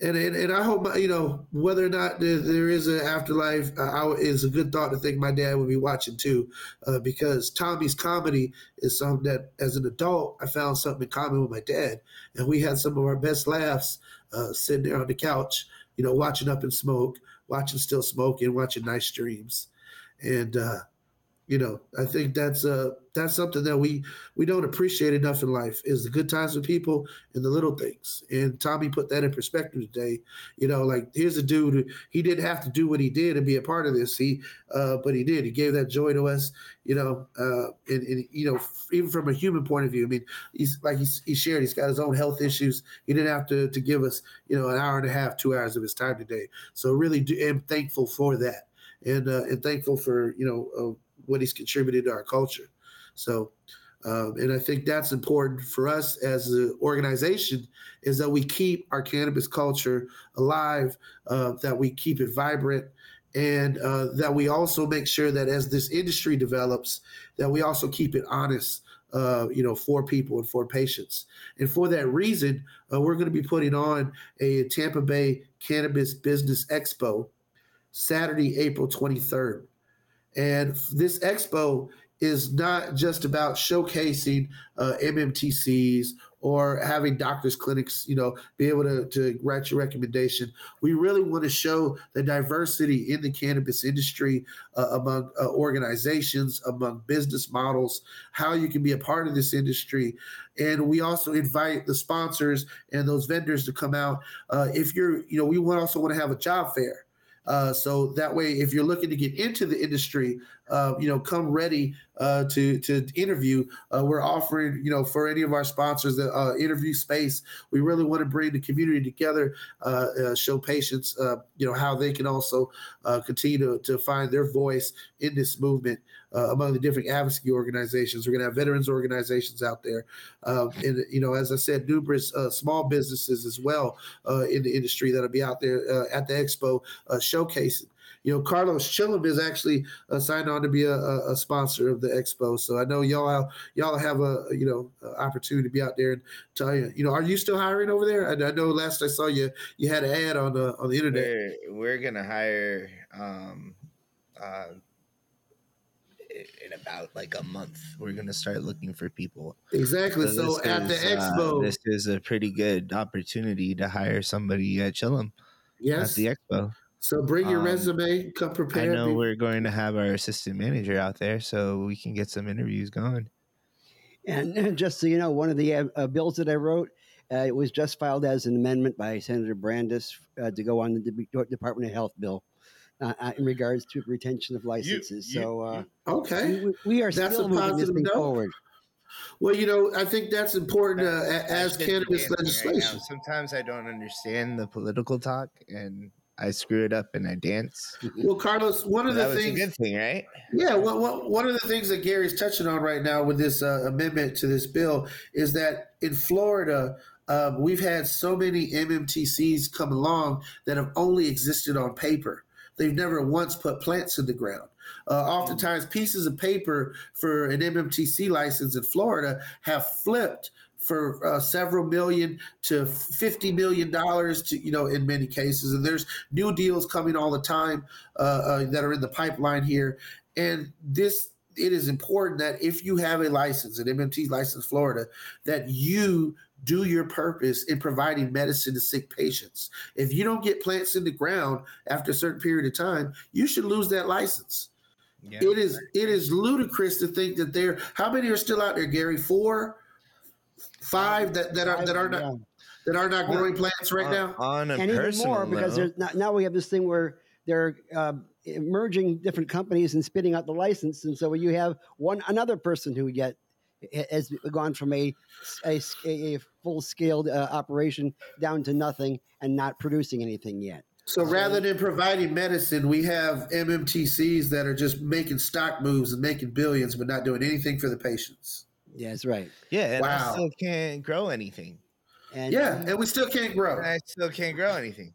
and and and I hope you know whether or not there, there is an afterlife, uh, I, it's a good thought to think my dad would be watching too, uh, because Tommy's comedy is something that, as an adult, I found something in common with my dad. And we had some of our best laughs uh, sitting there on the couch, you know, watching Up in Smoke, watching Still Smoking, watching Nice Dreams. And, uh, you know, I think that's uh, that's something that we, we don't appreciate enough in life is the good times with people and the little things. And Tommy put that in perspective today. You know, like here's a dude who he didn't have to do what he did and be a part of this. He, uh, but he did. He gave that joy to us. You know, uh, and, and you know, even from a human point of view, I mean, he's like he's, he shared. He's got his own health issues. He didn't have to to give us, you know, an hour and a half, two hours of his time today. So really, do, am thankful for that, and uh, and thankful for you know. Uh, what he's contributed to our culture. So, um, and I think that's important for us as an organization is that we keep our cannabis culture alive, uh, that we keep it vibrant, and uh, that we also make sure that as this industry develops, that we also keep it honest, uh, you know, for people and for patients. And for that reason, uh, we're going to be putting on a Tampa Bay Cannabis Business Expo Saturday, April twenty-third. And this expo is not just about showcasing uh, M M T Cs or having doctors' clinics, you know, be able to, to write your recommendation. We really want to show the diversity in the cannabis industry uh, among uh, organizations, among business models, how you can be a part of this industry. And we also invite the sponsors and those vendors to come out. Uh, if you're, you know, we also want to have a job fair. Uh, so that way, if you're looking to get into the industry, uh, you know, come ready uh, to to interview. Uh, we're offering, you know, for any of our sponsors, the uh, interview space. We really want to bring the community together, uh, uh, show patients, uh, you know, how they can also uh, continue to, to find their voice in this movement uh, among the different advocacy organizations. We're going to have veterans organizations out there, uh, and you know, as I said, numerous uh, small businesses as well uh, in the industry that'll be out there uh, at the expo. Uh, Showcasing, you know, Carlos Chillum is actually uh, signed on to be a, a sponsor of the expo. So I know y'all y'all have a you know a opportunity to be out there and tell you. You know, are you still hiring over there? I, I know last I saw you, you had an ad on the on the internet. We're, we're gonna hire um, uh, in about like a month. We're gonna start looking for people. Exactly. So, so at is, the expo, uh, this is a pretty good opportunity to hire somebody at Chillum. Yes, at the expo. So bring your um, resume, come prepared. I know we're going to have our assistant manager out there so we can get some interviews going. And just so you know, one of the uh, bills that I wrote, uh, it was just filed as an amendment by Senator Brandis uh, to go on the De- Department of Health bill uh, in regards to retention of licenses. You, you, so uh, okay, we, we are That's still moving this thing note. forward. Well, you know, I think that's important uh, as cannabis legislation. Right now, sometimes I don't understand the political talk, and I screw it up and I dance. Well, Carlos, one of well, the that things, was a good thing, right? Yeah. Well, well, one of the things that Gary's touching on right now with this uh, amendment to this bill is that in Florida, um, we've had so many M M T Cs come along that have only existed on paper. They've never once put plants in the ground. Uh, oftentimes, pieces of paper for an M M T C license in Florida have flipped for uh, several million to fifty million dollars, to you know, in many cases, and there's new deals coming all the time uh, uh, that are in the pipeline here. And this, it is important that if you have a license, an M M T license, Florida, that you do your purpose in providing medicine to sick patients. If you don't get plants in the ground after a certain period of time, you should lose that license. Yeah. It is it is ludicrous to think that there. How many are still out there, Gary? Four. Five that, that are that are not that are not growing plants right now, on, on a and even more because there's not, now we have this thing where they're uh, merging different companies and spitting out the license, and so you have one another person who yet has gone from a, a, a full-scaled uh, operation down to nothing and not producing anything yet. So rather than providing medicine, we have M M T Cs that are just making stock moves and making billions, but not doing anything for the patients. Yeah, that's right. Yeah, and wow. I still can't grow anything. And, yeah, um, and we still can't grow. I still can't grow anything.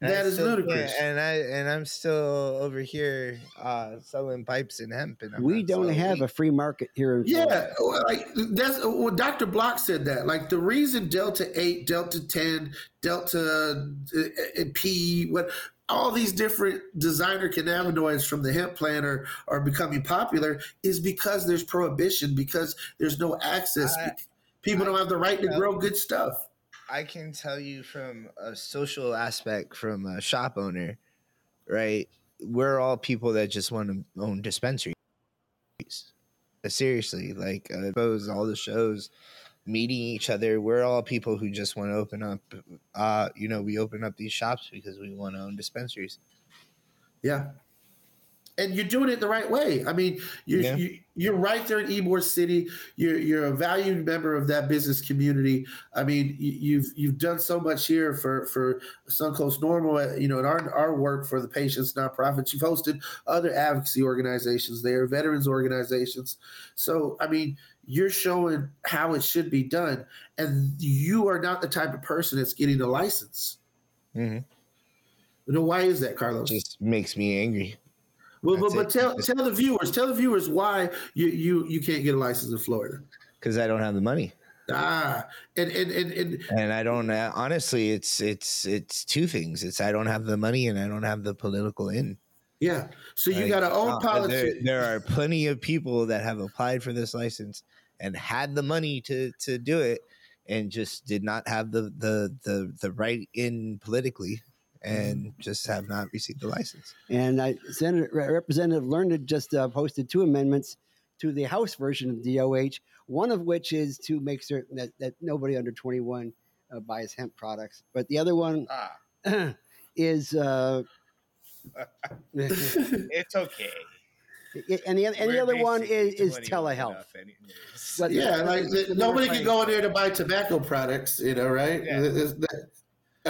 And that I is ludicrous. And I and I'm still over here uh, selling pipes and hemp. And I'm we don't have meat. a free market here. In yeah, like that's well, Doctor Block said that. Like the reason Delta eight, Delta ten, Delta uh, P, what all these different designer cannabinoids from the hemp plant are, are becoming popular is because there's prohibition, because there's no access. I, People I, don't have the right I, to grow good stuff. I can tell you from a social aspect, from a shop owner, right? We're all people that just want to own dispensaries. Seriously, like uh, all the shows, meeting each other. We're all people who just want to open up. Uh, you know, we open up these shops because we want to own dispensaries. Yeah. And you're doing it the right way. I mean, you're, yeah. you, you're right there in Ybor City. You're, you're a valued member of that business community. I mean, you, you've you've done so much here for, for Suncoast Normal, you know, and our, our work for the patients, nonprofits. You've hosted other advocacy organizations there, veterans organizations. So, I mean, you're showing how it should be done. And you are not the type of person that's getting a license. Mm-hmm. You know, why is that, Carlos? It just makes me angry. Well, but, but tell tell the viewers, tell the viewers why you, you, you can't get a license in Florida. Because I don't have the money. Ah, and and and and, and I don't uh, honestly. It's it's it's two things. It's I don't have the money, and I don't have the political in. Yeah, so you like, got to own politics. There, there are plenty of people that have applied for this license and had the money to to do it, and just did not have the the the, the right in politically. And just have not received the license. And I, Senator Representative Learned just uh, posted two amendments to the House version of D O H, one of which is to make certain that, that nobody under twenty-one uh, buys hemp products. But the other one ah. is... Uh, it's okay. And the, and the other one is, is telehealth. But yeah, the, like the, nobody can go in there to buy tobacco products, you know, right? Yeah. Is that,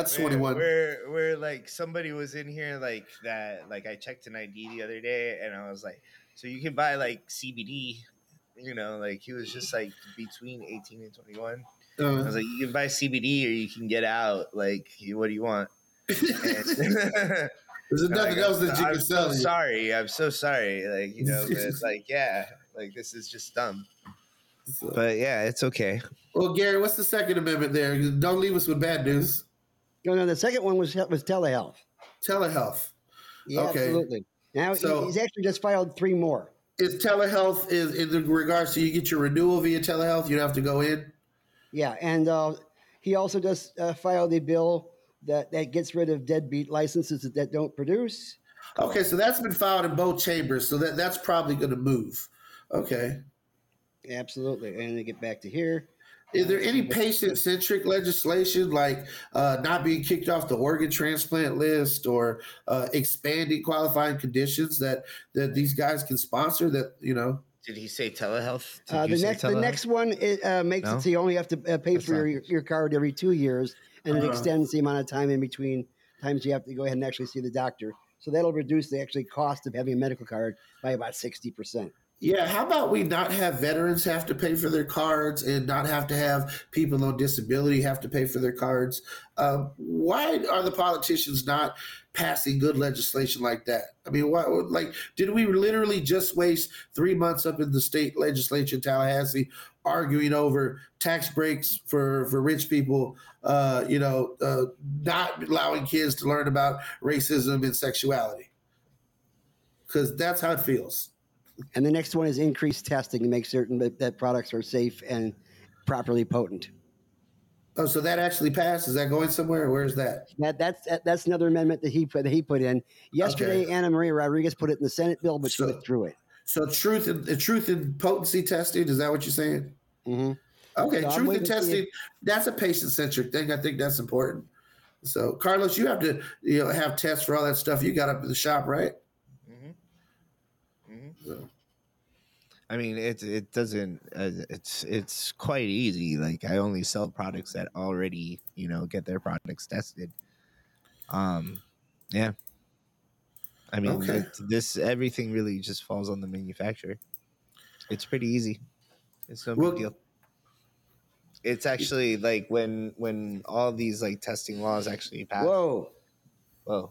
That's we're, twenty-one. Where, where, like, somebody was in here, like, that, like, I checked an I D the other day, and I was like, so you can buy, like, C B D, you know, like, he was just, like, between eighteen and twenty-one. Uh, I was like, you can buy C B D, or you can get out, like, what do you want? There's nothing else that you can sell. I'm so sorry, I'm so sorry, like, you know, but it's like, yeah, like, this is just dumb. So, but, yeah, it's okay. Well, Gary, what's the Second Amendment there? Don't leave us with bad news. No, no, the second one was was telehealth. Telehealth. Yeah, okay. Absolutely. Now, so he's actually just filed three more. Is telehealth is in regards to you get your renewal via telehealth, you don't have to go in? Yeah, and uh, he also just uh, filed a bill that, that gets rid of deadbeat licenses that, that don't produce. Okay, so that's been filed in both chambers, so that, that's probably going to move. Okay. Absolutely, and then get back to here. Is there any patient-centric legislation like uh, not being kicked off the organ transplant list or uh, expanding qualifying conditions that, that these guys can sponsor that, you know? Did he say telehealth? Uh, the, next, telehealth? the next one it, uh, makes no? it so you only have to uh, pay That's for your, your card every two years, and uh-huh. it extends the amount of time in between times you have to go ahead and actually see the doctor. So that'll reduce the actually cost of having a medical card by about sixty percent. Yeah, how about we not have veterans have to pay for their cards and not have to have people on disability have to pay for their cards? Um, why are the politicians not passing good legislation like that? I mean, why, like, did we literally just waste three months up in the state legislature in Tallahassee arguing over tax breaks for, for rich people, uh, you know, uh, not allowing kids to learn about racism and sexuality? Because that's how it feels. And the next one is increased testing to make certain that, that products are safe and properly potent. Oh, so that actually passed? Is that going somewhere? Where is that? that that's that, that's another amendment that he put that he put in yesterday. Okay. Ana Maria Rodriguez put it in the Senate bill, but so, she withdrew it. So truth and uh, truth in potency testing. Is that what you're saying? Mm-hmm. Okay, so truth in testing. That's a patient-centric thing. I think that's important. So Carlos, you have to you know have tests for all that stuff you got up in the shop, right? So. I mean, it it doesn't. Uh, it's it's quite easy. Like, I only sell products that already, you know, get their products tested. Um, yeah. I mean, okay. it, this everything really just falls on the manufacturer. It's pretty easy. It's no big deal. It's actually like when when all these like testing laws actually pass. Whoa, whoa.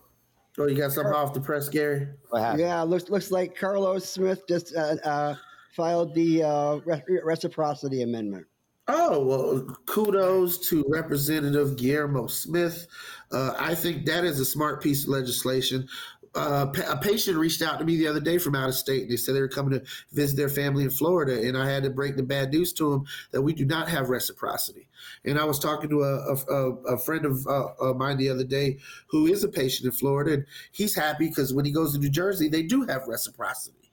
Oh, you got something off the press, Gary? What happened? Yeah, looks looks like Carlos Smith just uh, uh, filed the uh, re- reciprocity amendment. Oh, well, kudos to Representative Guillermo Smith. Uh, I think that is a smart piece of legislation. Uh, a patient reached out to me the other day from out of state, and they said they were coming to visit their family in Florida, and I had to break the bad news to them that we do not have reciprocity. And I was talking to a, a, a friend of uh, mine the other day who is a patient in Florida, and he's happy because when he goes to New Jersey, they do have reciprocity.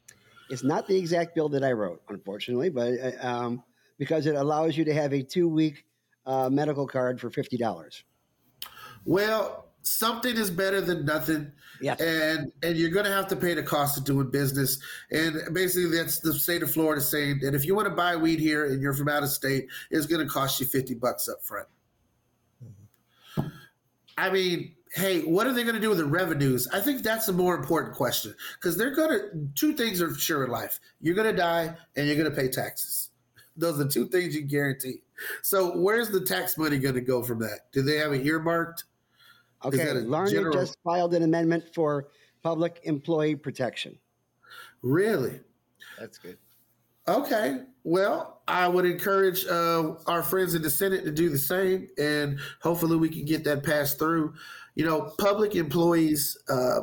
It's not the exact bill that I wrote, unfortunately, but um, because it allows you to have a two-week uh, medical card for fifty dollars. Well, something is better than nothing, yeah. and and you're going to have to pay the cost of doing business. And basically, that's the state of Florida saying that if you want to buy weed here and you're from out of state, it's going to cost you fifty bucks up front. Mm-hmm. I mean, hey, what are they going to do with the revenues? I think that's a more important question, because they're going to two things are sure in life: you're going to die and you're going to pay taxes. Those are two things you guarantee. So, where's the tax money going to go from that? Do they have it earmarked? Okay, Larned general... just filed an amendment for public employee protection. Really? That's good. Okay, well, I would encourage uh, our friends in the Senate to do the same, and hopefully we can get that passed through. You know, public employees, uh,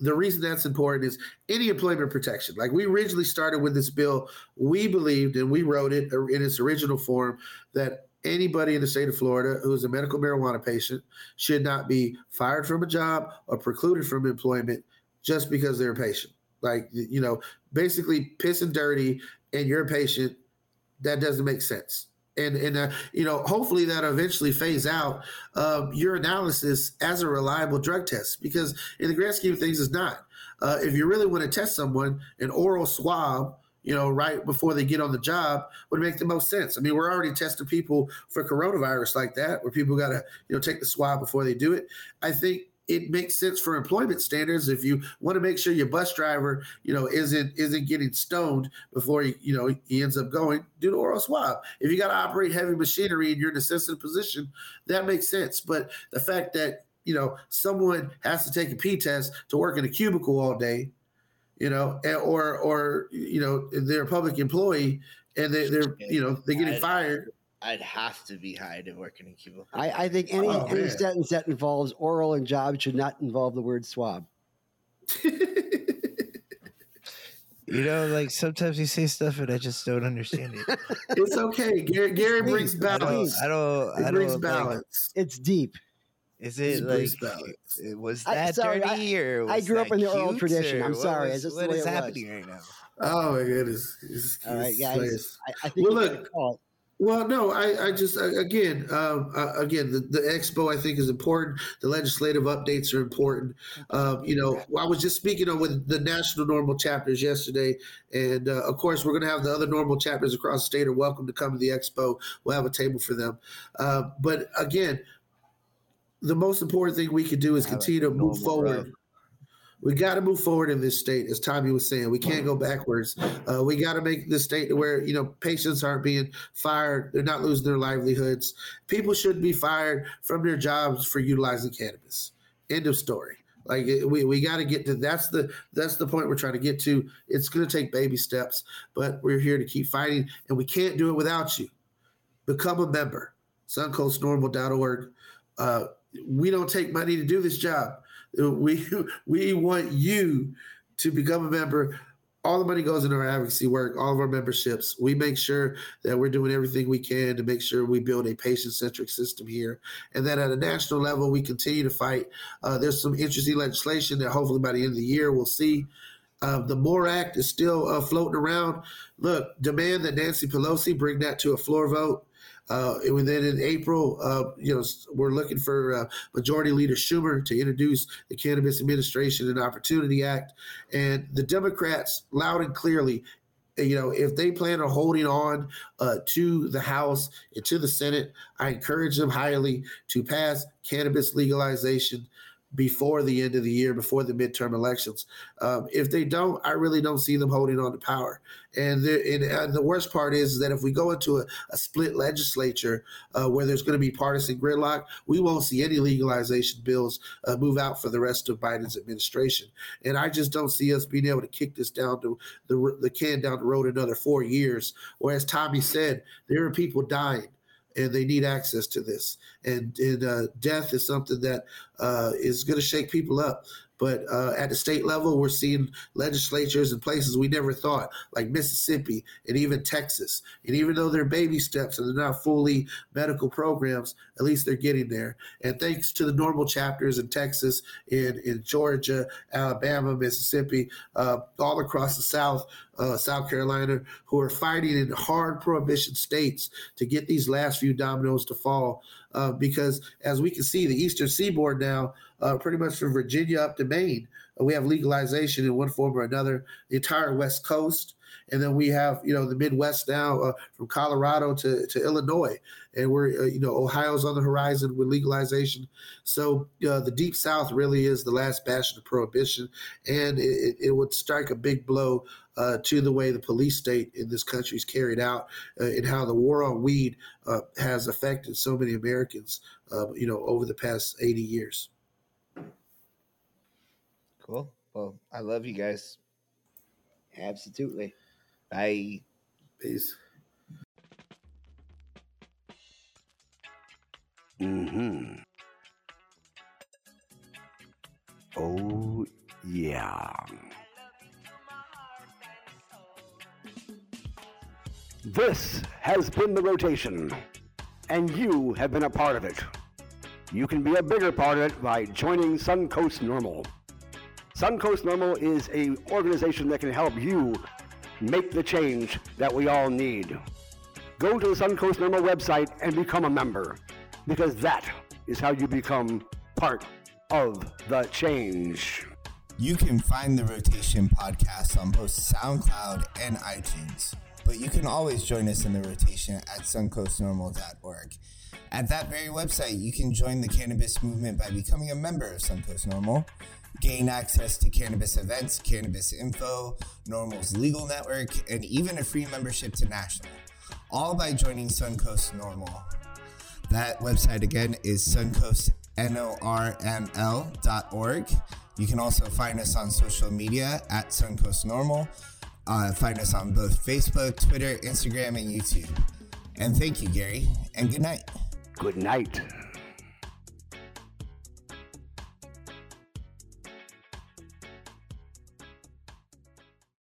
the reason that's important is any employment protection. Like, we originally started with this bill, we believed, and we wrote it in its original form, that anybody in the state of Florida who is a medical marijuana patient should not be fired from a job or precluded from employment just because they're a patient. Like, you know, basically pissing dirty and you're a patient, that doesn't make sense. And, and uh, you know, hopefully that'll eventually phase out uh, your analysis as a reliable drug test, because in the grand scheme of things, it's not. Uh, if you really want to test someone, an oral swab, you know, right before they get on the job would make the most sense. I mean, we're already testing people for coronavirus like that, where people got to, you know, take the swab before they do it. I think it makes sense for employment standards. If you want to make sure your bus driver, you know, isn't isn't getting stoned before, he, you know, he ends up going, do the oral swab. If you got to operate heavy machinery and you're in a sensitive position, that makes sense. But the fact that, you know, someone has to take a pee test to work in a cubicle all day, you know, or, or, you know, they're a public employee and they, they're, you know, they're getting I'd, fired. I'd have to be hired to work in a cubicle. I, I think any, oh, any sentence that involves oral and job should not involve the word swab. You know, like sometimes you say stuff and I just don't understand it. It's okay. Gary, Gary it's brings balance. I don't, I don't, it I don't brings balance. Like, it's deep. Is it like, it was that I, sorry, dirty I, or was I grew that up in the oral tradition. I'm sorry. What, was, what is happening right now? Oh, my goodness. It's, it's, All right, guys. I, I think well, look, call well, no, I, I just, I, again, um, uh, again, the, the expo I think is important. The legislative updates are important. Um, you know, I was just speaking on with the national normal chapters yesterday. And, uh, of course, we're going to have the other normal chapters across the state are welcome to come to the expo. We'll have a table for them. Uh, but, again, the most important thing we can do is continue to move forward. We got to move forward in this state, as Tommy was saying. We can't go backwards. Uh, we got to make this state where, you know, patients aren't being fired. They're not losing their livelihoods. People shouldn't be fired from their jobs for utilizing cannabis. End of story. Like we, we got to get to that's the that's the point we're trying to get to. It's going to take baby steps, but we're here to keep fighting, and we can't do it without you. Become a member. Suncoast normal dot org. Uh, We don't take money to do this job. We we want you to become a member. All the money goes into our advocacy work, all of our memberships. We make sure that we're doing everything we can to make sure we build a patient-centric system here, and that at a national level we continue to fight. Uh, there's some interesting legislation that hopefully by the end of the year we'll see. Uh, the MORE Act is still uh, floating around. Look, demand that Nancy Pelosi bring that to a floor vote. Uh, and then in April, uh, you know, we're looking for uh, Majority Leader Schumer to introduce the Cannabis Administration and Opportunity Act. And the Democrats, loud and clearly, you know, if they plan on holding on uh, to the House and to the Senate, I encourage them highly to pass cannabis legalization before the end of the year, before the midterm elections. Um, if they don't, I really don't see them holding on to power. And, and, and the worst part is that if we go into a, a split legislature uh, where there's going to be partisan gridlock, we won't see any legalization bills uh, move out for the rest of Biden's administration. And I just don't see us being able to kick this down to the, the can down the road another four years. Or as Tommy said, there are people dying, and they need access to this. And, and uh, death is something that uh, is going to shake people up. But uh, at the state level, we're seeing legislatures in places we never thought, like Mississippi and even Texas. And even though they're baby steps and they're not fully medical programs, at least they're getting there. And thanks to the normal chapters in Texas, in, in Georgia, Alabama, Mississippi, uh, all across the South, uh, South Carolina, who are fighting in hard prohibition states to get these last few dominoes to fall. Uh, because as we can see, the Eastern Seaboard now, uh, pretty much from Virginia up to Maine, we have legalization in one form or another, the entire West Coast. And then we have, you know, the Midwest now, uh, from Colorado to, to Illinois. And we're, uh, you know, Ohio's on the horizon with legalization. So uh, the Deep South really is the last bastion of prohibition. And it, it would strike a big blow uh, to the way the police state in this country is carried out, uh, and how the war on weed uh, has affected so many Americans, uh, you know, over the past eighty years. Cool. Well, I love you guys. Absolutely. Bye. Peace. Mm-hmm. Oh, yeah. This has been The Rotation, and you have been a part of it. You can be a bigger part of it by joining Suncoast Normal. Suncoast Normal is an organization that can help you make the change that we all need. Go to the Suncoast Normal website and become a member, because that is how you become part of the change. You can find The Rotation podcast on both SoundCloud and iTunes, but you can always join us in The Rotation at suncoast normal dot org. At that very website, you can join the cannabis movement by becoming a member of Suncoast Normal, gain access to cannabis events, cannabis info, Normal's legal network, and even a free membership to National, all by joining Suncoast Normal. That website again is suncoast normal dot org. You can also find us on social media at Suncoast Normal. Uh, find us on both Facebook, Twitter, Instagram, and YouTube. And thank you, Gary, and good night. Good night.